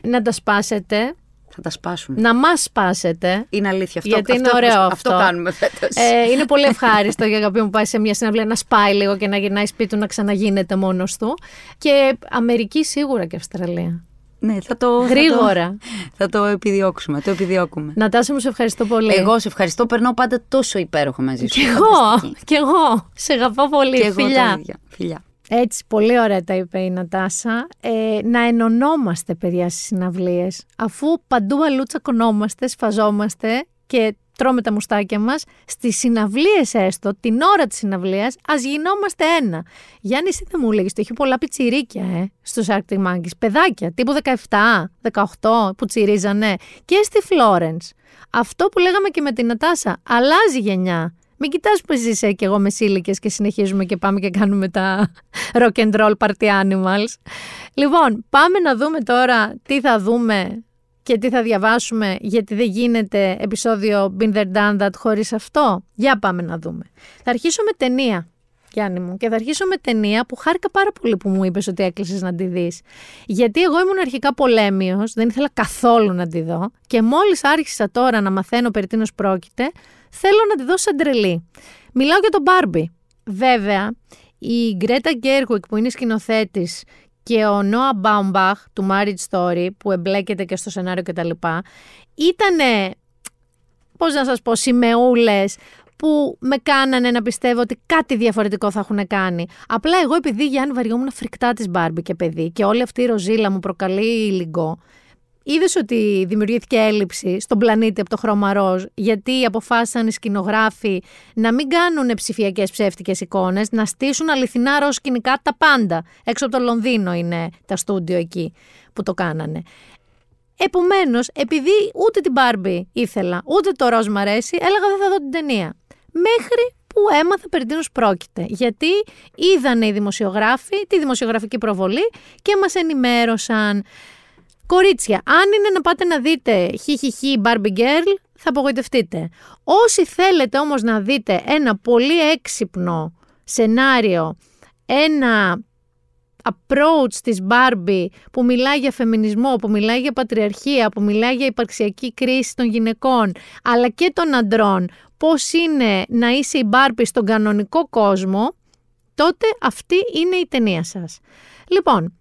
Να τα σπάσετε. Θα τα σπάσουμε. Να μας σπάσετε. Είναι αλήθεια αυτό. Γιατί είναι ωραίο αυτό. Αυτό κάνουμε φέτος. Είναι πολύ ευχάριστο για κάποιον που πάει σε μια συναυλία να σπάει λίγο και να γυρνάει σπίτι του, να ξαναγίνεται μόνος του. Και Αμερική σίγουρα και Αυστραλία. Ναι, γρήγορα. Θα το επιδιώξουμε. Το επιδιώκουμε. Νατάσα μου, σε ευχαριστώ πολύ. Εγώ σε ευχαριστώ. Περνάω πάντα τόσο υπέροχο μαζί σου. Κι εγώ. Σε αγαπάω πολύ. Και φιλιά. Φιλιά. Έτσι, πολύ ωραία τα είπε η Νατάσα. Να ενωνόμαστε, παιδιά, στις συναυλίες. Αφού παντού αλλού τσακωνόμαστε, σφαζόμαστε και τρώμε τα μουστάκια μας, στις συναυλίες έστω, την ώρα της συναυλίας, ας γινόμαστε ένα. Γιάννη, εσύ δεν μου λέγεις, το είχε πολλά πιτσιρίκια στους Arctic Monkeys. Παιδάκια, τύπου 17, 18 που τσιρίζανε. Και στη Florence. Αυτό που λέγαμε και με την Νατάσα, αλλάζει γενιά. Μην κοιτάς που εσύ και εγώ μεσήλικες και συνεχίζουμε και πάμε και κάνουμε τα rock and roll party animals. Λοιπόν, πάμε να δούμε τώρα τι θα δούμε και τι θα διαβάσουμε, γιατί δεν γίνεται επεισόδιο Been There Done That χωρίς αυτό. Για πάμε να δούμε. Θα αρχίσω με ταινία, Γιάννη μου, και θα αρχίσω με ταινία που χάρηκα πάρα πολύ που μου είπες ότι έκλεισες να τη δεις. Γιατί εγώ ήμουν αρχικά πολέμιος, δεν ήθελα καθόλου να τη δω και μόλις άρχισα τώρα να μαθαίνω περί τίνος πρόκειται, θέλω να τη δω σαν τρελή. Μιλάω για τον Μπάρμπι. Βέβαια, η Γκρέτα Γκέρουικ που είναι σκηνοθέτης και ο Νόα Μπάουμπαχ του Marriage Story που εμπλέκεται και στο σενάριο κτλ. Ήτανε, πώς να σας πω, σημεούλες που με κάνανε να πιστεύω ότι κάτι διαφορετικό θα έχουν κάνει. Απλά εγώ, επειδή Γιάννη βαριόμουν φρικτά της Μπάρμπι και παιδί και όλη αυτή η ροζίλα μου προκαλεί λιγκό. Είδες ότι δημιουργήθηκε έλλειψη στον πλανήτη από το χρώμα ροζ, γιατί αποφάσισαν οι σκηνογράφοι να μην κάνουν ψηφιακές ψεύτικες εικόνες, να στήσουν αληθινά ροζ σκηνικά τα πάντα. Έξω από το Λονδίνο είναι τα στούντιο εκεί που το κάνανε. Επομένως, επειδή ούτε την Μπάρμπι ήθελα, ούτε το ροζ μ' αρέσει, έλεγα δεν θα δω την ταινία. Μέχρι που έμαθα περί τίνος πρόκειται. Γιατί είδανε οι δημοσιογράφοι τη δημοσιογραφική προβολή και μας ενημέρωσαν. Κορίτσια, αν είναι να πάτε να δείτε χιχιχι Barbie Girl, θα απογοητευτείτε. Όσοι θέλετε όμως να δείτε ένα πολύ έξυπνο σενάριο, ένα approach της Barbie που μιλάει για φεμινισμό, που μιλάει για πατριαρχία, που μιλάει για υπαρξιακή κρίση των γυναικών, αλλά και των αντρών, πώς είναι να είσαι η Barbie στον κανονικό κόσμο, τότε αυτή είναι η ταινία σας. Λοιπόν,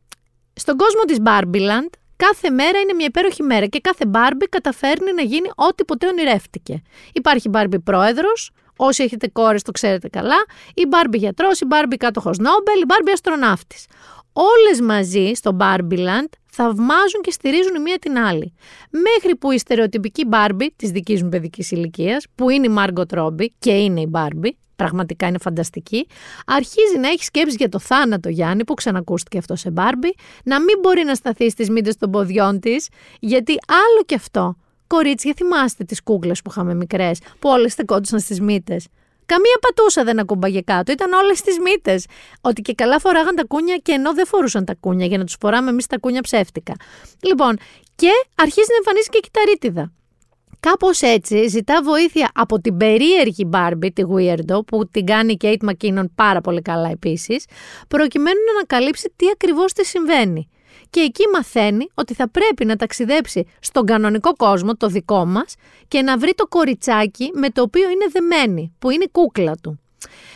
στον κόσμο της Barbieland, κάθε μέρα είναι μια υπέροχη μέρα και κάθε Μπάρμπι καταφέρνει να γίνει ό,τι ποτέ ονειρεύτηκε. Υπάρχει Μπάρμπι πρόεδρος, Όσοι έχετε κόρες το ξέρετε καλά. Η Μπάρμπι γιατρός, η Μπάρμπι κάτοχος Νόμπελ, η Μπάρμπι αστροναύτης. Όλες μαζί στο Μπάρμπιλαντ θαυμάζουν και στηρίζουν η μία την άλλη. Μέχρι που η στερεοτυπική Μπάρμπι της δικής μου παιδικής ηλικίας, που είναι η Μάργκοτ Ρόμπι και είναι η Μπάρμπι, πραγματικά είναι φανταστική, αρχίζει να έχει σκέψεις για το θάνατο, Γιάννη, που ξανακούστηκε αυτό σε Μπάρμπι, να μην μπορεί να σταθεί στις μύτες των ποδιών της, γιατί άλλο κι αυτό. Κορίτσια, θυμάστε τις κούκλες που είχαμε μικρές, που όλες στεκόντουσαν στις μύτες. Καμία πατούσα δεν ακουμπάγε κάτω, ήταν όλες στις μύτες. Ότι και καλά φοράγαν τα κούνια και ενώ δεν φορούσαν τα κούνια, για να τους φοράμε εμείς τα κούνια ψεύτικα. Λοιπόν, και αρχίζει να εμφανίζει και κυταρίτιδα. Κάπως έτσι ζητά βοήθεια από την περίεργη Μπάρμπι, τη Weirdo, που την κάνει η Κέιτ Μακίνον πάρα πολύ καλά επίσης, προκειμένου να ανακαλύψει τι ακριβώς τη συμβαίνει. Και εκεί μαθαίνει ότι θα πρέπει να ταξιδέψει στον κανονικό κόσμο, το δικό μας, και να βρει το κοριτσάκι με το οποίο είναι δεμένη, που είναι η κούκλα του.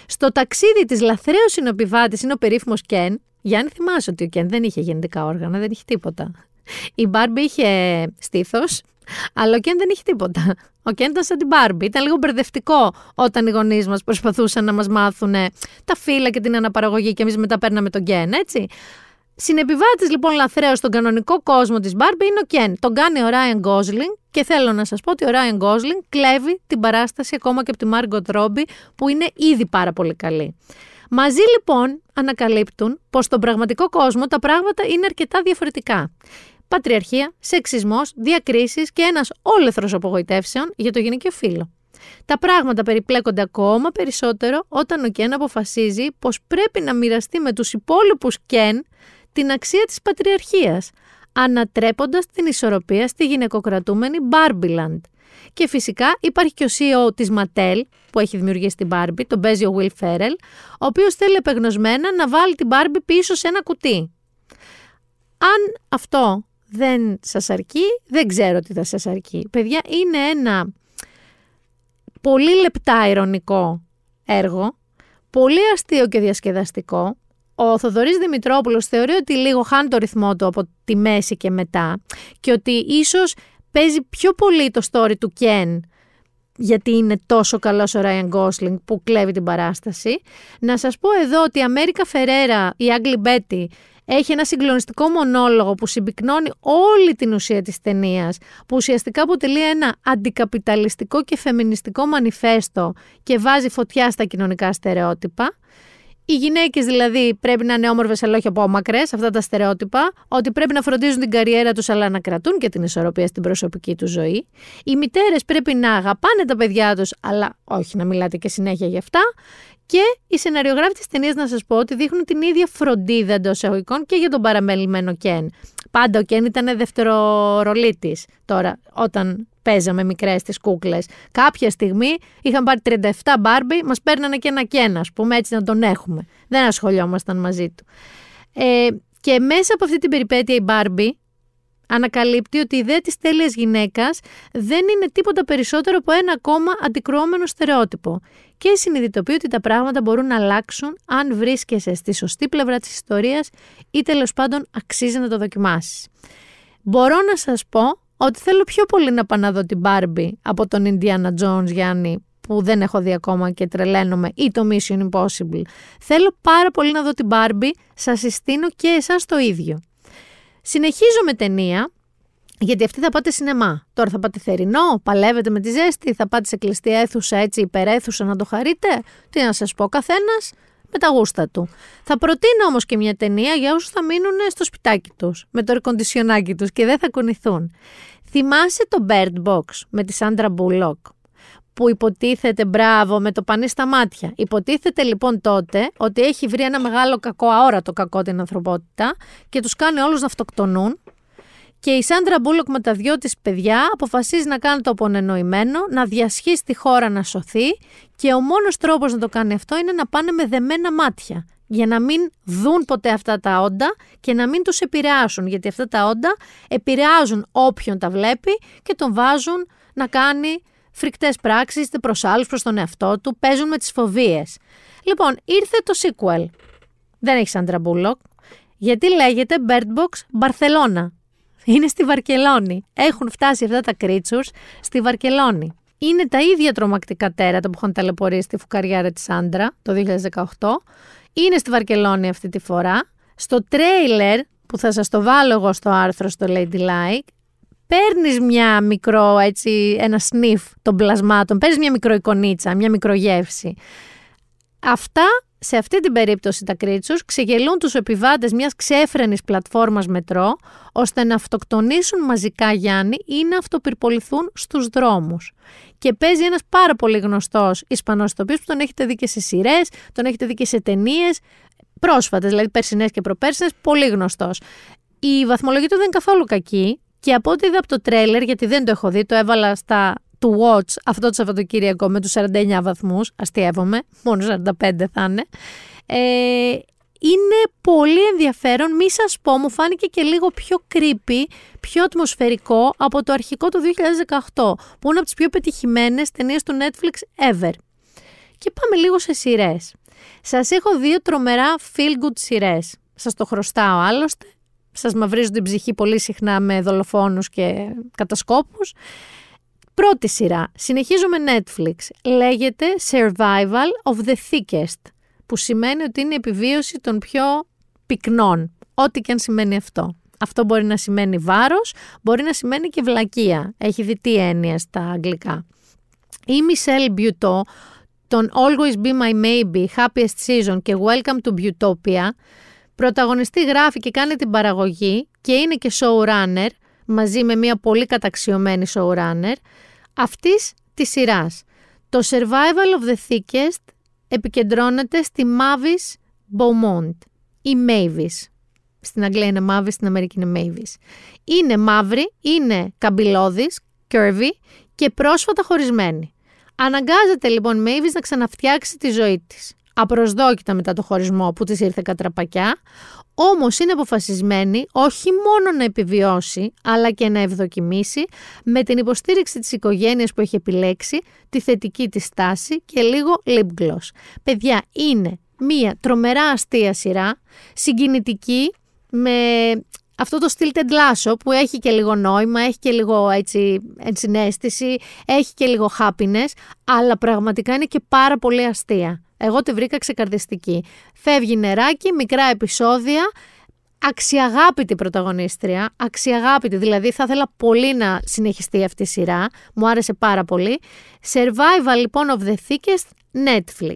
Στο ταξίδι της λαθρέως είναι ο επιβάτης, είναι ο περίφημος Κεν. Γιάννη, θυμάσαι ότι ο Κεν δεν είχε γεννητικά όργανα, δεν είχε τίποτα. Η Μπάρμπι είχε στήθος, αλλά ο Κεν δεν είχε τίποτα. Ο Κεν ήταν σαν την Μπάρμπι. Ήταν λίγο μπερδευτικό όταν οι γονείς μας προσπαθούσαν να μας μάθουν τα φύλλα και την αναπαραγωγή και εμείς μετά παίρναμε τον Κεν, έτσι. Συνεπιβάτης λοιπόν λαθρέως στον κανονικό κόσμο της Μπάρμπι είναι ο Κεν. Τον κάνει ο Ράιαν Γκόσλινγκ και θέλω να σας πω ότι ο Ράιαν Γκόσλινγκ κλέβει την παράσταση ακόμα και από τη Μάργκοτ Ρόμπι, που είναι ήδη πάρα πολύ καλή. Μαζί λοιπόν ανακαλύπτουν πως στον πραγματικό κόσμο τα πράγματα είναι αρκετά διαφορετικά. Πατριαρχία, σεξισμός, διακρίσεις και ένας όλεθρος απογοητεύσεων για το γυναικείο φύλο. Τα πράγματα περιπλέκονται ακόμα περισσότερο όταν ο Κεν αποφασίζει πως πρέπει να μοιραστεί με τους υπόλοιπους Κεν την αξία της πατριαρχίας, ανατρέποντας την ισορροπία στη γυναικοκρατούμενη Μπάρμπιλαντ. Και φυσικά υπάρχει και ο CEO της Ματέλ που έχει δημιουργήσει την Μπάρμπι, τον παίζει ο Will Ferrell, ο οποίος θέλει επεγνωσμένα να βάλει την Μπάρμπι πίσω σε ένα κουτί. Αν αυτό δεν σας αρκεί, δεν ξέρω τι θα σας αρκεί. Παιδιά, είναι ένα πολύ λεπτά ειρωνικό έργο, πολύ αστείο και διασκεδαστικό. Ο Θοδωρής Δημητρόπουλος θεωρεί ότι λίγο χάνει το ρυθμό του από τη μέση και μετά και ότι ίσως παίζει πιο πολύ το story του Κεν, γιατί είναι τόσο καλός ο Ράιαν Γκόσλινγκ που κλέβει την παράσταση. Να σας πω εδώ ότι η Αμέρικα Φερέρα, η Άγγλι Μπέτι, έχει ένα συγκλονιστικό μονόλογο που συμπυκνώνει όλη την ουσία της ταινίας, που ουσιαστικά αποτελεί ένα αντικαπιταλιστικό και φεμινιστικό μανιφέστο και βάζει φωτιά στα κοινωνικά στερεότυπα. Οι γυναίκες δηλαδή πρέπει να είναι όμορφες αλλά όχι απόμακρες, αυτά τα στερεότυπα, ότι πρέπει να φροντίζουν την καριέρα τους αλλά να κρατούν και την ισορροπία στην προσωπική τους ζωή. Οι μητέρες πρέπει να αγαπάνε τα παιδιά τους, αλλά όχι να μιλάτε και συνέχεια γι' αυτά. Και οι σεναριογράφοι της ταινίας, να σας πω, ότι δείχνουν την ίδια φροντίδα εντός εισαγωγικών και για τον παραμελημένο Κεν. Πάντα ο Κεν ήταν δευτερορολίτης τώρα, όταν παίζαμε μικρές τις κούκλες. Κάποια στιγμή είχαν πάρει 37 Μπάρμπι, μας παίρνανε και ένα Κεν, ας πούμε, έτσι να τον έχουμε. Δεν ασχολιόμασταν μαζί του. Και μέσα από αυτή την περιπέτεια η Μπάρμπι ανακαλύπτει ότι η ιδέα της τέλειας γυναίκας δεν είναι τίποτα περισσότερο από ένα ακόμα αντικρουόμενο στερεότυπο και συνειδητοποιεί ότι τα πράγματα μπορούν να αλλάξουν αν βρίσκεσαι στη σωστή πλευρά της ιστορίας ή τέλος πάντων αξίζει να το δοκιμάσεις. Μπορώ να σας πω ότι θέλω πιο πολύ να πάω να δω την Μπάρμπι από τον Ιντιάνα Τζόνς, Γιάννη, που δεν έχω δει ακόμα και τρελαίνομαι, ή το Mission Impossible. Θέλω πάρα πολύ να δω την Μπάρμπι, σας συστήνω και εσάς το ίδιο. Συνεχίζω με ταινία, γιατί αυτή θα πάτε σινεμά. Τώρα θα πάτε θερινό, παλεύετε με τη ζέστη, θα πάτε σε κλειστή αίθουσα, έτσι υπεραίθουσα να το χαρείτε. Τι να σας πω, καθένας με τα γούστα του. Θα προτείνω όμως και μια ταινία για όσους θα μείνουν στο σπιτάκι τους, με το ερκοντισιονάκι τους και δεν θα κουνηθούν. Θυμάσαι το Bird Box με τη Σάντρα Μπούλοκ, που υποτίθεται μπράβο με το πανί στα μάτια. Υποτίθεται λοιπόν τότε ότι έχει βρει ένα μεγάλο κακό, αόρατο κακό την ανθρωπότητα και τους κάνει όλους να αυτοκτονούν. Και η Σάντρα Μπούλοκ με τα δυο της παιδιά αποφασίζει να κάνει το απονενοημένο, να διασχίσει τη χώρα να σωθεί και ο μόνος τρόπος να το κάνει αυτό είναι να πάνε με δεμένα μάτια για να μην δουν ποτέ αυτά τα όντα και να μην τους επηρεάσουν, γιατί αυτά τα όντα επηρεάζουν όποιον τα βλέπει και τον βάζουν να κάνει φρικτές πράξεις, είτε προς άλλους, προς τον εαυτό του, παίζουν με τις φοβίες. Λοιπόν, ήρθε το sequel. Δεν έχει Σάντρα Μπούλοκ, γιατί λέγεται Bird Box Μπαρσελόνα. Είναι στη Βαρκελόνη. Έχουν φτάσει αυτά τα creatures στη Βαρκελόνη. είναι τα ίδια τρομακτικά τέρατα που έχουν ταλαιπωρήσει τη φουκαριάρα της Άντρα το 2018. Είναι στη Βαρκελόνη αυτή τη φορά. Στο τρέιλερ που θα σας το βάλω εγώ στο άρθρο στο Ladylike, παίρνεις μια μικρό, έτσι, ένα sniff των πλασμάτων, παίρνεις μια μικροεικονίτσα, μια μικρογεύση. Αυτά, σε αυτή την περίπτωση τα κρίτσους, ξεγελούν τους επιβάτες μιας ξέφρενης πλατφόρμας μετρό, ώστε να αυτοκτονήσουν μαζικά, Γιάννη, ή να αυτοπυρποληθούν στους δρόμους. Και παίζει ένας πάρα πολύ γνωστός Ισπανός ηθοποιός που τον έχετε δει και σε σειρές, τον έχετε δει και σε ταινίες πρόσφατες, δηλαδή περσινές και προπέρσινες, πολύ γνωστός. Η βαθμολογία του δεν είναι καθόλου κακή. Και από ό,τι είδα από το τρέλερ, γιατί δεν το έχω δει, το έβαλα στα To Watch αυτό το Σαββατοκύριακο με τους 49 βαθμούς, αστειεύομαι, μόνο 45 θα είναι. Είναι πολύ ενδιαφέρον, μη σας πω, μου φάνηκε και λίγο πιο creepy, πιο ατμοσφαιρικό από το αρχικό του 2018, που είναι από τις πιο πετυχημένες ταινίες του Netflix ever. Και πάμε λίγο σε σειρές. Σας έχω δύο τρομερά feel-good σειρές. Σας το χρωστάω άλλωστε. Σας μαυρίζουν την ψυχή πολύ συχνά με δολοφόνους και κατασκόπους. Πρώτη σειρά, συνεχίζουμε Netflix, λέγεται Survival of the Thickest, που σημαίνει ότι είναι η επιβίωση των πιο πυκνών, ό,τι και αν σημαίνει αυτό. Αυτό μπορεί να σημαίνει βάρος, μπορεί να σημαίνει και βλακεία, έχει δει τι έννοια στα αγγλικά. Η Michelle Buteau, τον Always Be My Maybe, Happiest Season και Welcome to Butopia, πρωταγωνιστή, γράφει και κάνει την παραγωγή και είναι και showrunner, μαζί με μια πολύ καταξιωμένη showrunner, αυτής της σειράς. Το Survival of the Thickest επικεντρώνεται στη Mavis Beaumont ή Mavis. Στην Αγγλία είναι Mavis, στην Αμερική είναι Mavis. Είναι μαύρη, είναι καμπυλώδης, curvy και πρόσφατα χωρισμένη. Αναγκάζεται λοιπόν Mavis να ξαναφτιάξει τη ζωή της. Απροσδόκητα μετά το χωρισμό που της ήρθε κατραπακιά, όμως είναι αποφασισμένη όχι μόνο να επιβιώσει, αλλά και να ευδοκιμήσει με την υποστήριξη της οικογένειας που έχει επιλέξει, τη θετική της στάση και λίγο lip gloss. Παιδιά, είναι μία τρομερά αστεία σειρά, συγκινητική, με αυτό το στυλ Ted Lasso που έχει και λίγο νόημα, έχει και λίγο έτσι ενσυναίσθηση, έχει και λίγο happiness, αλλά πραγματικά είναι και πάρα πολύ αστεία. Εγώ τη βρήκα ξεκαρδιστική. Φεύγει νεράκι, μικρά επεισόδια, αξιαγάπητη πρωταγωνίστρια, αξιαγάπητη, δηλαδή θα ήθελα πολύ να συνεχιστεί αυτή η σειρά, μου άρεσε πάρα πολύ. Survival λοιπόν of the Thickest, Netflix.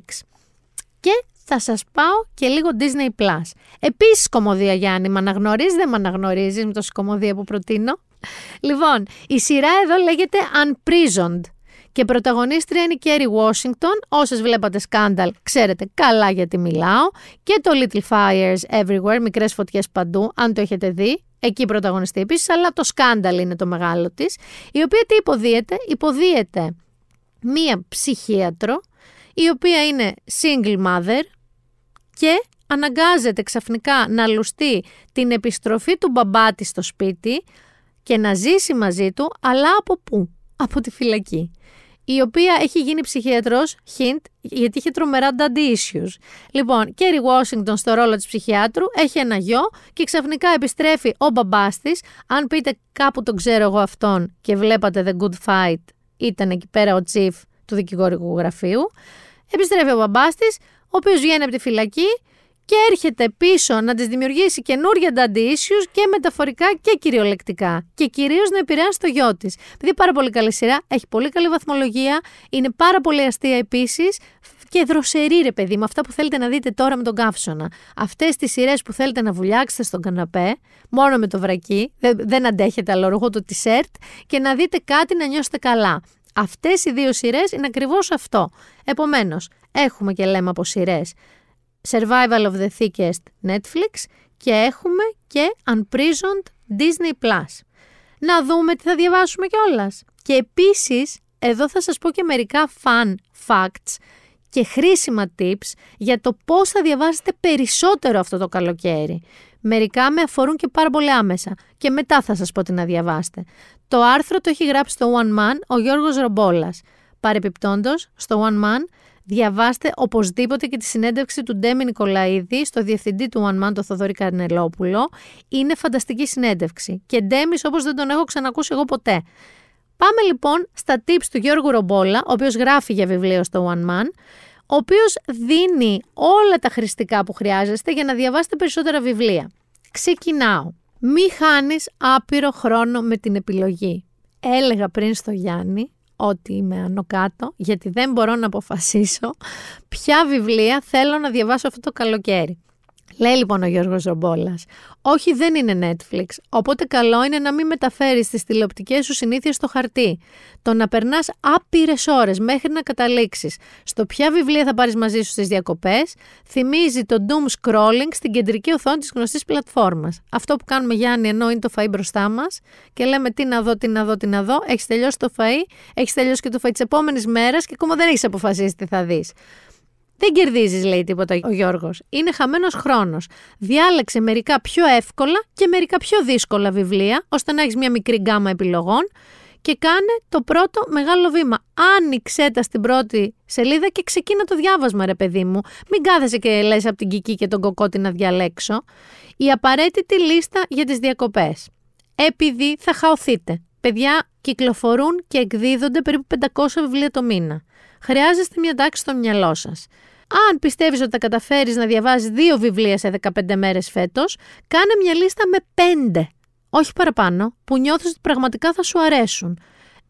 Και θα σας πάω και λίγο Disney+. Επίσης κομμωδία, Γιάννη, με αναγνωρίζεις, δεν με αναγνωρίζεις με τόση κομμωδία που προτείνω. Λοιπόν, η σειρά εδώ λέγεται Unprisoned. Και πρωταγωνίστρια είναι η Κέρι Ουάσιγκτον. Όσες βλέπατε Scandal, ξέρετε καλά γιατί μιλάω. Και το Little Fires Everywhere, μικρές φωτιές παντού, αν το έχετε δει. Εκεί πρωταγωνιστεί επίσης, αλλά το Scandal είναι το μεγάλο της. Η οποία τι υποδίεται? Υποδίεται μία ψυχίατρο, η οποία είναι single mother και αναγκάζεται ξαφνικά να λουστεί την επιστροφή του μπαμπά της στο σπίτι και να ζήσει μαζί του, αλλά από πού? Από τη φυλακή. Η οποία έχει γίνει ψυχίατρος, hint, γιατί είχε τρομερά daddy issues. Λοιπόν, Κέρι Ουάσιγκτον στο ρόλο της ψυχιάτρου, έχει ένα γιο και ξαφνικά επιστρέφει ο μπαμπάς της. Αν πείτε κάπου τον ξέρω εγώ αυτόν και βλέπατε The Good Fight, ήταν εκεί πέρα ο chief του δικηγορικού γραφείου. Επιστρέφει ο μπαμπάς της, ο οποίος βγαίνει από τη φυλακή και έρχεται πίσω να της δημιουργήσει καινούργια daddy issues και μεταφορικά και κυριολεκτικά. Και κυρίως να επηρεάσει το γιο της. Επειδή πάρα πολύ καλή σειρά, έχει πολύ καλή βαθμολογία, είναι πάρα πολύ αστεία επίσης και δροσερή, ρε παιδί, με αυτά που θέλετε να δείτε τώρα με τον καύσωνα. Αυτές τις σειρές που θέλετε να βουλιάξετε στον καναπέ, μόνο με το βρακί, δεν αντέχετε άλλο ρούχο, το t-shirt, και να δείτε κάτι να νιώσετε καλά. Αυτές οι δύο σειρές είναι ακριβώς αυτό. Επομένως, έχουμε και λέμε από σειρές Survival of the Thickest, Netflix, και έχουμε και Unprisoned, Disney+. Να δούμε τι θα διαβάσουμε κιόλας. Και επίσης, εδώ θα σας πω και μερικά fun facts και χρήσιμα tips για το πώς θα διαβάσετε περισσότερο αυτό το καλοκαίρι. Μερικά με αφορούν και πάρα πολύ άμεσα και μετά θα σας πω τι να διαβάσετε. Το άρθρο το έχει γράψει στο One Man ο Γιώργος Ρομπόλας. Παρεπιπτόντως, στο One Man διαβάστε οπωσδήποτε και τη συνέντευξη του Ντέμι Νικολαίδη στο διευθυντή του One Man, το Θοδωρή Καρνελόπουλο. Είναι φανταστική συνέντευξη. Και Ντέμις όπως δεν τον έχω ξανακούσει εγώ ποτέ. Πάμε λοιπόν στα tips του Γιώργου Ρομπόλα, ο οποίος γράφει για βιβλίο στο One Man, ο οποίος δίνει όλα τα χρηστικά που χρειάζεστε για να διαβάσετε περισσότερα βιβλία. Ξεκινάω. Μη χάνεις άπειρο χρόνο με την επιλογή. Έλεγα πριν στο Γιάννη ότι είμαι άνω κάτω, γιατί δεν μπορώ να αποφασίσω ποια βιβλία θέλω να διαβάσω αυτό το καλοκαίρι. Λέει λοιπόν ο Γιώργος Ρομπόλας, όχι, δεν είναι Netflix, οπότε καλό είναι να μην μεταφέρεις τις τηλεοπτικές σου συνήθειες στο χαρτί. Το να περνάς άπειρες ώρες μέχρι να καταλήξεις στο ποια βιβλία θα πάρεις μαζί σου στις διακοπές, θυμίζει το doom scrolling στην κεντρική οθόνη της γνωστής πλατφόρμας. Αυτό που κάνουμε, Γιάννη, ενώ είναι το φαΐ μπροστά μας και λέμε τι να δω, έχεις τελειώσει το φαΐ, έχεις τελειώσει και το φαΐ της επόμενης μέρας και ακόμα δεν έχεις αποφασίσει τι θα δεις. Δεν κερδίζεις, λέει, τίποτα ο Γιώργος. Είναι χαμένος χρόνος. Διάλεξε μερικά πιο εύκολα και μερικά πιο δύσκολα βιβλία, ώστε να έχεις μια μικρή γκάμα επιλογών και κάνε το πρώτο μεγάλο βήμα. Άνοιξέ τα στην πρώτη σελίδα και ξεκίνα το διάβασμα, ρε παιδί μου. Μην κάθεσαι και λες από την Κική και τον Κοκότη να διαλέξω. Η απαραίτητη λίστα για τις διακοπές. Επειδή θα χαωθείτε. Παιδιά, κυκλοφορούν και εκδίδονται περίπου 500 βιβλία το μήνα. Χρειάζεστε μια τάξη στο μυαλό σας. Αν πιστεύεις ότι θα καταφέρεις να διαβάζεις 2 βιβλία σε 15 μέρες φέτος, κάνε μια λίστα με 5, όχι παραπάνω, που νιώθεις ότι πραγματικά θα σου αρέσουν.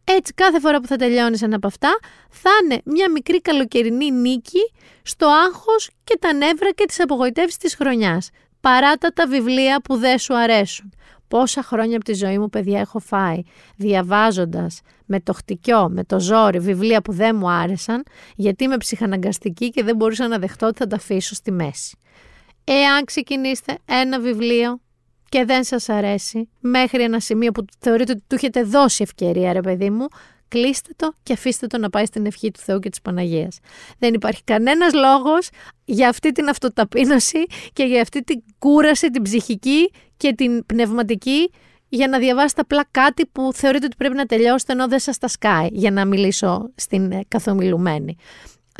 Έτσι κάθε φορά που θα τελειώνεις ένα από αυτά, θα είναι μια μικρή καλοκαιρινή νίκη στο άγχος και τα νεύρα και τις απογοητεύσεις της χρονιάς. Παράτα τα βιβλία που δεν σου αρέσουν. Πόσα χρόνια από τη ζωή μου, παιδιά, έχω φάει διαβάζοντας με το χτυκιό, με το ζόρι, βιβλία που δεν μου άρεσαν, γιατί είμαι ψυχαναγκαστική και δεν μπορούσα να δεχτώ ότι θα τα αφήσω στη μέση. Εάν ξεκινήσετε ένα βιβλίο και δεν σας αρέσει, μέχρι ένα σημείο που θεωρείτε ότι του έχετε δώσει ευκαιρία, ρε παιδί μου, κλείστε το και αφήστε το να πάει στην ευχή του Θεού και της Παναγίας. Δεν υπάρχει κανένας λόγος για αυτή την αυτοταπείνωση και για αυτή την κούραση, την ψυχική και την πνευματική, για να διαβάσετε απλά κάτι που θεωρείτε ότι πρέπει να τελειώσετε ενώ δεν σας τα σκάει, για να μιλήσω στην καθομιλουμένη.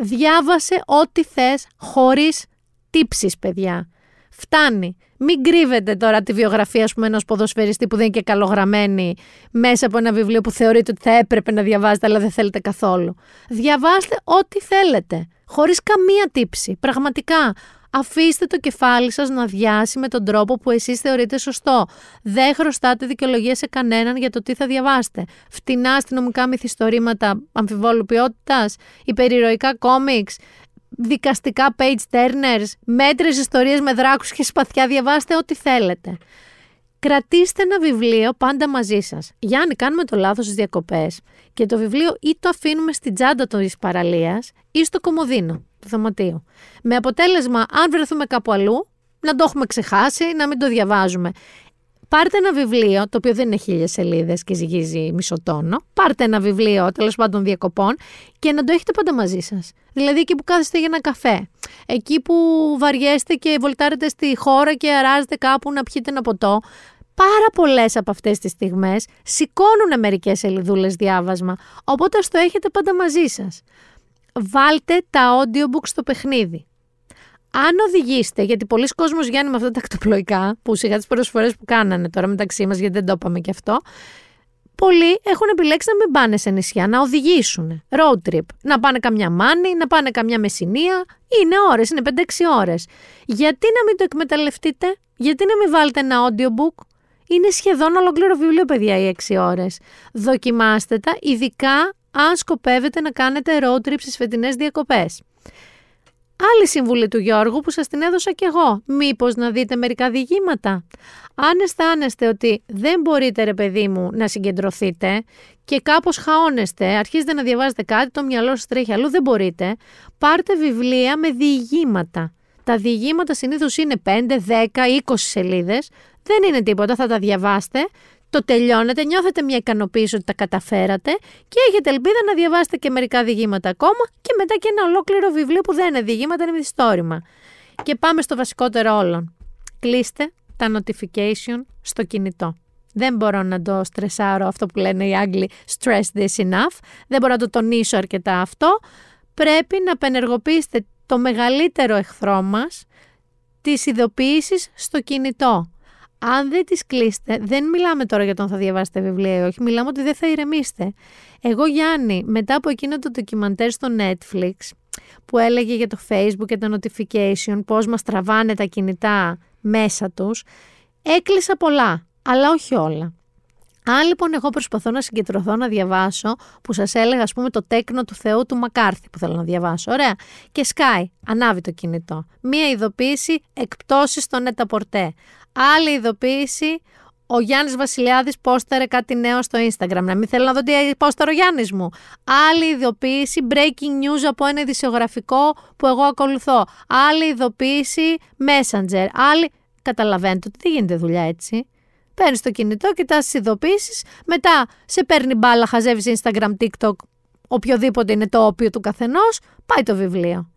Διάβασε ό,τι θες χωρίς τύψεις, παιδιά. Φτάνει. Μην κρύβετε τώρα τη βιογραφία, ας πούμε, ενός ποδοσφαιριστή που δεν είναι και καλογραμμένη μέσα από ένα βιβλίο που θεωρείτε ότι θα έπρεπε να διαβάζετε, αλλά δεν θέλετε καθόλου. Διαβάστε ό,τι θέλετε, χωρίς καμία τύψη. Πραγματικά, αφήστε το κεφάλι σας να διάσει με τον τρόπο που εσείς θεωρείτε σωστό. Δεν χρωστάτε δικαιολογίες σε κανέναν για το τι θα διαβάσετε. Φτηνά αστυνομικά μυθιστορήματα αμφιβόλου ποιότητας, υπερηρωικά κόμιξ, δικαστικά page turners, μέτρες ιστορίες με δράκους και σπαθιά, διαβάστε ό,τι θέλετε. Κρατήστε ένα βιβλίο πάντα μαζί σας. Γιάννη, κάνουμε το λάθος στις διακοπές και το βιβλίο ή το αφήνουμε στην τσάντα της παραλίας ή στο κομοδίνο του δωματίου. Με αποτέλεσμα, αν βρεθούμε κάπου αλλού, να το έχουμε ξεχάσει, να μην το διαβάζουμε. Πάρτε ένα βιβλίο, το οποίο δεν είναι 1000 σελίδες και ζυγίζει μισοτόνο. Πάρτε ένα βιβλίο, τέλος πάντων, διακοπών και να το έχετε πάντα μαζί σας. Δηλαδή εκεί που κάθεστε για ένα καφέ, εκεί που βαριέστε και βολτάρετε στη χώρα και αράζετε κάπου να πιείτε ένα ποτό. Πάρα πολλές από αυτές τις στιγμές σηκώνουν μερικές σελιδούλες διάβασμα, οπότε ας το έχετε πάντα μαζί σας. Βάλτε τα audiobooks στο παιχνίδι. Αν οδηγήσετε, γιατί πολλοί κόσμος, Γιάννη, με αυτά τα ακτοπλοϊκά, που σιγά τις προσφορές που κάνανε τώρα μεταξύ μας, γιατί δεν το είπαμε και αυτό, πολλοί έχουν επιλέξει να μην πάνε σε νησιά, να οδηγήσουν road trip, να πάνε καμιά Μάνη, να πάνε καμιά Μεσσηνία, είναι ώρες, είναι 5-6 ώρες. Γιατί να μην το εκμεταλλευτείτε, γιατί να μην βάλετε ένα audiobook? Είναι σχεδόν ολόκληρο βιβλίο, παιδιά, οι 6 ώρες. Δοκιμάστε τα, ειδικά αν σκοπεύετε να κάνετε road trip στις φετινές διακοπές. Άλλη συμβουλή του Γιώργου που σας την έδωσα κι εγώ. Μήπως να δείτε μερικά διηγήματα. Αν αισθάνεστε ότι δεν μπορείτε, ρε παιδί μου, να συγκεντρωθείτε και κάπως χαώνεστε, αρχίζετε να διαβάζετε κάτι, το μυαλό σας τρέχει αλλού, δεν μπορείτε, πάρτε βιβλία με διηγήματα. Τα διηγήματα συνήθως είναι 5, 10, 20 σελίδες. Δεν είναι τίποτα, θα τα διαβάστε, το τελειώνετε, νιώθετε μια ικανοποίηση ότι τα καταφέρατε και έχετε ελπίδα να διαβάσετε και μερικά διηγήματα ακόμα και μετά και ένα ολόκληρο βιβλίο που δεν είναι διηγήματα, είναι μυθιστόρημα. Και πάμε στο βασικότερο όλων. Κλείστε τα notification στο κινητό. Δεν μπορώ να το στρεσάρω αυτό που λένε οι Άγγλοι stress this enough. Δεν μπορώ να το τονίσω αρκετά αυτό. Πρέπει να απενεργοποιήσετε το μεγαλύτερο εχθρό μας, τις ειδοποιήσεις στο κινητό. αν δεν τις κλείσετε, δεν μιλάμε τώρα για το αν θα διαβάσετε βιβλία ή όχι, μιλάμε ότι δεν θα ηρεμήσετε. Εγώ, Γιάννη, μετά από εκείνο το ντοκιμαντέρ στο Netflix, που έλεγε για το Facebook και τα notification, πώς μας τραβάνε τα κινητά μέσα τους, έκλεισα πολλά, αλλά όχι όλα. Αν λοιπόν εγώ προσπαθώ να συγκεντρωθώ να διαβάσω, που σας έλεγα ας πούμε το τέκνο του Θεού του Μακάρθη που θέλω να διαβάσω, ωραία, και σκάει, ανάβει το κινητό. Μία ειδοποίηση, εκπτώσεις στον Νεταπορτέ. Άλλη ειδοποίηση, ο Γιάννης Βασιλιάδης πόσταρε κάτι νέο στο Instagram. Να μην θέλω να δω τι πόσταρε ο Γιάννης μου. Άλλη ειδοποίηση, breaking news από ένα ειδησιογραφικό που εγώ ακολουθώ. Άλλη ειδοποίηση, messenger. Άλλη... Καταλαβαίνετε ότι δεν γίνεται δουλειά έτσι. Παίρνεις το κινητό, κοιτάς τις ειδοποίησεις, μετά σε παίρνει μπάλα, χαζεύεις Instagram, TikTok, οποιοδήποτε είναι το όπιο του καθενός, πάει το βιβλίο.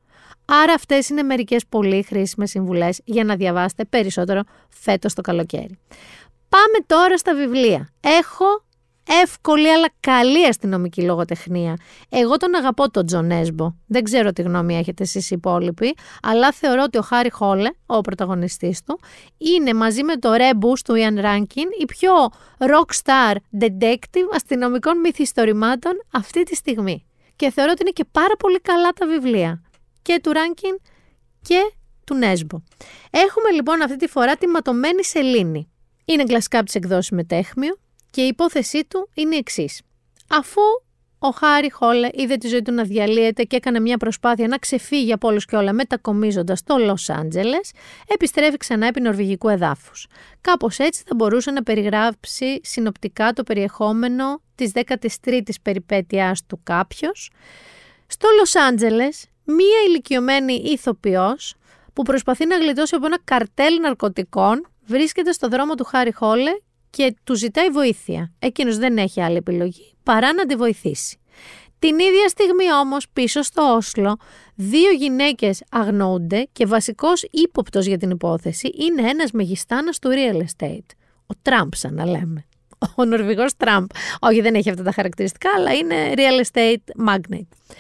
Άρα αυτές είναι μερικές πολύ χρήσιμες συμβουλές για να διαβάσετε περισσότερο φέτος το καλοκαίρι. Πάμε τώρα στα βιβλία. Έχω εύκολη αλλά καλή αστυνομική λογοτεχνία. Εγώ τον αγαπώ τον Τζον Έσμπο. Δεν ξέρω τι γνώμη έχετε εσείς οι υπόλοιποι, αλλά θεωρώ ότι ο Χάρι Χόλε, ο πρωταγωνιστής του, είναι μαζί με το Ρέμπους του Ιαν Ράνκιν η πιο rockstar detective αστυνομικών μυθιστορημάτων αυτή τη στιγμή. Και θεωρώ ότι είναι και πάρα πολύ καλά τα βιβλία και του Ράνκιν και του Νέσμπο. Έχουμε λοιπόν αυτή τη φορά τη Ματωμένη Σελήνη. Είναι κλασικά από τις εκδόσεις Μετέχμιο. Και η υπόθεσή του είναι η εξής. Αφού ο Χάρι Χόλε είδε τη ζωή του να διαλύεται και έκανε μια προσπάθεια να ξεφύγει από όλους και όλα μετακομίζοντας στο Λος Άντζελες, επιστρέφει ξανά επί νορβηγικού εδάφους. Κάπως έτσι θα μπορούσε να περιγράψει συνοπτικά το περιεχόμενο της 13ης περιπέτειας του κάποιος. Στο Λος Άντζελες, μια ηλικιωμένη ηθοποιός που προσπαθεί να γλιτώσει από ένα καρτέλ ναρκωτικών βρίσκεται στο δρόμο του Χάρι Χόλε και του ζητάει βοήθεια. Εκείνος δεν έχει άλλη επιλογή παρά να τη βοηθήσει. Την ίδια στιγμή όμως πίσω στο Όσλο δύο γυναίκες αγνοούνται και βασικός ύποπτος για την υπόθεση είναι ένας μεγιστάνας του real estate. Ο Τραμπ σαν να λέμε. Ο Νορβηγός Τραμπ. Όχι, δεν έχει αυτά τα χαρακτηριστικά, αλλά είναι real estate magnate.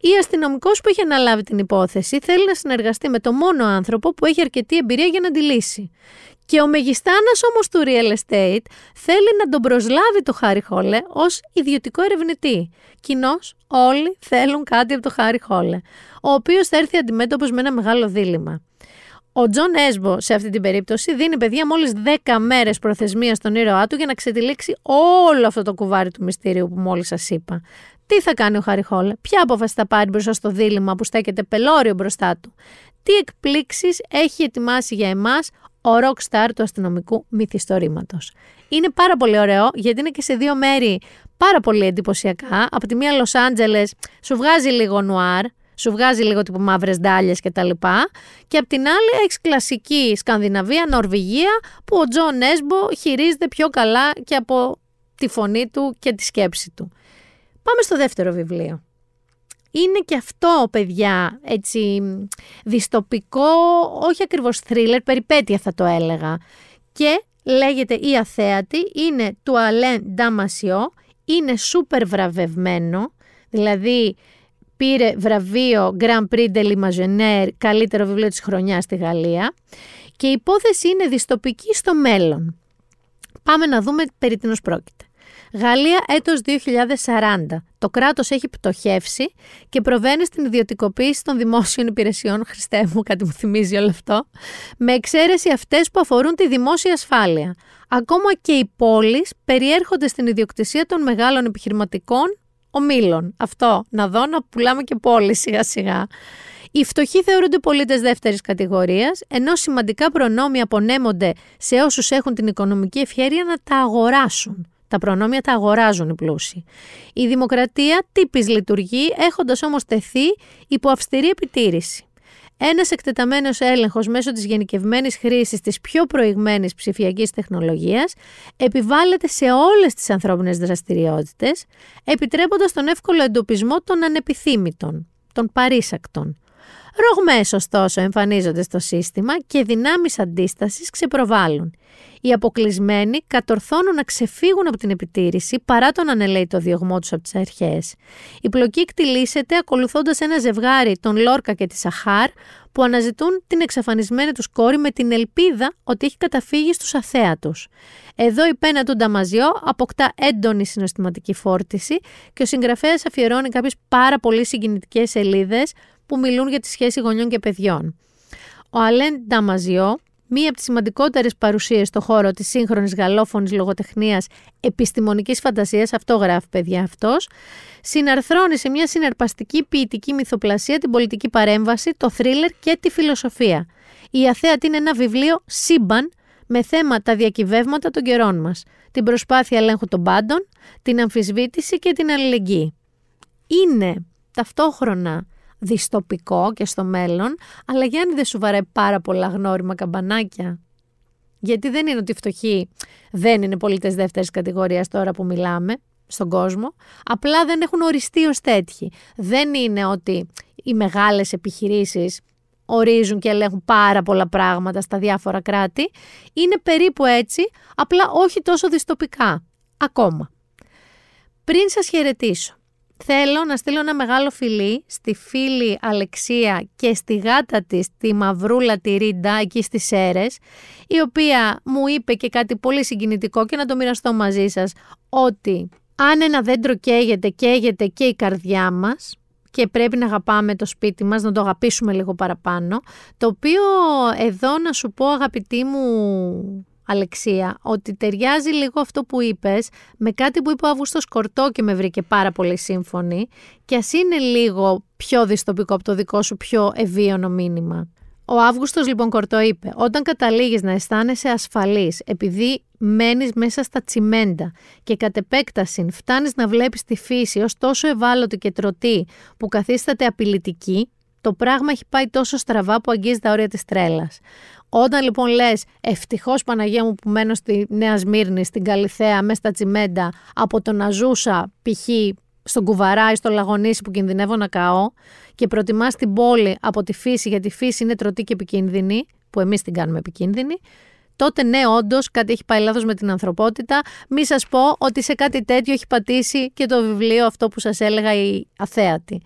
Η αστυνομικός που έχει αναλάβει την υπόθεση θέλει να συνεργαστεί με το μόνο άνθρωπο που έχει αρκετή εμπειρία για να τη λύσει. Και ο μεγιστάνας όμως του real estate θέλει να τον προσλάβει το Χάρι Χόλε ως ιδιωτικό ερευνητή. Κοινώς όλοι θέλουν κάτι από το Χάρι Χόλε, ο οποίος θα έρθει αντιμέτωπος με ένα μεγάλο δίλημμα. Ο Τζον Έσμπο σε αυτή την περίπτωση δίνει παιδιά μόλις 10 μέρες προθεσμία στον ήρωά του για να ξετυλίξει όλο αυτό το κουβάρι του μυστηρίου που μόλις σας είπα. Τι θα κάνει ο Χάρι Χόλε, ποια απόφαση θα πάρει μπροστά στο δίλημμα που στέκεται πελώριο μπροστά του, τι εκπλήξεις έχει ετοιμάσει για εμάς ο rockstar του αστυνομικού μυθιστορήματος. Είναι πάρα πολύ ωραίο γιατί είναι και σε δύο μέρη πάρα πολύ εντυπωσιακά. Από τη μία Λος Άντζελες σου βγάζει λίγο νουάρ, σου βγάζει λίγο τύπου μαύρες ντάλιες και τα λοιπά, και από την άλλη έχεις κλασική Σκανδιναβία, Νορβηγία, που ο Τζον Έσμπο χειρίζεται πιο καλά και από τη φωνή του και τη σκέψη του. Πάμε στο δεύτερο βιβλίο. Είναι και αυτό, παιδιά, έτσι, δυστοπικό, όχι ακριβώς θρίλερ, περιπέτεια θα το έλεγα. Και λέγεται «Η Αθέατη», είναι του Αλέν Νταμασιό, είναι σούπερ βραβευμένο, δηλαδή πήρε βραβείο Grand Prix de l'Imaginaire, καλύτερο βιβλίο της χρονιάς στη Γαλλία, και η υπόθεση είναι δυστοπική στο μέλλον. Πάμε να δούμε περί τίνος πρόκειται. Γαλλία έτος 2040. Το κράτος έχει πτωχεύσει και προβαίνει στην ιδιωτικοποίηση των δημόσιων υπηρεσιών. Χριστέ μου, κάτι μου θυμίζει όλο αυτό. Με εξαίρεση αυτές που αφορούν τη δημόσια ασφάλεια. Ακόμα και οι πόλεις περιέρχονται στην ιδιοκτησία των μεγάλων επιχειρηματικών ομίλων. Αυτό, να δω να πουλάμε και πόλεις σιγά σιγά. Οι φτωχοί θεωρούνται πολίτες δεύτερης κατηγορίας, ενώ σημαντικά προνόμια απονέμονται σε όσους έχουν την οικονομική ευχέρεια να τα αγοράσουν. Τα προνόμια τα αγοράζουν οι πλούσιοι. Η δημοκρατία τύπης λειτουργεί, έχοντας όμως τεθεί υπό αυστηρή επιτήρηση. Ένας εκτεταμένος έλεγχος μέσω της γενικευμένης χρήσης της πιο προηγμένης ψηφιακής τεχνολογίας επιβάλλεται σε όλες τις ανθρώπινες δραστηριότητες, επιτρέποντας τον εύκολο εντοπισμό των ανεπιθύμητων, των παρήσακτων. Ρογμές ωστόσο εμφανίζονται στο σύστημα και δυνάμεις αντίστασης ξεπροβάλλουν. Οι αποκλεισμένοι κατορθώνουν να ξεφύγουν από την επιτήρηση παρά τον ανελαίτητο διωγμό τους από τις αρχές. Η πλοκή εκτυλίσσεται ακολουθώντας ένα ζευγάρι, τον Λόρκα και τη Σαχάρ, που αναζητούν την εξαφανισμένη τους κόρη με την ελπίδα ότι έχει καταφύγει στους αθέατους. Εδώ η πένα του Νταμαζιό αποκτά έντονη συναισθηματική φόρτιση και ο συγγραφέας αφιερώνει κάποιες πάρα πολύ συγκινητικές σελίδες που μιλούν για τη σχέση γονιών και παιδιών. Ο Αλέν Νταμαζιό, μία από τις σημαντικότερες παρουσίες στον χώρο της σύγχρονης γαλλόφωνης λογοτεχνίας επιστημονικής φαντασίας, αυτό γράφει παιδιά αυτός, συναρθρώνει σε μια συναρπαστική ποιητική μυθοπλασία την πολιτική παρέμβαση, το θρίλερ και τη φιλοσοφία. Η Αθέατη είναι ένα βιβλίο σύμπαν με θέμα τα διακυβεύματα των καιρών μας, την προσπάθεια ελέγχου των πάντων, την αμφισβήτηση και την αλληλεγγύη. Είναι ταυτόχρονα δυστοπικό και στο μέλλον, αλλά Γιάννη δεν σου βαράει πάρα πολλά γνώριμα καμπανάκια. Γιατί δεν είναι ότι οι φτωχοί δεν είναι πολίτες δεύτερης κατηγορίας τώρα που μιλάμε στον κόσμο, απλά δεν έχουν οριστεί ως τέτοιοι. Δεν είναι ότι οι μεγάλες επιχειρήσεις ορίζουν και ελέγχουν πάρα πολλά πράγματα στα διάφορα κράτη. Είναι περίπου έτσι, απλά όχι τόσο δυστοπικά. Ακόμα. Πριν σας χαιρετήσω, θέλω να στείλω ένα μεγάλο φιλί στη φίλη Αλεξία και στη γάτα της, τη Μαυρούλα, τη Ρίντα, εκεί στις Σέρες, η οποία μου είπε και κάτι πολύ συγκινητικό και να το μοιραστώ μαζί σας, ότι αν ένα δέντρο καίγεται, καίγεται και η καρδιά μας και πρέπει να αγαπάμε το σπίτι μας, να το αγαπήσουμε λίγο παραπάνω, το οποίο εδώ να σου πω αγαπητή μου Αλεξία, ότι ταιριάζει λίγο αυτό που είπες με κάτι που είπε ο Αύγουστος Κορτό και με βρήκε πάρα πολύ σύμφωνη, και ας είναι λίγο πιο δυστοπικό από το δικό σου πιο ευίωνο μήνυμα. Ο Αύγουστος λοιπόν Κορτό είπε: όταν καταλήγεις να αισθάνεσαι ασφαλής επειδή μένεις μέσα στα τσιμέντα και κατ' επέκταση φτάνεις να βλέπεις τη φύση ως τόσο ευάλωτη και τρωτή που καθίσταται απειλητική, το πράγμα έχει πάει τόσο στραβά που αγγίζει τα όρια της τρέλας. Όταν λοιπόν λες ευτυχώς Παναγία μου που μένω στη Νέα Σμύρνη, στην Καλιθέα, μέσα στα τσιμέντα, από το να ζούσα π.χ. στον Κουβαρά ή στο Λαγονήσι που κινδυνεύω να καώ, και προτιμάς την πόλη από τη φύση γιατί η φύση είναι τρωτή και επικίνδυνη, που εμείς την κάνουμε επικίνδυνη, τότε ναι, όντως κάτι έχει πάει λάθος με την ανθρωπότητα. Μη σας πω ότι σε κάτι τέτοιο έχει πατήσει και το βιβλίο αυτό που σας έλεγα, η Αθέατη.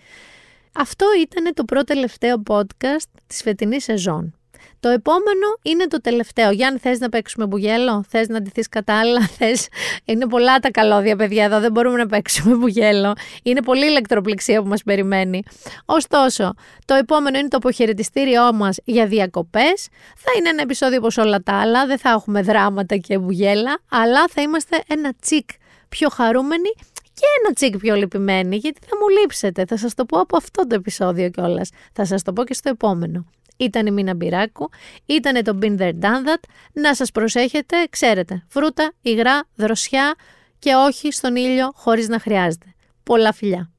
Αυτό ήταν το πρώτο τελευταίο podcast της φετινής σεζόν. Το επόμενο είναι το τελευταίο. Γιάννη, θες να παίξουμε μπουγέλο, θες να αντιθείς κατά άλλα, θες... Είναι πολλά τα καλώδια, παιδιά, εδώ δεν μπορούμε να παίξουμε μπουγέλο. Είναι πολλή ηλεκτροπληξία που μας περιμένει. Ωστόσο, το επόμενο είναι το αποχαιρετιστήριό μας για διακοπές. Θα είναι ένα επεισόδιο όπως όλα τα άλλα, δεν θα έχουμε δράματα και μπουγέλα, αλλά θα είμαστε ένα τσικ πιο χαρούμενοι και ένα τσικ πιο λυπημένοι, γιατί θα μου λείψετε. Θα σας το πω από αυτό το επεισόδιο κιόλας. Θα σας το πω και στο επόμενο. Ήταν η Μίνα Μπιράκου, ήτανε το Been There Done That. Να σας προσέχετε, ξέρετε, φρούτα, υγρά, δροσιά και όχι στον ήλιο χωρίς να χρειάζεται. Πολλά φιλιά.